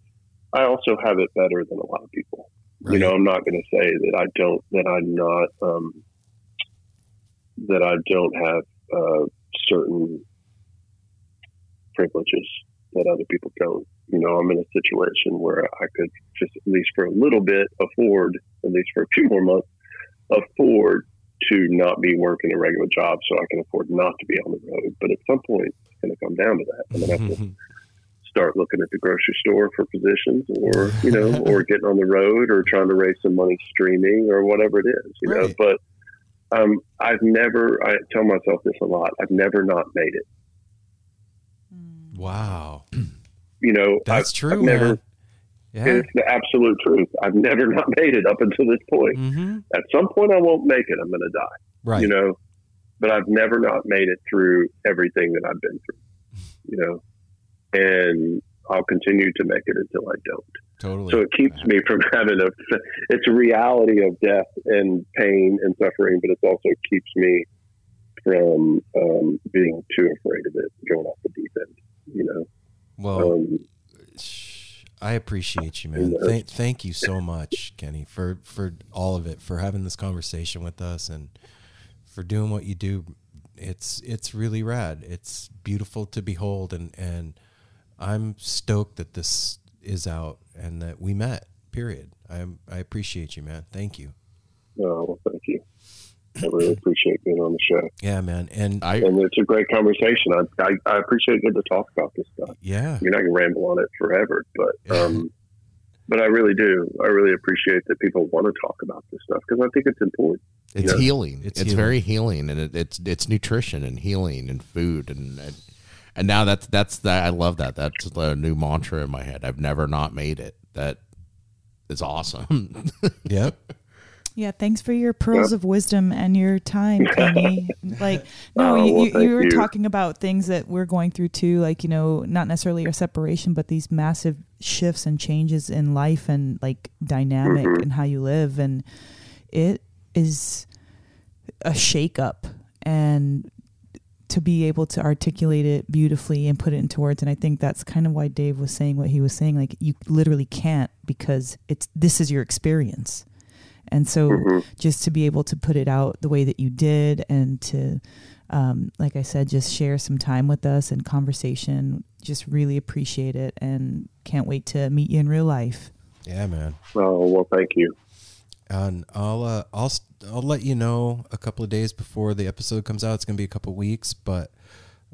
I also have it better than a lot of people. Right. You know, I'm not going to say that I'm not that I don't have certain privileges that other people don't. You know, I'm in a situation where I could just, at least for a little bit, afford, at least for a few more months, afford to not be working a regular job so I can afford not to be on the road. But at some point, it's going to come down to that. I'm going to have to start looking at the grocery store for positions, or, you know, or getting on the road, or trying to raise some money streaming, or whatever it is, you right. know. But I've never, I tell myself this a lot, I've never not made it. Wow. You know, that's true. I've never, yeah. It's the absolute truth. I've never not made it up until this point. Mm-hmm. At some point I won't make it. I'm going to die. Right. You know, but I've never not made it through everything that I've been through, you know, and I'll continue to make it until I don't. Totally. So it keeps me from having it's a reality of death and pain and suffering, but it also keeps me from being too afraid of it, going off the deep end. You know, well, I appreciate you, man. Thank you so much, Kenny, for all of it, for having this conversation with us, and for doing what you do. It's really rad. It's beautiful to behold. And I'm stoked that this is out and that we met, period. I appreciate you, man. Thank you. Oh, well, thank you. I really appreciate being on the show. Yeah, man. And it's a great conversation. I appreciate it to talk about this stuff. Yeah. I mean, I can ramble on it forever, but I really do. I really appreciate that people want to talk about this stuff, because I think it's important. It's healing. It's very healing, and it's nutrition and healing and food. And now that's I love that. That's the new mantra in my head. I've never not made it. That is awesome. Yep. Yeah, thanks for your pearls of wisdom and your time, Kenny. Like, no, you were talking about things that we're going through too, like, you know, not necessarily our separation, but these massive shifts and changes in life and like dynamic and how you live. And it is a shakeup, and to be able to articulate it beautifully and put it into words. And I think that's kind of why Dave was saying what he was saying. Like, you literally can't, because this is your experience. And so just to be able to put it out the way that you did, and to, like I said, just share some time with us and conversation, just really appreciate it, and can't wait to meet you in real life. Yeah, man. Oh, well, thank you. And I'll let you know a couple of days before the episode comes out. It's going to be a couple of weeks, but,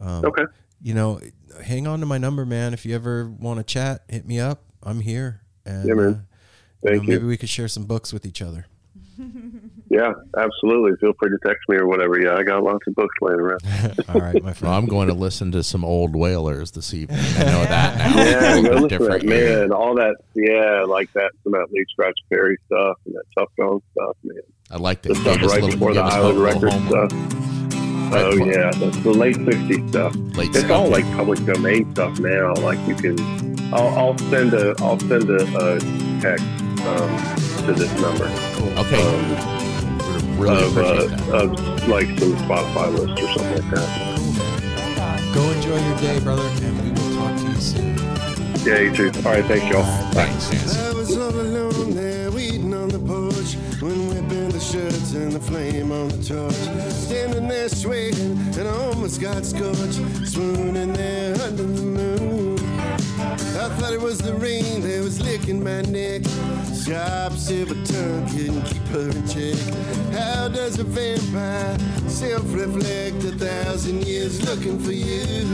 okay. You know, hang on to my number, man. If you ever want to chat, hit me up. I'm here. And, yeah, man. Thank you. Maybe we could share some books with each other. Yeah, absolutely. Feel free to text me or whatever. Yeah, I got lots of books laying around. All right, my friend. Well, I'm going to listen to some old Wailers this evening. I know that now. Yeah, I'm going to listen to that, man. All that, yeah, like that, some of that Lee Scratch Perry stuff and that Tough Gone stuff, man. I like the stuff right before the Island Record stuff. Oh, yeah, that's the late 60s stuff. It's all like public domain stuff now. Like, you can, I'll send a text to this number. Okay. Really appreciate that. Of like some Spotify list or something like that. Go enjoy your day, brother, and we will talk to you soon. Yeah, you too. All right, thank y'all. Thanks. I was all alone there, waiting on the porch, when whipping the shirts and the flame on the torch. Standing there sweating, and I almost got scorched, swooning there under the moon. I thought it was the rain that was licking my neck. Sharp silver tongue couldn't keep her in check. How does a vampire self-reflect 1,000 years looking for you?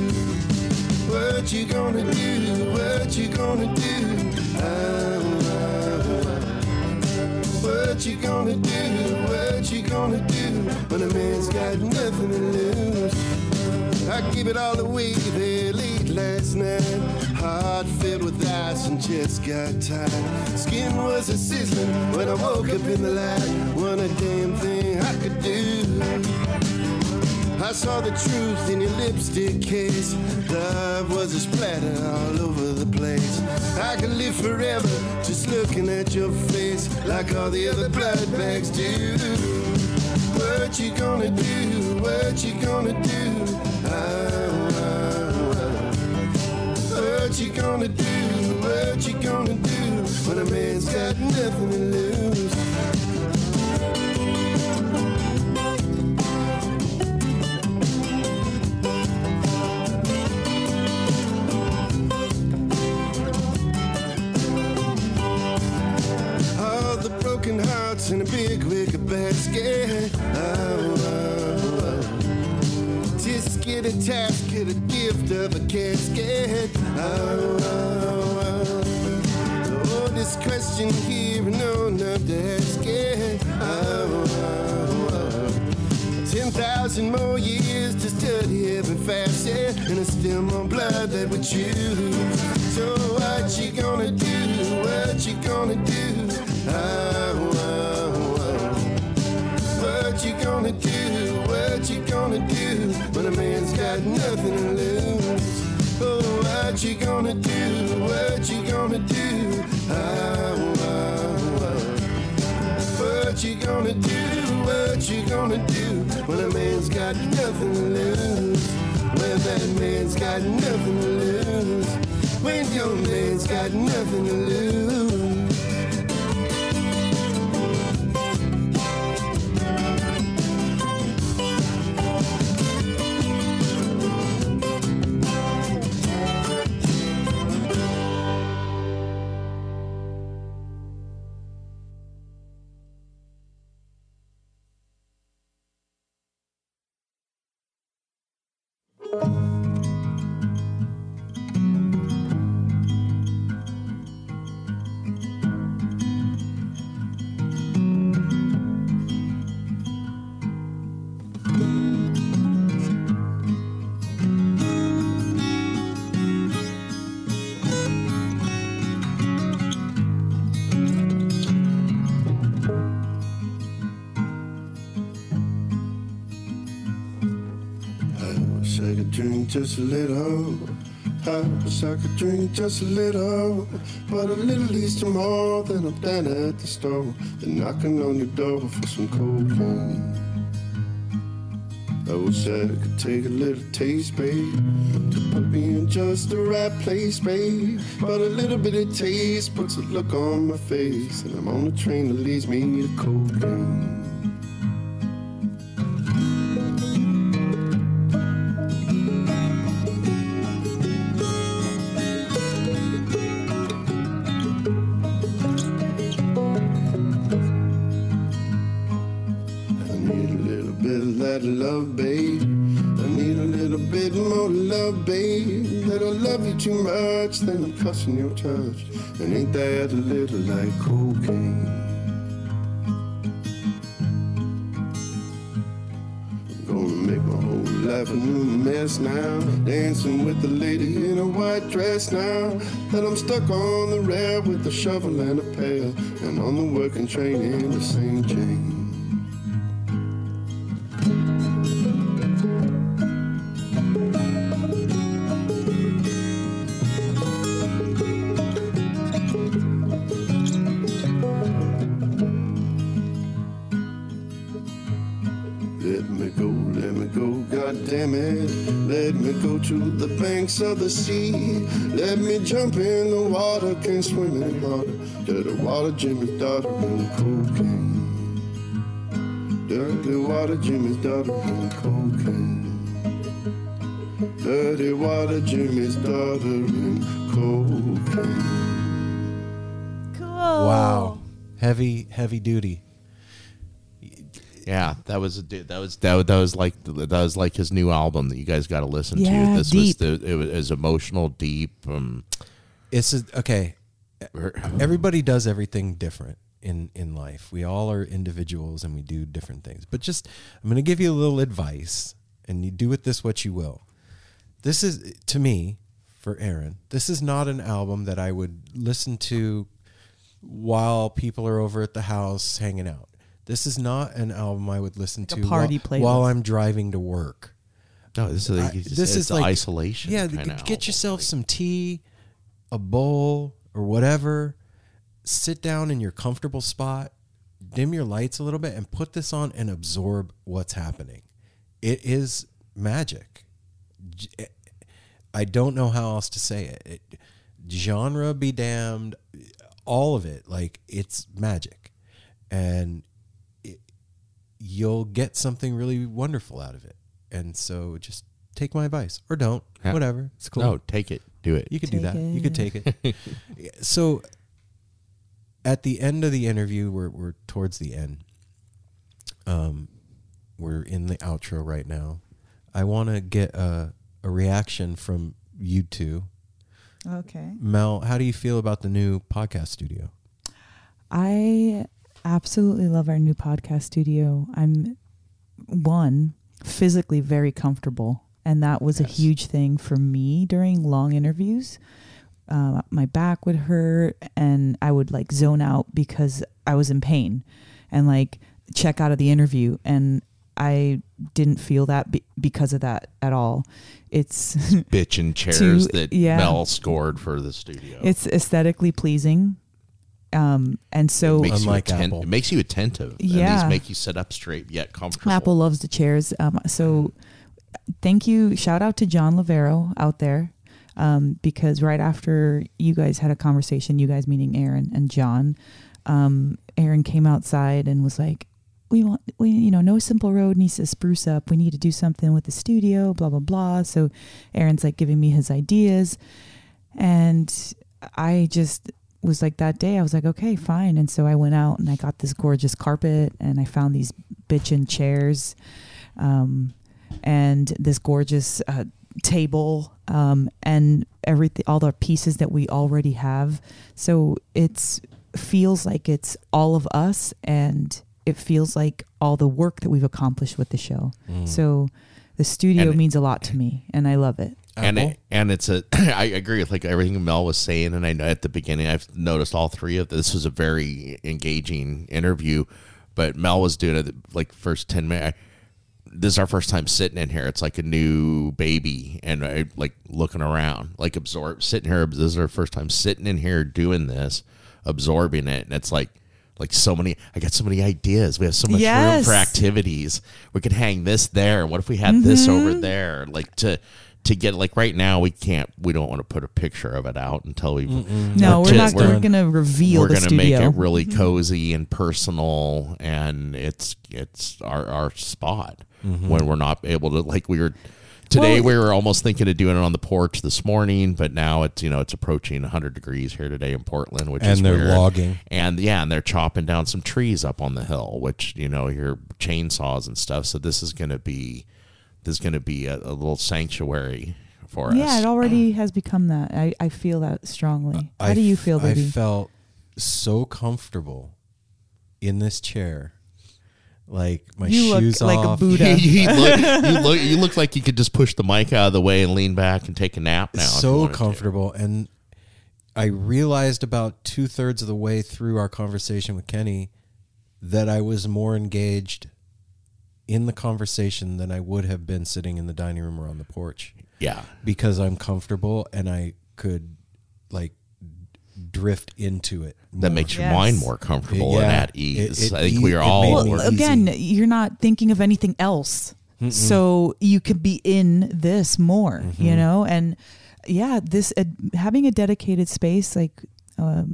What you gonna do? What you gonna do? What you gonna do? What you gonna do? When a man's got nothing to lose. I give it all away there late last night. Heart filled with ice and just got tired. Skin was a sizzling when I woke up in the light. Wasn't a damn thing I could do. I saw the truth in your lipstick kiss. Love was a splatter all over the place. I could live forever just looking at your face, like all the other blood bags do. What you gonna do? What you gonna do? What you gonna do? What you gonna do when a man's got nothing to lose? in a big wicker basket. Oh, oh, oh. Just get attached to the gift of a casket. Oh, oh, oh. Oh, this question here ain't no enough to ask it. Oh, oh, oh. 10,000 more years to study every facet, and it's still more blood that we choose. So what you gonna do? What you gonna do? Oh, oh, oh. What you gonna do? What you gonna do when a man's got nothing to lose? Oh, what you gonna do? What you gonna do? Oh, oh, oh. What you gonna do? What you gonna do when a man's got nothing to lose? Well, that man's got nothing to lose. When your man's got nothing to lose. Just a little, I wish I could drink just a little, but a little leads to more than I'm down at the store. They're knocking on your door for some cold wine. I wish I could take a little taste, babe, to put me in just the right place, babe. But a little bit of taste puts a look on my face, and I'm on the train that leads me to cocaine. Too much, then I'm cussing your touch. And ain't that a little like cocaine? I'm gonna make my whole life a new mess now. Dancing with a lady in a white dress now. That I'm stuck on the rail with a shovel and a pail, and on the working train in the same chain. To the banks of the sea, let me jump in the water, can't swim any harder. Dirty water, Jimmy's daughter, and cocaine. Dirty water, Jimmy's daughter, and cocaine. Dirty water, Jimmy's daughter, and cocaine. Cool. Wow, heavy duty. Yeah, that was like his new album that you guys got to listen to. This deep. It was emotional, deep. Okay. Everybody does everything different in life. We all are individuals and we do different things. But just I'm going to give you a little advice, and you do with this what you will. This is, to me, for Aaron, this is not an album that I would listen to while people are over at the house hanging out. This is not an album I would listen to while I'm driving to work. No, this is like isolation. Yeah, get yourself some tea, a bowl, or whatever. Sit down in your comfortable spot, dim your lights a little bit, and put this on and absorb what's happening. It is magic. I don't know how else to say it. Genre be damned, all of it. Like, it's magic. And you'll get something really wonderful out of it. And so just take my advice or don't, whatever. It's cool. No, take it. Do it. You could do that. You could take it. So at the end of the interview, we're towards the end. We're in the outro right now. I want to get a reaction from you two. Okay. Mel, how do you feel about the new podcast studio? I absolutely love our new podcast studio. I'm, one, physically very comfortable. And that was a huge thing for me during long interviews. My back would hurt and I would like zone out because I was in pain and like check out of the interview. And I didn't feel that because of that at all. It's bitchin' chairs that Mel scored for the studio. It's aesthetically pleasing. And so it makes you attentive. Yeah. And these make you sit up straight yet comfortable. Apple loves the chairs. So thank you. Shout out to John Lavero out there. Because right after you guys had a conversation, you guys meaning Aaron and John, Aaron came outside and was like, No Simple Road needs to spruce up. We need to do something with the studio, blah, blah, blah. So Aaron's like giving me his ideas. And I just was like, that day I was like, okay, fine. And so I went out and I got this gorgeous carpet and I found these bitchin' chairs, and this gorgeous, table, and everything, all the pieces that we already have. So it's feels like it's all of us, and it feels like all the work that we've accomplished with the show. Mm. So the studio means a lot to me, and I love it. I agree with like everything Mel was saying, and I know at the beginning I've noticed all three of this was a very engaging interview, but Mel was doing it like first 10 minutes. This is our first time sitting in here. It's like a new baby, and I like looking around, like absorb sitting here. This is our first time sitting in here doing this, absorbing it, and it's like so many. I got so many ideas. We have so much room for activities. We could hang this there. What if we had this over there? Like to get like right now we can't. We don't want to put a picture of it out until we. No, we're going to reveal. We're going to make it really cozy and personal, and it's our spot. Mm-hmm. When we're not able to, like we were today, we were almost thinking of doing it on the porch this morning, but now it's, you know, it's approaching 100 degrees here today in Portland, which is weird. And they're logging. And they're chopping down some trees up on the hill, which, you know, hear chainsaws and stuff. So this is going to be, a little sanctuary for us. Yeah, it already has become that. I feel that strongly. How do you feel, baby? I felt so comfortable in this chair. Like my shoes look off. Like a Buddha. You look like you could just push the mic out of the way and lean back and take a nap now. So comfortable. And I realized about 2/3 of the way through our conversation with Kenny that I was more engaged in the conversation than I would have been sitting in the dining room or on the porch. Yeah. Because I'm comfortable and I could like drift into it more. That makes your mind more comfortable and at ease. I think we are all again easy. You're not thinking of anything else. Mm-mm. So you could be in this more, you know, and this having a dedicated space like a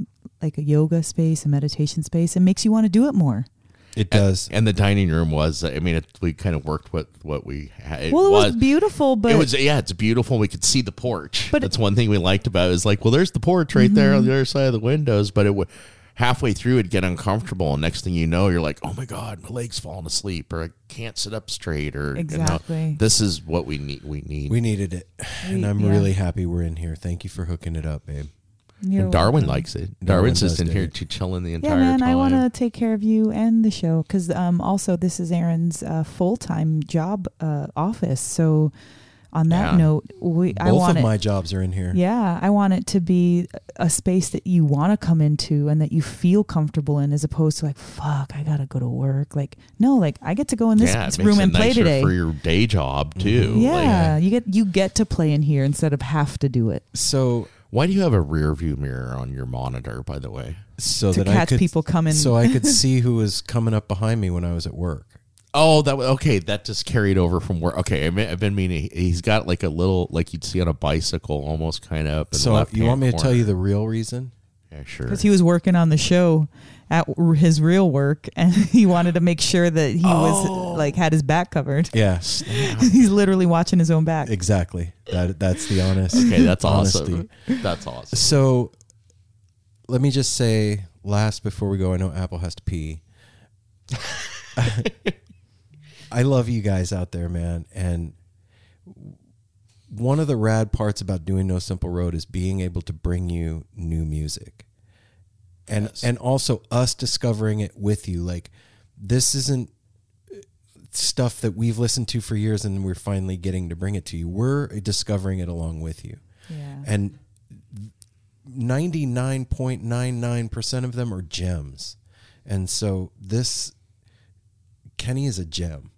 yoga space, a meditation space, it makes you want to do it more. It does. And the dining room was, I mean, we kind of worked with what we had. Well, it was beautiful, but... it's beautiful. We could see the porch. But that's one thing we liked about it. It's like, well, there's the porch right there on the other side of the windows. But halfway through, it'd get uncomfortable. And next thing you know, you're like, oh, my God, my leg's falling asleep. Or I can't sit up straight. Or exactly. You know, this is what we need. We needed it. And I'm really happy we're in here. Thank you for hooking it up, babe. And Darwin likes it. Darwin's just in here to chilling the entire time. I want to take care of you and the show because also this is Aaron's full-time job office. So on that note, both of my jobs are in here. Yeah, I want it to be a space that you want to come into and that you feel comfortable in as opposed to like, fuck, I got to go to work. Like, no, like I get to go in this room and play today. For your day job too. Yeah, like, you get to play in here instead of have to do it. So... Why do you have a rear view mirror on your monitor, by the way? So that I could catch people coming. So I could see who was coming up behind me when I was at work. Oh, that just carried over from work. Okay, I've been meaning he's got like a little, like you'd see on a bicycle almost kind of up in the left-hand corner. So you want me to tell you the real reason? Yeah, sure. Because he was working on the show at his real work, and he wanted to make sure that he was like had his back covered. Yes, he's literally watching his own back. Exactly. That's the honest. Okay, that's honesty. Awesome. That's awesome. So, let me just say, last before we go, I know Apple has to pee. I love you guys out there, man. And one of the rad parts about doing No Simple Road is being able to bring you new music. And yes. And also us discovering it with you. Like, this isn't stuff that we've listened to for years and we're finally getting to bring it to you. We're discovering it along with you. Yeah. And 99.99% of them are gems. And so this, Kenny is a gem.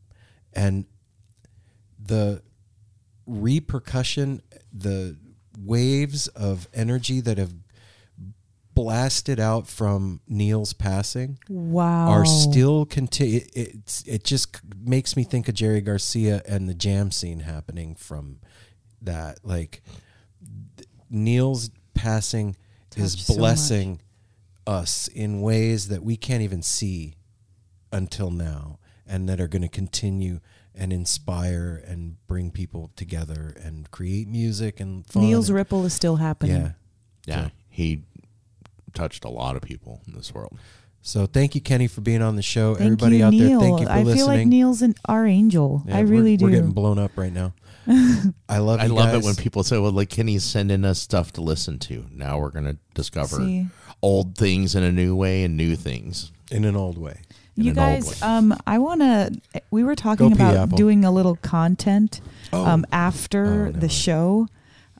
And the repercussion, the waves of energy that have blasted out from Neal's passing, wow, are still continue. It just makes me think of Jerry Garcia and the jam scene happening from that. Like, Neal's passing is blessing us in ways that we can't even see until now, and that are going to continue and inspire and bring people together and create music and fun. Neal's ripple is still happening. Yeah. Yeah. So, he touched a lot of people in this world. So thank you, Kenny, for being on the show. Thank Everybody you, out Neal. There, thank you for listening. I feel like Neal's our angel. Yeah, I really do. We're getting blown up right now. I love it when people say, well, like, Kenny's sending us stuff to listen to. Now we're going to discover old things in a new way and new things in an old way. You guys, we were talking about doing a little content after the show.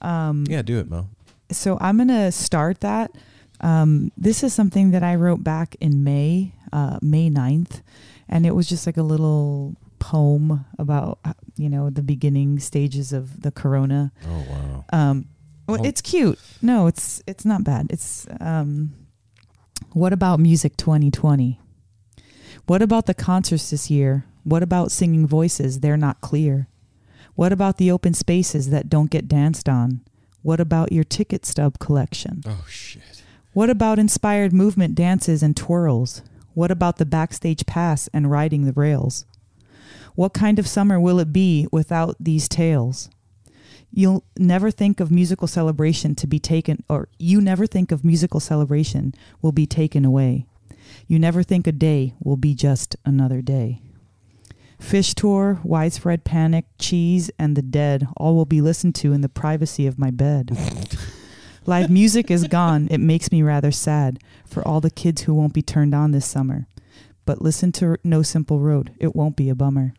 Yeah, do it, Mo. So I'm going to start that. This is something that I wrote back in May 9th, and it was just like a little poem about, the beginning stages of the corona. Oh, wow. It's cute. No, it's not bad. It's, what about music 2020? What about the concerts this year? What about singing voices? They're not clear. What about the open spaces that don't get danced on? What about your ticket stub collection? Oh, shit. What about inspired movement dances and twirls? What about the backstage pass and riding the rails? What kind of summer will it be without these tales? You never think of musical celebration will be taken away. You never think a day will be just another day. Fish Tour, Widespread Panic, Cheese, and the Dead all will be listened to in the privacy of my bed. Live music is gone. It makes me rather sad for all the kids who won't be turned on this summer. But listen to No Simple Road. It won't be a bummer.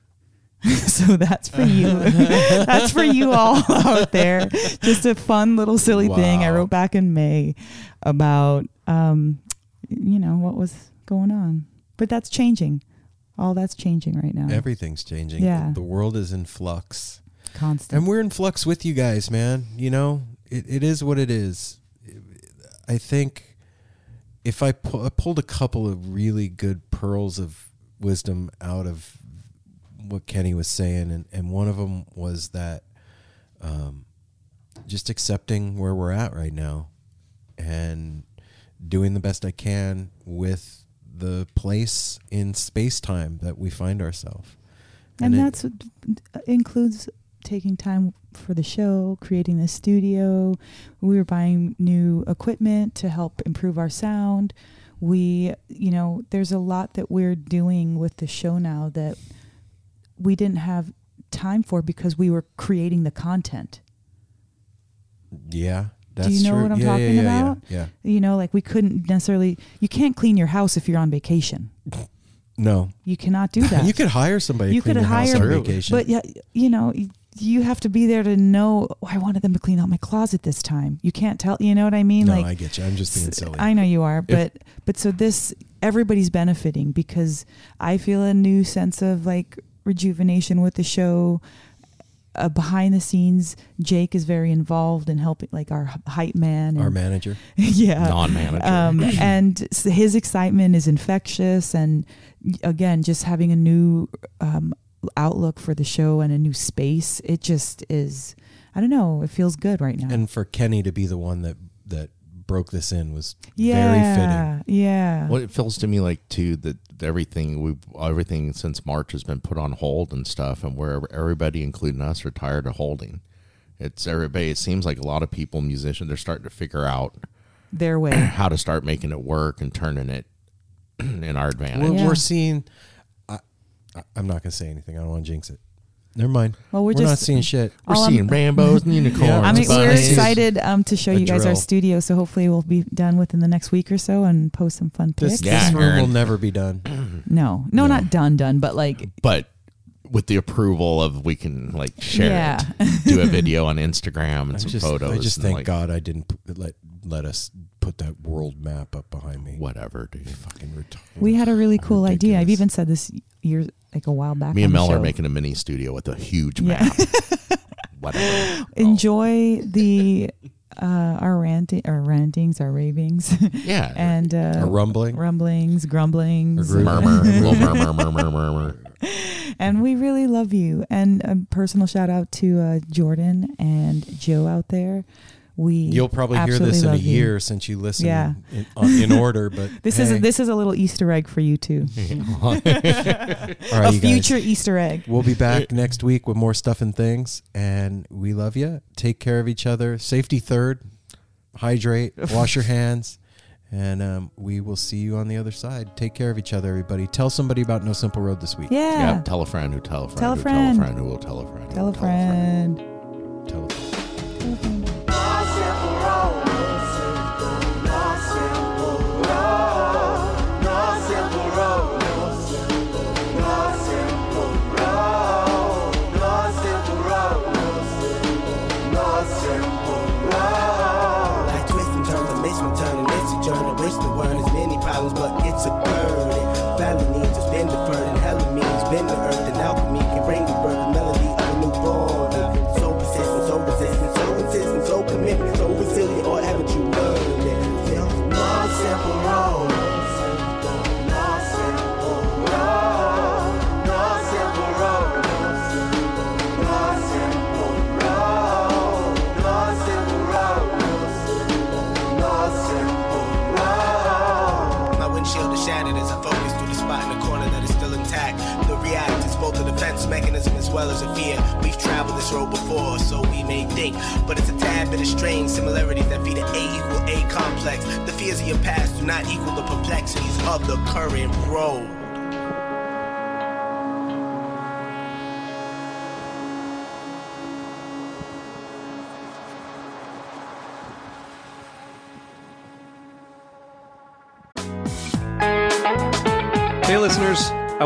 So that's for you. That's for you all out there. Just a fun little silly thing I wrote back in May about... what was going on, but that's changing. All that's changing right now. Everything's changing. Yeah. The world is in flux. Constant. And we're in flux with you guys, man. It is what it is. I think if I pulled a couple of really good pearls of wisdom out of what Kenny was saying. And one of them was that, just accepting where we're at right now and doing the best I can with the place in space-time that we find ourselves. And that's what includes taking time for the show, creating the studio. We were buying new equipment to help improve our sound. We, there's a lot that we're doing with the show now that we didn't have time for because we were creating the content. Yeah. That's Do you know true. What I'm talking about? Yeah. We couldn't necessarily, you can't clean your house if you're on vacation. No. You cannot do that. You could hire somebody to clean your house on vacation. But, you have to be there to know, I wanted them to clean out my closet this time. You can't tell, you know what I mean? No, I get you. I'm just being silly. I know you are. But so this, everybody's benefiting because I feel a new sense of rejuvenation with the show. Behind the scenes, Jake is very involved in helping, our hype man. Our manager. Yeah. Non-manager. And so his excitement is infectious. And again, just having a new outlook for the show and a new space, it just is, I don't know, it feels good right now. And for Kenny to be the one that broke this in was very fitting. Yeah. Well, it feels to me that everything since March has been put on hold and stuff, and where everybody, including us, are tired of holding. It seems like a lot of people, musicians, they're starting to figure out their way. How to start making it work and turning it in our advantage. We're seeing, I'm not going to say anything. I don't want to jinx it. Never mind. Well, we're not seeing shit. We're seeing Rambos and unicorns. Yeah, I mean, we're excited to show you guys our studio, so hopefully we'll be done within the next week or so and post some fun pics. This room will never be done. No, not done, but like... But with the approval of we can like share it, do a video on Instagram and photos. I just thank God I didn't let us put that world map up behind me. Whatever, dude. Fucking retarded. We had a really cool idea. I've even said this years like a while back. Me and Mel are making a mini studio with a huge map. Whatever. Enjoy the our ravings. Yeah. And our rumblings, grumblings, murmur, little murmur. And we really love you. And a personal shout out to Jordan and Joe out there. You'll probably hear this in a year since you listen in order, but this is a little Easter egg for you too. All right, a future Easter egg. We'll be back next week with more stuff and things, and we love you. Take care of each other. Safety third. Hydrate. Wash your hands. And we will see you on the other side. Take care of each other, everybody. Tell somebody about No Simple Road this week. Yeah. Tell a friend who tell a friend who tell a friend who will tell a friend. Tell a friend. Tell a friend. It's a burden. Valley needs has been deferred, and hella means been the earth, and alchemy can bring the birth, the melody of a newborn. So persistent, so resistant, so insistent, so committed, so resilient, or haven't you learned it? No simple road, no simple road, no simple road, no simple road, no simple road, no simple road. My windshield is shattered as I focus through the spot in the corner that is still intact. The react is both a defense mechanism as well as a fear. We've traveled this road before, so we may think, but it's a tad bit of strange similarities that feed an A equal A complex. The fears of your past do not equal the perplexities of the current road. Hey listeners, I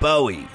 Bowie,